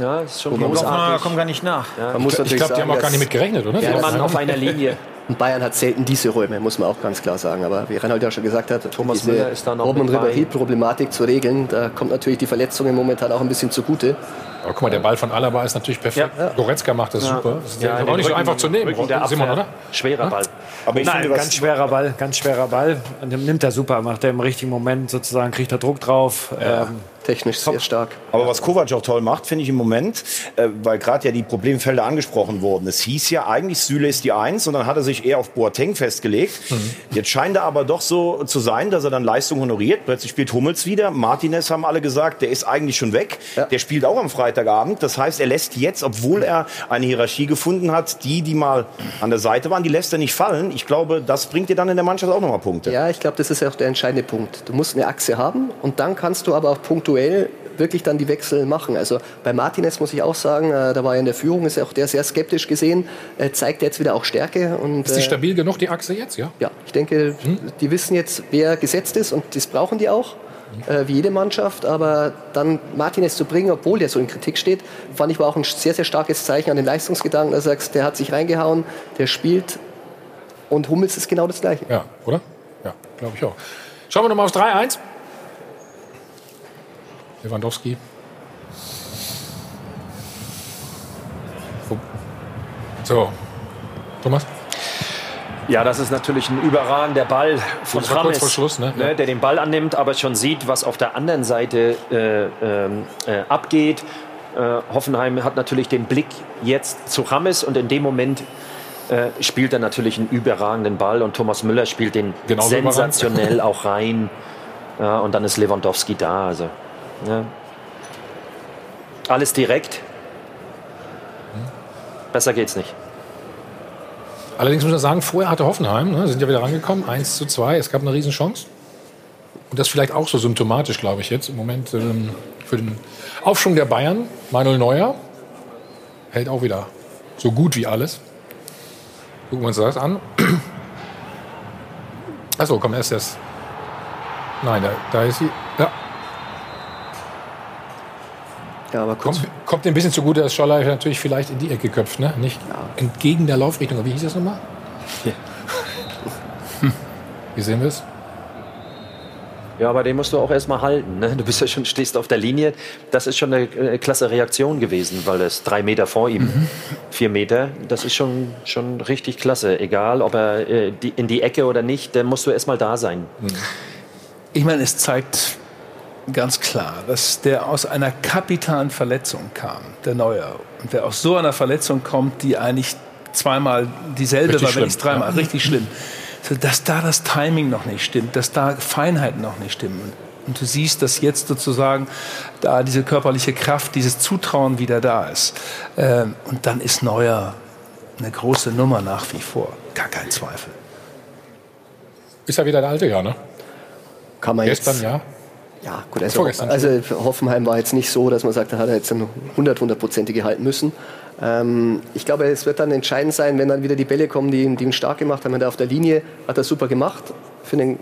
Ja, ist schon großartig. Da kommt gar nicht nach. Ja. Ich glaube, die haben auch gar nicht mit gerechnet, oder? Ja, man auf einer Linie. Und Bayern hat selten diese Räume, muss man auch ganz klar sagen. Aber wie Reinhold ja schon gesagt hat, Thomas Müller ist da noch Robben und Ribéry-Problematik zu regeln, da kommt natürlich die Verletzungen momentan auch ein bisschen zugute. Aber guck mal, der Ball von Alaba ist natürlich perfekt. Ja. Goretzka macht das super. Das ist auch nicht so einfach zu nehmen. Simon, oder? Schwerer Ball. Aber ich finde, ganz schwerer Ball. Ganz schwerer Ball. Nimmt er super, macht er im richtigen Moment sozusagen, kriegt er Druck drauf. Ja. Technisch sehr stark. Aber was Kovac auch toll macht, finde ich im Moment, weil gerade ja die Problemfelder angesprochen wurden. Es hieß ja eigentlich, Süle ist die 1 und dann hat er sich eher auf Boateng festgelegt. Jetzt scheint er aber doch so zu sein, dass er dann Leistung honoriert. Plötzlich spielt Hummels wieder. Martinez haben alle gesagt, der ist eigentlich schon weg. Ja. Der spielt auch am Freitagabend. Das heißt, er lässt jetzt, obwohl er eine Hierarchie gefunden hat, die mal an der Seite waren, die lässt er nicht fallen. Ich glaube, das bringt dir dann in der Mannschaft auch nochmal Punkte. Ja, ich glaube, das ist ja auch der entscheidende Punkt. Du musst eine Achse haben und dann kannst du aber auch punktuell wirklich dann die Wechsel machen. Also bei Martinez muss ich auch sagen, da war er in der Führung, ist auch der sehr skeptisch gesehen, zeigt jetzt wieder auch Stärke. Und, ist die stabil genug, die Achse jetzt? Ja, ja, ich denke, die wissen jetzt, wer gesetzt ist und das brauchen die auch, wie jede Mannschaft. Aber dann Martinez zu bringen, obwohl der so in Kritik steht, fand ich war auch ein sehr, sehr starkes Zeichen an den Leistungsgedanken. Da sagst, der hat sich reingehauen, der spielt und Hummels ist genau das Gleiche. Ja, oder? Ja, glaube ich auch. Schauen wir nochmal aufs 3-1. Lewandowski. So, Thomas? Ja, das ist natürlich ein überragender Ball von Rames, kurz vor Schluss, ne? Der den Ball annimmt, aber schon sieht, was auf der anderen Seite abgeht. Hoffenheim hat natürlich den Blick jetzt zu Rames und in dem Moment spielt er natürlich einen überragenden Ball und Thomas Müller spielt den genauso sensationell auch rein. Ja, und dann ist Lewandowski da. Also, ja. Alles direkt. Besser geht's nicht. Allerdings muss man sagen, vorher hatte Hoffenheim, ne, sind ja wieder rangekommen, 1:2, es gab eine Riesenchance. Und das ist vielleicht auch so symptomatisch, glaube ich, jetzt im Moment für den Aufschwung der Bayern. Manuel Neuer hält auch wieder so gut wie alles. Gucken wir uns das an. Achso, komm, erst das. Nein, da ist sie. Ja. Ja, aber kurz kommt ein bisschen zugute, dass Scholler natürlich vielleicht in die Ecke köpft, ne? Nicht entgegen der Laufrichtung. Wie hieß das nochmal? Ja. Wie sehen wir es? Ja, aber den musst du auch erstmal halten, ne? Du bist ja schon, stehst auf der Linie. Das ist schon eine klasse Reaktion gewesen, weil das 3 Meter vor ihm, 4 Meter, das ist schon richtig klasse. Egal, ob er in die Ecke oder nicht, dann musst du erstmal da sein. Mhm. Ich meine, es zeigt ganz klar, dass der aus einer kapitalen Verletzung kam, der Neuer. Und wer aus so einer Verletzung kommt, die eigentlich zweimal dieselbe richtig war, wenn nicht dreimal, richtig schlimm. Dass da das Timing noch nicht stimmt, dass da Feinheiten noch nicht stimmen. Und du siehst, dass jetzt sozusagen da diese körperliche Kraft, dieses Zutrauen wieder da ist. Und dann ist Neuer eine große Nummer nach wie vor. Gar kein Zweifel. Ist ja wieder der alte Jahr, ne? Kann man gestern, jetzt, ja. Ja, gut, also Hoffenheim war jetzt nicht so, dass man sagt, da hat er jetzt eine hundertprozentige halten müssen. Ich glaube, es wird dann entscheidend sein, wenn dann wieder die Bälle kommen, die ihn stark gemacht haben. Wenn er auf der Linie hat er super gemacht. Finde ich,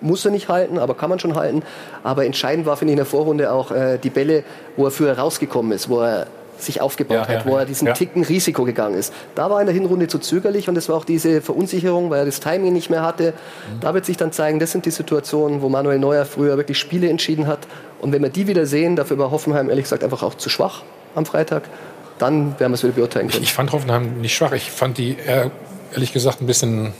muss er nicht halten, aber kann man schon halten. Aber entscheidend war, finde ich, in der Vorrunde auch die Bälle, wo er früher rausgekommen ist, wo er sich aufgebaut hat, wo er diesen Ticken Risiko gegangen ist. Da war er in der Hinrunde zu zögerlich und das war auch diese Verunsicherung, weil er das Timing nicht mehr hatte. Mhm. Da wird sich dann zeigen, das sind die Situationen, wo Manuel Neuer früher wirklich Spiele entschieden hat. Und wenn wir die wieder sehen, dafür war Hoffenheim ehrlich gesagt einfach auch zu schwach am Freitag, dann werden wir es wieder beurteilen können. Ich fand Hoffenheim nicht schwach, ich fand die ehrlich gesagt ein bisschen...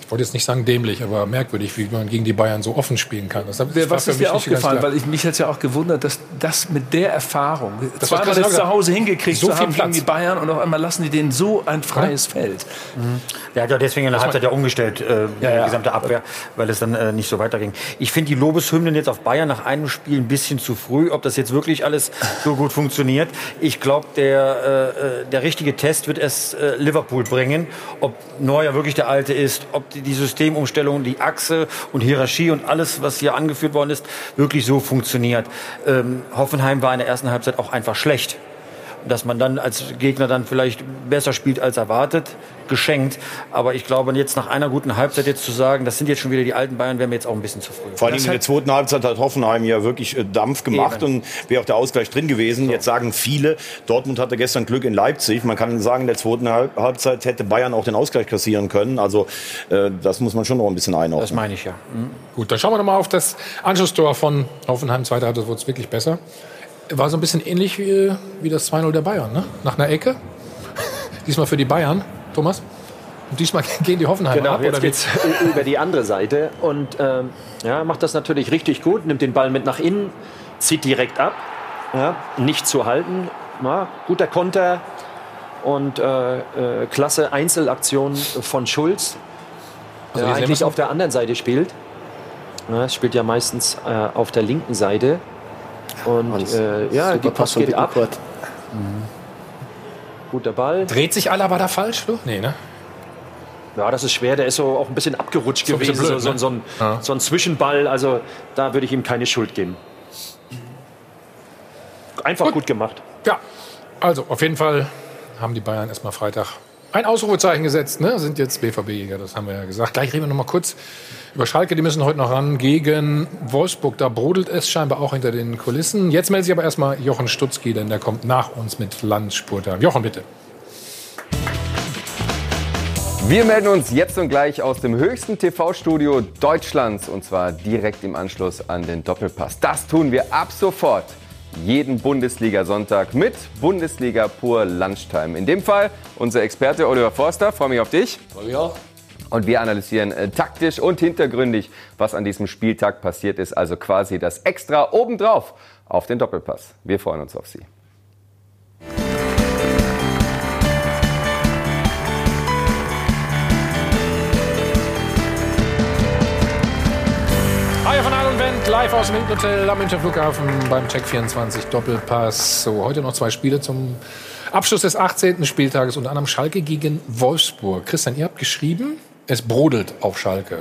Ich wollte jetzt nicht sagen dämlich, aber merkwürdig, wie man gegen die Bayern so offen spielen kann. Das was ist dir aufgefallen? Weil mich hat es ja auch gewundert, dass das mit der Erfahrung, zweimal das zu Hause hingekriegt so zu haben gegen die Bayern und auf einmal lassen die denen so ein freies Feld. Mhm. Der hat ja deswegen in der Halbzeit ja umgestellt, die gesamte Abwehr, weil es dann nicht so weiterging. Ich finde die Lobeshymnen jetzt auf Bayern nach einem Spiel ein bisschen zu früh, ob das jetzt wirklich alles so gut funktioniert. Ich glaube, der richtige Test wird es Liverpool bringen, ob Neuer wirklich der Alte ist, ob die Systemumstellung, die Achse und Hierarchie und alles, was hier angeführt worden ist, wirklich so funktioniert. Hoffenheim war in der ersten Halbzeit auch einfach schlecht. Dass man dann als Gegner dann vielleicht besser spielt als erwartet, geschenkt. Aber ich glaube, jetzt nach einer guten Halbzeit jetzt zu sagen, das sind jetzt schon wieder die alten Bayern, wäre mir jetzt auch ein bisschen zu früh. Vor allem in der zweiten Halbzeit hat Hoffenheim ja wirklich Dampf gemacht und wäre auch der Ausgleich drin gewesen. So. Jetzt sagen viele, Dortmund hatte gestern Glück in Leipzig. Man kann sagen, in der zweiten Halbzeit hätte Bayern auch den Ausgleich kassieren können. Also das muss man schon noch ein bisschen einordnen. Das meine ich ja. Mhm. Gut, dann schauen wir noch mal auf das Anschlusstor von Hoffenheim. Zweite Halbzeit wurde es wirklich besser. War so ein bisschen ähnlich wie das 2-0 der Bayern, ne? Nach einer Ecke. Diesmal für die Bayern, Thomas. Und diesmal gehen die Hoffenheimer ab. Jetzt geht's über die andere Seite. Und macht das natürlich richtig gut. Nimmt den Ball mit nach innen, zieht direkt ab. Ja, nicht zu halten. Ja, guter Konter und klasse Einzelaktion von Schulz, der eigentlich auf der anderen Seite spielt. Ja, spielt ja meistens auf der linken Seite. Und die Pass geht ab. Guter Ball. Dreht sich Alaba da falsch? Nee, ne? Ja, das ist schwer. Der ist so auch ein bisschen abgerutscht gewesen. Blöd, so ein Zwischenball. Also da würde ich ihm keine Schuld geben. Einfach gut gemacht. Ja, also auf jeden Fall haben die Bayern erstmal Freitag ein Ausrufezeichen gesetzt, ne? Sind jetzt BVB-Jäger, das haben wir ja gesagt. Gleich reden wir noch mal kurz über Schalke, die müssen heute noch ran gegen Wolfsburg. Da brodelt es scheinbar auch hinter den Kulissen. Jetzt meldet sich aber erstmal Jochen Stutzki, denn der kommt nach uns mit Landspurter. Jochen, bitte. Wir melden uns jetzt und gleich aus dem höchsten TV-Studio Deutschlands und zwar direkt im Anschluss an den Doppelpass. Das tun wir ab sofort jeden Bundesliga-Sonntag mit Bundesliga pur Lunchtime. In dem Fall unser Experte Oliver Forster. Freue mich auf dich. Freue mich auch. Und wir analysieren taktisch und hintergründig, was an diesem Spieltag passiert ist. Also quasi das Extra obendrauf auf den Doppelpass. Wir freuen uns auf Sie. Live aus dem Hotel am Münchner Flughafen beim Check24 Doppelpass. So, heute noch zwei Spiele zum Abschluss des 18. Spieltages, unter anderem Schalke gegen Wolfsburg. Christian, ihr habt geschrieben, es brodelt auf Schalke.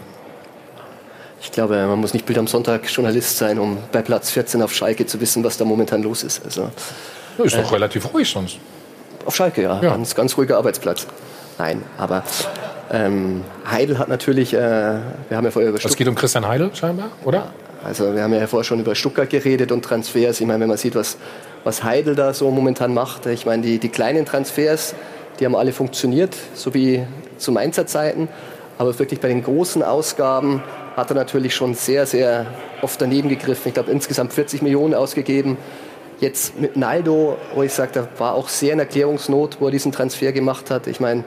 Ich glaube, man muss nicht Bild am Sonntag Journalist sein, um bei Platz 14 auf Schalke zu wissen, was da momentan los ist. Also, ja, ist doch relativ ruhig sonst. Auf Schalke, ja. Ganz ruhiger Arbeitsplatz. Nein, aber... Heidel hat natürlich, wir haben ja vorher über Stuttgart... Es geht um Christian Heidel scheinbar, oder? Ja, also wir haben ja vorher schon über Stuttgart geredet und Transfers. Ich meine, wenn man sieht, was Heidel da so momentan macht, ich meine, die kleinen Transfers, die haben alle funktioniert, so wie zu Mainzer Zeiten. Aber wirklich bei den großen Ausgaben hat er natürlich schon sehr, sehr oft daneben gegriffen. Ich glaube, insgesamt 40 Millionen ausgegeben. Jetzt mit Naldo, wo ich sage, da war auch sehr in Erklärungsnot, wo er diesen Transfer gemacht hat. Ich meine...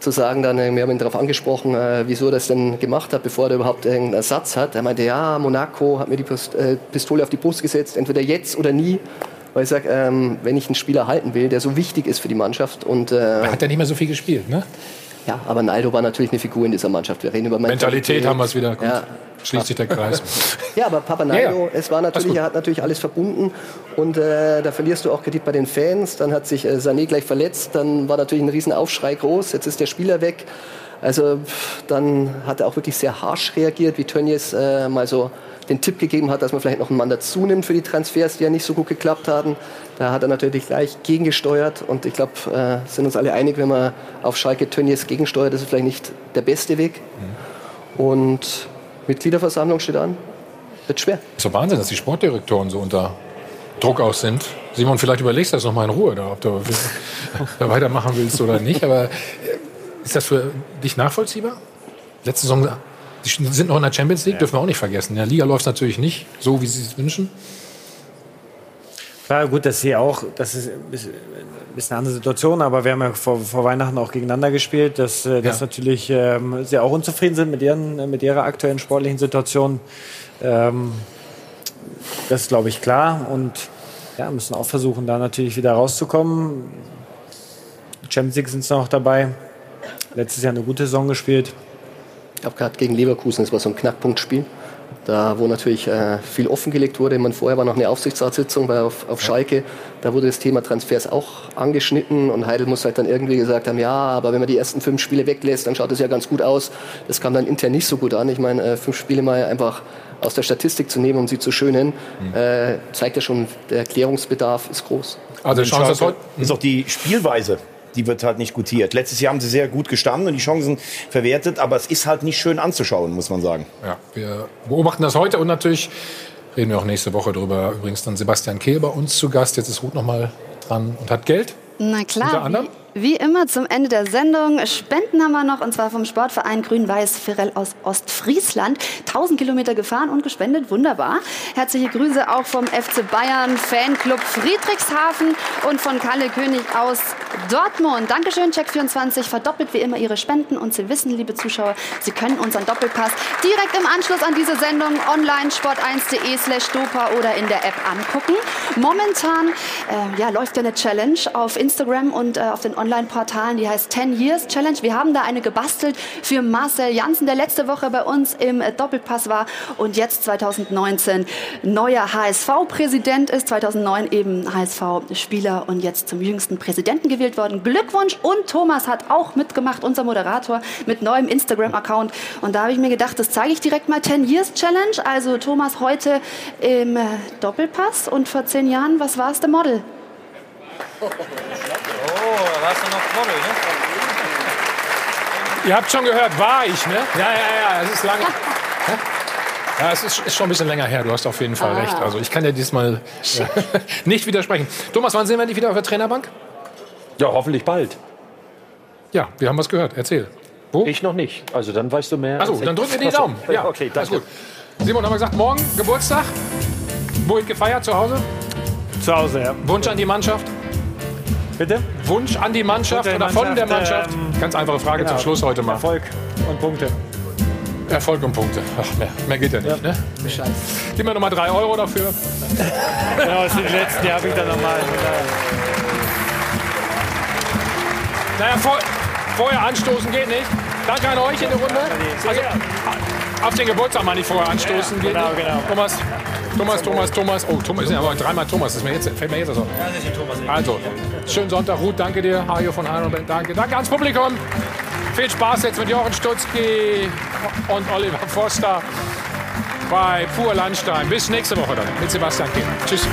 zu sagen, dann, wir haben ihn darauf angesprochen, wieso er das denn gemacht hat, bevor er überhaupt irgendeinen Ersatz hat. Er meinte, ja, Monaco hat mir die Pistole auf die Brust gesetzt, entweder jetzt oder nie. Weil ich sage, wenn ich einen Spieler halten will, der so wichtig ist für die Mannschaft. Und, er hat ja nicht mehr so viel gespielt, ne? Ja, aber Naldo war natürlich eine Figur in dieser Mannschaft. Wir reden über Mentalität, haben wir es wieder. Ja. Schließt sich der Kreis. Ja, aber Papa Naldo, ja. Es war natürlich, er hat natürlich alles verbunden. Und da verlierst du auch Kredit bei den Fans. Dann hat sich Sané gleich verletzt. Dann war natürlich ein Riesenaufschrei groß. Jetzt ist der Spieler weg. Also dann hat er auch wirklich sehr harsch reagiert, wie Tönnies mal so den Tipp gegeben hat, dass man vielleicht noch einen Mann dazu nimmt für die Transfers, die ja nicht so gut geklappt haben. Da hat er natürlich gleich gegengesteuert und ich glaube, sind uns alle einig, wenn man auf Schalke Tönnies gegensteuert, das ist vielleicht nicht der beste Weg. Mhm. Und Mitgliederversammlung steht an, wird schwer. Das ist doch Wahnsinn, dass die Sportdirektoren so unter Druck aus sind. Simon, vielleicht überlegst du das nochmal in Ruhe, ob du da weitermachen willst oder nicht, aber... Ist das für dich nachvollziehbar? Letzte Saison, die sind noch in der Champions League, dürfen wir auch nicht vergessen. In der Liga läuft es natürlich nicht so, wie sie es wünschen. Klar, gut, das ist ein bisschen eine andere Situation, aber wir haben ja vor Weihnachten auch gegeneinander gespielt, dass natürlich sie auch unzufrieden sind mit ihrer aktuellen sportlichen Situation. Das ist, glaube ich, klar. Und ja, müssen auch versuchen, da natürlich wieder rauszukommen. Champions League sind noch dabei. Letztes Jahr eine gute Saison gespielt. Ich habe gerade gegen Leverkusen, das war so ein Knackpunktspiel, da wo natürlich viel offengelegt wurde. Man vorher war noch eine Aufsichtsratssitzung auf Schalke, da wurde das Thema Transfers auch angeschnitten und Heidel muss halt dann irgendwie gesagt haben, ja, aber wenn man die ersten 5 Spiele weglässt, dann schaut es ja ganz gut aus. Das kam dann intern nicht so gut an. Ich meine, 5 Spiele mal einfach aus der Statistik zu nehmen, um sie zu schönen, zeigt ja schon, der Erklärungsbedarf ist groß. Also Schalke ist auch die Spielweise. Die wird halt nicht gutiert. Letztes Jahr haben sie sehr gut gestanden und die Chancen verwertet, aber es ist halt nicht schön anzuschauen, muss man sagen. Ja, wir beobachten das heute und natürlich reden wir auch nächste Woche drüber. Übrigens dann Sebastian Kehl bei uns zu Gast. Jetzt ist Ruth noch mal dran und hat Geld. Na klar. Unter anderem. Wie immer zum Ende der Sendung. Spenden haben wir noch, und zwar vom Sportverein Grün-Weiß Ferrell aus Ostfriesland. 1000 Kilometer gefahren und gespendet, wunderbar. Herzliche Grüße auch vom FC Bayern Fanclub Friedrichshafen und von Kalle König aus Dortmund. Dankeschön, Check24 verdoppelt wie immer Ihre Spenden. Und Sie wissen, liebe Zuschauer, Sie können unseren Doppelpass direkt im Anschluss an diese Sendung online sport1.de/dopa oder in der App angucken. Momentan läuft ja eine Challenge auf Instagram und auf den Online-Portalen, die heißt 10 Years Challenge. Wir haben da eine gebastelt für Marcel Janssen, der letzte Woche bei uns im Doppelpass war und jetzt 2019 neuer HSV-Präsident ist, 2009 eben HSV-Spieler und jetzt zum jüngsten Präsidenten gewählt worden. Glückwunsch! Und Thomas hat auch mitgemacht, unser Moderator, mit neuem Instagram-Account. Und da habe ich mir gedacht, das zeige ich direkt mal, 10 Years Challenge. Also Thomas heute im Doppelpass und vor 10 Jahren, was war es, der Model? Da warst du noch voll, ne? Ihr habt schon gehört, war ich, ne? Ja, es ist lange. Ja, es ist schon ein bisschen länger her, du hast auf jeden Fall recht. Also ich kann dir diesmal nicht widersprechen. Thomas, wann sehen wir dich wieder auf der Trainerbank? Ja, hoffentlich bald. Ja, wir haben was gehört, erzähl. Wo? Ich noch nicht, also dann weißt du mehr. Also dann drücken wir den Daumen. Ja, okay, danke. Alles gut. Simon, haben wir gesagt, morgen Geburtstag. Wo wird gefeiert, zu Hause? Zu Hause, ja. Wunsch an die Mannschaft? Bitte? Wunsch an die Mannschaft oder Mannschaft, von der Mannschaft? Ganz einfache Frage zum Schluss heute mal. Erfolg und Punkte. Erfolg und Punkte. Ach, mehr geht ja nicht, ne? Scheiße. Gib mir nochmal 3 € dafür. Genau, das sind die letzten, die habe ich dann nochmal. Naja, vorher anstoßen geht nicht. Danke an euch in der Runde. Also, auf den Geburtstag mal nicht vorher anstoßen geht nicht. Genau. Thomas. Oh, Thomas ist ja aber dreimal Thomas. Das fällt mir jetzt so. Also, schönen Sonntag, Ruth. Danke dir, Hajo von Hannover. Danke. Danke ans Publikum. Viel Spaß jetzt mit Jochen Stutzki und Oliver Forster bei Pur Landstein. Bis nächste Woche dann mit Sebastian Kind. Tschüss.